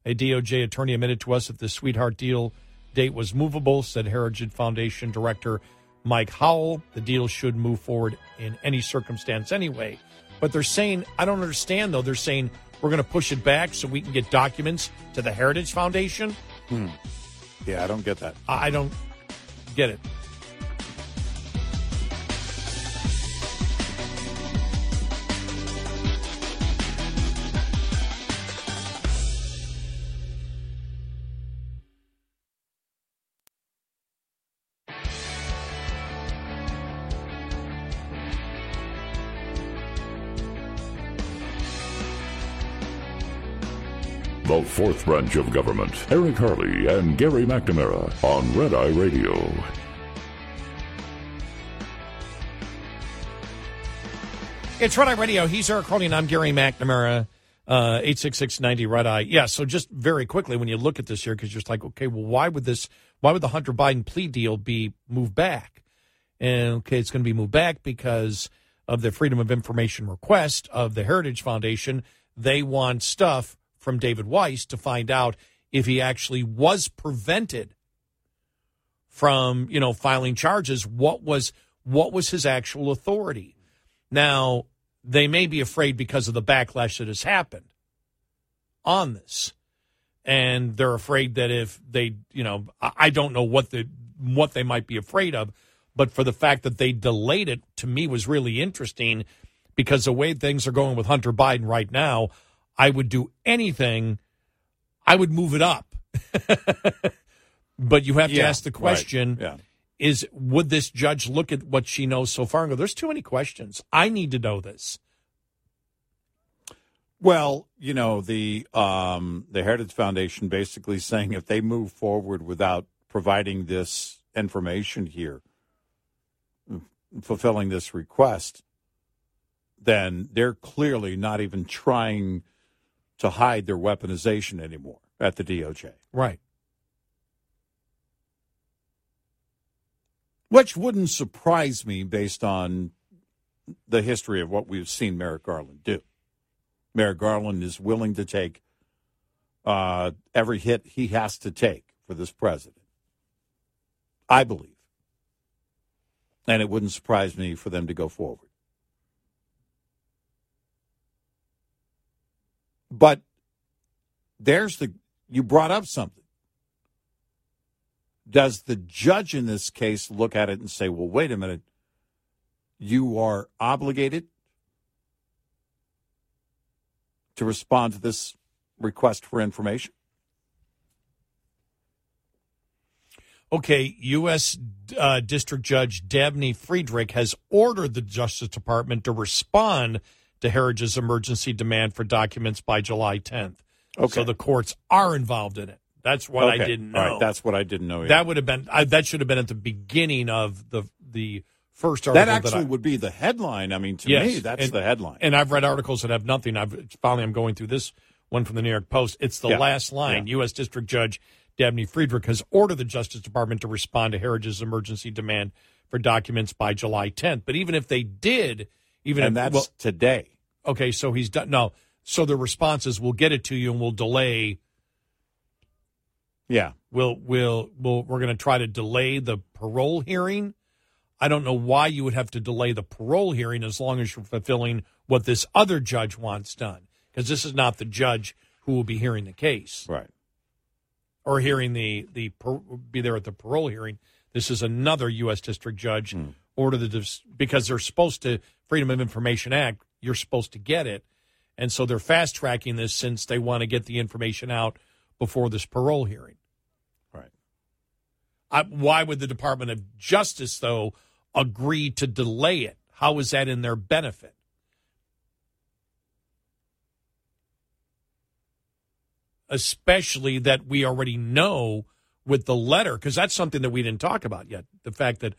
A DOJ attorney admitted to us that the sweetheart deal date was movable, said Heritage Foundation Director Mike Howell. The deal should move forward in any circumstance anyway. But they're saying, I don't understand, though. They're saying we're going to push it back so we can get documents to the Heritage Foundation. Yeah, I don't get that. I don't get it. The fourth branch of government, Eric Harley and Gary McNamara on Red Eye Radio. It's Red Eye Radio. He's Eric Harley and I'm Gary McNamara, 866-90 Red Eye. Yeah, so just very quickly when you look at this here, because you're just like, okay, well, why would the Hunter Biden plea deal be moved back? And okay, it's going to be moved back because of the Freedom of Information request of the Heritage Foundation. They want stuff from David Weiss to find out if he actually was prevented from, filing charges. What was his actual authority? Now, they may be afraid because of the backlash that has happened on this. And they're afraid that if they, I don't know what they might be afraid of, but for the fact that they delayed it, to me, was really interesting, because the way things are going with Hunter Biden right now, I would do anything. I would move it up. But you have to ask the question, right. Is would this judge look at what she knows so far and go, there's too many questions. I need to know this. Well, the Heritage Foundation basically saying if they move forward without providing this information here, fulfilling this request, then they're clearly not even trying to hide their weaponization anymore at the DOJ. Right. Which wouldn't surprise me based on the history of what we've seen Merrick Garland do. Merrick Garland is willing to take every hit he has to take for this president, I believe. And it wouldn't surprise me for them to go forward. But you brought up something. Does the judge in this case look at it and say, well, wait a minute, you are obligated to respond to this request for information? Okay, U.S. District Judge Dabney Friedrich has ordered the Justice Department to respond to Heritage's emergency demand for documents by July 10th. Okay. So the courts are involved in it. That's what I didn't know. All right. That's what I didn't know either. That should have been at the beginning of the first article. That actually would be the headline. I mean, to me, that's the headline. And I've read articles that have nothing. Finally, I'm going through this one from the New York Post. It's the last line. Yeah. U.S. District Judge Dabney Friedrich has ordered the Justice Department to respond to Heritage's emergency demand for documents by July 10th. But even if they did, today. Okay, so he's done. No, so the response is, we'll get it to you and we'll delay. Yeah, we're going to try to delay the parole hearing. I don't know why you would have to delay the parole hearing as long as you're fulfilling what this other judge wants done, because this is not the judge who will be hearing the case, right? Or hearing be there at the parole hearing. This is another U.S. District Judge order because they're supposed to, Freedom of Information Act, you're supposed to get it. And so they're fast-tracking this since they want to get the information out before this parole hearing. Right. Why would the Department of Justice, though, agree to delay it? How is that in their benefit? Especially that we already know with the letter, because that's something that we didn't talk about yet, the fact that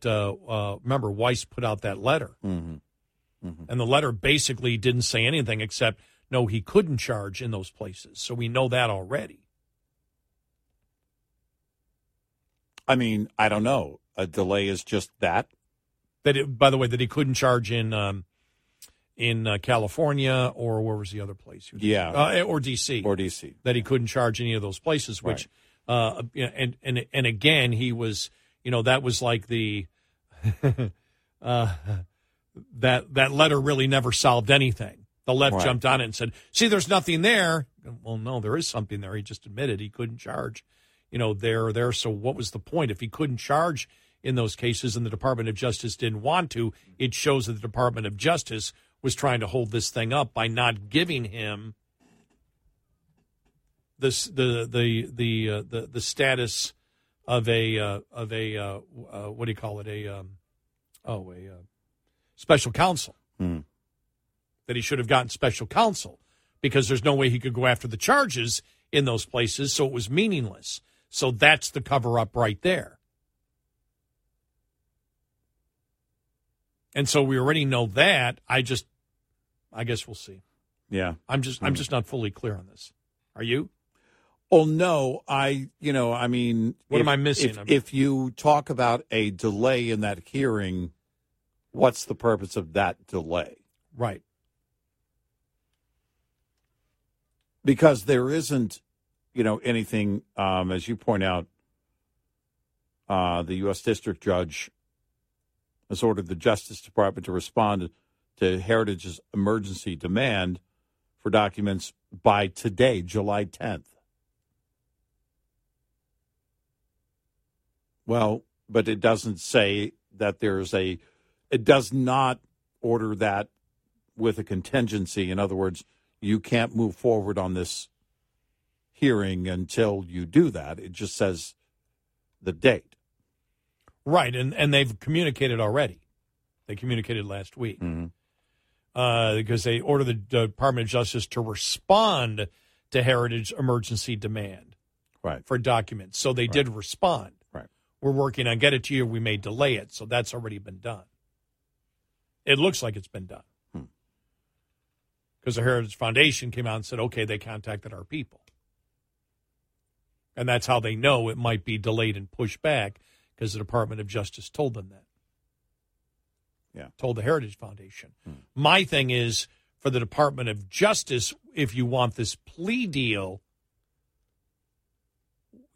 remember, Weiss put out that letter. Mm-hmm. Mm-hmm. And the letter basically didn't say anything except, no, he couldn't charge in those places. So we know that already. I mean, I don't know. A delay is just that. By the way, that he couldn't charge in California, or where was the other place? Or D.C. Or D.C. That he couldn't charge any of those places, which... Right. And again, he was, that was like the, that letter really never solved anything. The left jumped on it and said, see, there's nothing there. Well, no, there is something there. He just admitted he couldn't charge, there or there. So what was the point? If he couldn't charge in those cases and the Department of Justice didn't want to, it shows that the Department of Justice was trying to hold this thing up by not giving him the status of a what do you call it, a special counsel, that he should have gotten special counsel, because there's no way he could go after the charges in those places, so it was meaningless. So that's the cover up right there. And so we already know that. I guess we'll see. Yeah, I'm just not fully clear on this. Are you? Well, no, what am I missing? If you talk about a delay in that hearing, what's the purpose of that delay? Right. Because there isn't, anything, as you point out, the U.S. District Judge has ordered the Justice Department to respond to Heritage's emergency demand for documents by today, July 10th. Well, but it doesn't say that it does not order that with a contingency. In other words, you can't move forward on this hearing until you do that. It just says the date. Right, and they've communicated already. They communicated last week. Mm-hmm. Because they order the Department of Justice to respond to Heritage emergency demand for documents. So they did respond. Right. We're working on get it to you. We may delay it. So that's already been done. It looks like it's been done. Because the Heritage Foundation came out and said, okay, they contacted our people. And that's how they know it might be delayed and pushed back, because the Department of Justice told them that. Yeah. Told the Heritage Foundation. My thing is, for the Department of Justice, if you want this plea deal,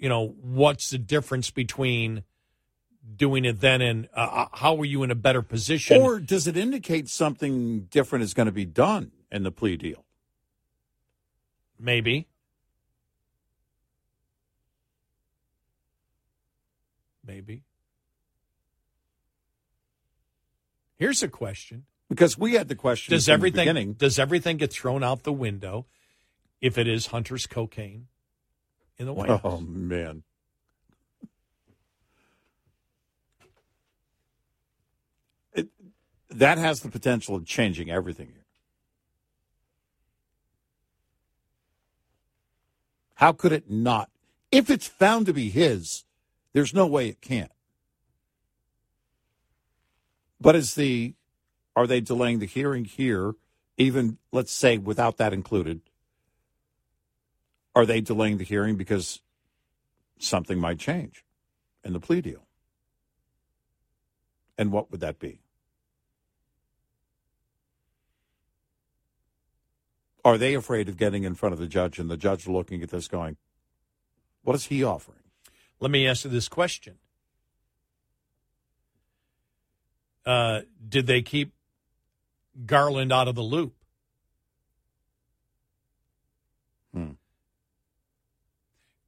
what's the difference between doing it then and how are you in a better position? Or does it indicate something different is going to be done in the plea deal? Maybe. Maybe. Here's a question. Because we had the question from the beginning. Does everything get thrown out the window if it is Hunter's cocaine in the White House? Oh, man. That has the potential of changing everything here. How could it not? If it's found to be his, there's no way it can't. But are they delaying the hearing here, even, let's say, without that included? Are they delaying the hearing because something might change in the plea deal? And what would that be? Are they afraid of getting in front of the judge and the judge looking at this going, what is he offering? Let me ask you this question. Did they keep Garland out of the loop?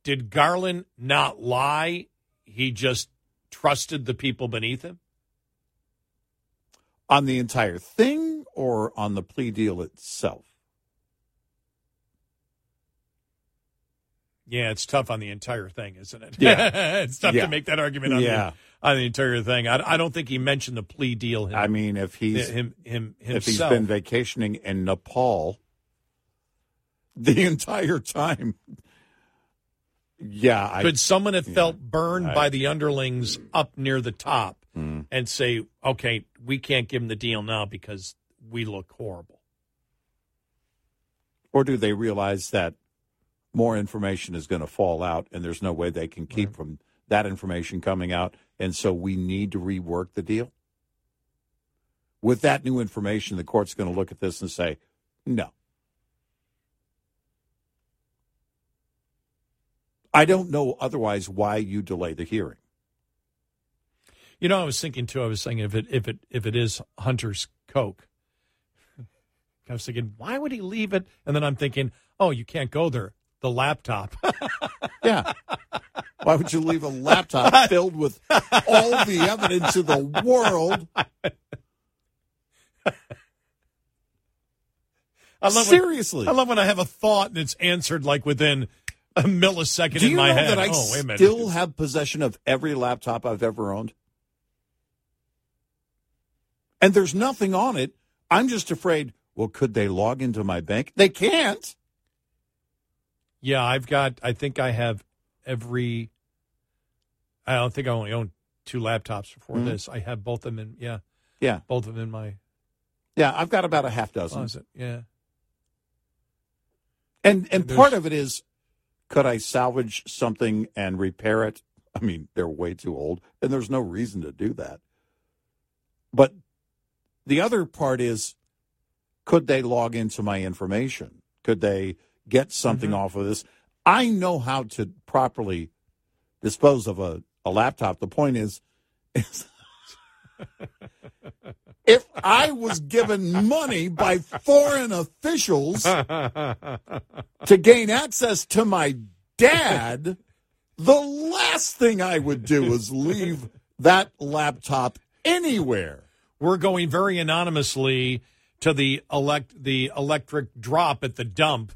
Did Garland not lie? He just trusted the people beneath him? On the entire thing or on the plea deal itself? Yeah, it's tough on the entire thing, isn't it? Yeah. It's tough to make that argument on the entire thing. I don't think he mentioned the plea deal. I mean, if he's been vacationing in Nepal the entire time. Yeah. Could someone have felt burned by the underlings up near the top and say, okay, we can't give him the deal now because we look horrible? Or do they realize that more information is going to fall out and there's no way they can keep from that information coming out, and so we need to rework the deal? With that new information, the court's going to look at this and say, no. I don't know otherwise why you delay the hearing. You know, I was thinking too. I was saying if it is Hunter's Coke, I was thinking, why would he leave it? And then I'm thinking, oh, you can't go there. The laptop. Yeah. Why would you leave a laptop filled with all the evidence in the world? Seriously. I love when I have a thought and it's answered like within a millisecond in my head. Do you know that I still have possession of every laptop I've ever owned? And there's nothing on it. I'm just afraid, well, could they log into my bank? They can't. Yeah, I have every, I don't think I only own two laptops before this. I have both of them in, both of them in my. Yeah, I've got about a half dozen. Closet. Yeah. And part of it is, could I salvage something and repair it? I mean, they're way too old, and there's no reason to do that. But the other part is, could they log into my information? Could they get something off of this? I know how to properly dispose of a laptop. The point is if I was given money by foreign officials to gain access to my dad, the last thing I would do is leave that laptop anywhere. We're going very anonymously to the electric drop at the dump.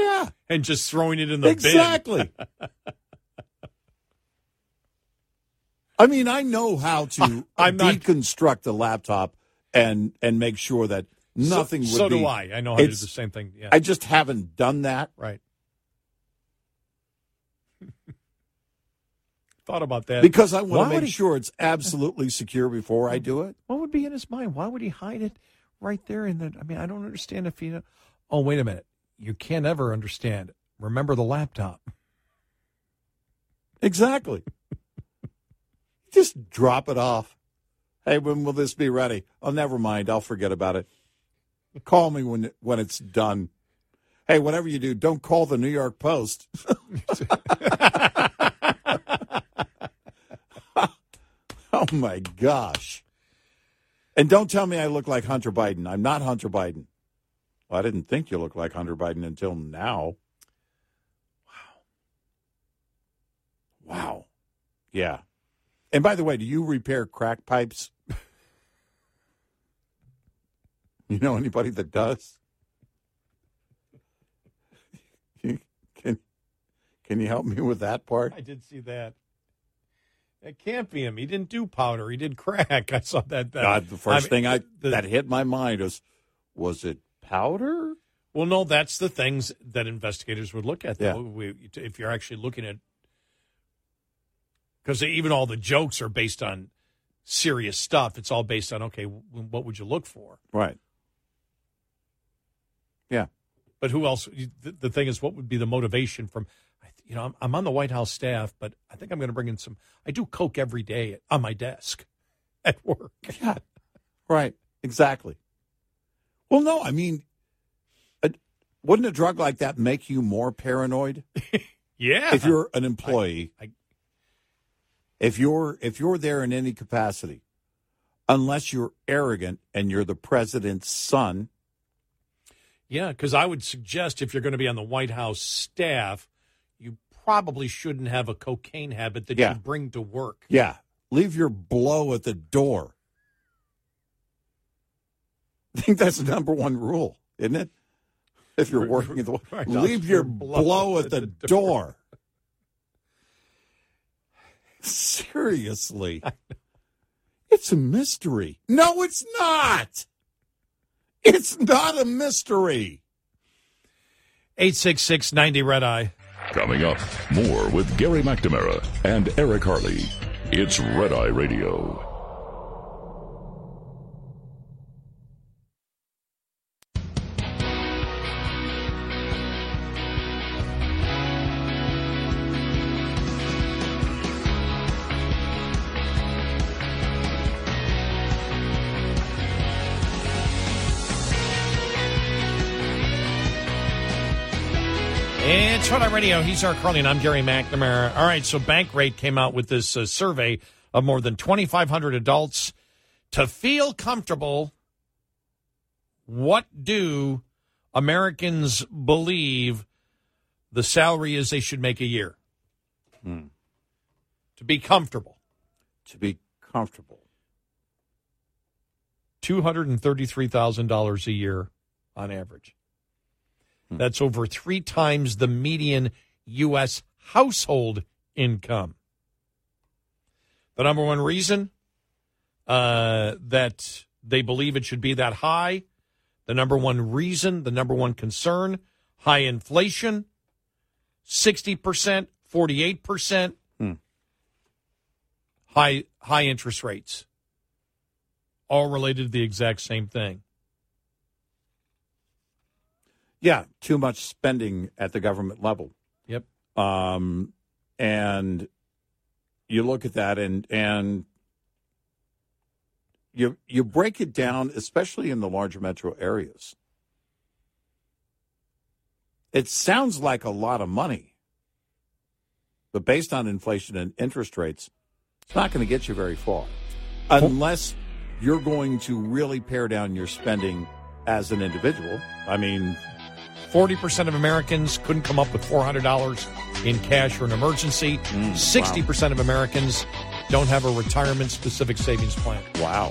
Yeah. And just throwing it in the bin. Exactly. I mean, I know how to deconstruct a laptop and make sure that nothing would be. So do I. I know how to do the same thing. Yeah. I just haven't done that. Right. Thought about that. Because I want to make sure it's absolutely secure before I do it. What would be in his mind? Why would he hide it right there? And then, I mean, I don't understand if he... Oh, wait a minute. You can't ever understand. Remember the laptop. Exactly. Just drop it off. Hey, when will this be ready? Oh, never mind. I'll forget about it. Call me when it's done. Hey, whatever you do, don't call the New York Post. Oh, my gosh. And don't tell me I look like Hunter Biden. I'm not Hunter Biden. Well, I didn't think you looked like Hunter Biden until now. Wow. Yeah. And by the way, do you repair crack pipes? You know anybody that does? Can you help me with that part? I did see that. It can't be him. He didn't do powder. He did crack. I saw that. God, the first thing that hit my mind was it powder? Well, no, that's the things that investigators would look at, though. Yeah. If you're actually looking at, because even all the jokes are based on serious stuff. It's all based on, okay, what would you look for? Right. Yeah. But who else? The thing is, what would be the motivation from, you know, I'm on the White House staff, but I think I'm going to bring in some, I do Coke every day on my desk at work. Yeah. Right. Exactly. Well, no, I mean, wouldn't a drug like that make you more paranoid? Yeah. If you're an employee, if you're there in any capacity, unless you're arrogant and you're the president's son. Yeah, because I would suggest if you're going to be on the White House staff, you probably shouldn't have a cocaine habit that you bring to work. Yeah. Leave your blow at the door. I think that's the number one rule, isn't it? If you're working at the White House, leave your blow at the door. Seriously. It's a mystery. No, it's not. It's not a mystery. 866-90 Red Eye. Coming up, more with Gary McNamara and Eric Harley. It's Red Eye Radio. It's Red Eye Radio. He's Art Carly, and I'm Gary McNamara. All right, so Bankrate came out with this survey of more than 2,500 adults. To feel comfortable, what do Americans Bleav the salary is they should make a year? To be comfortable. 233,000 a year on average. That's over three times the median U.S. household income. The number one reason that they Bleav it should be that high, the number one reason, the number one concern, high inflation, 60%, 48%, high interest rates, all related to the exact same thing. Yeah, too much spending at the government level. Yep. And you look at that and you break it down, especially in the larger metro areas. It sounds like a lot of money, but based on inflation and interest rates, it's not going to get you very far unless you're going to really pare down your spending as an individual. I mean, 40% of Americans couldn't come up with $400 in cash for an emergency. 60% of Americans don't have a retirement-specific savings plan. Wow.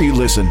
you listen.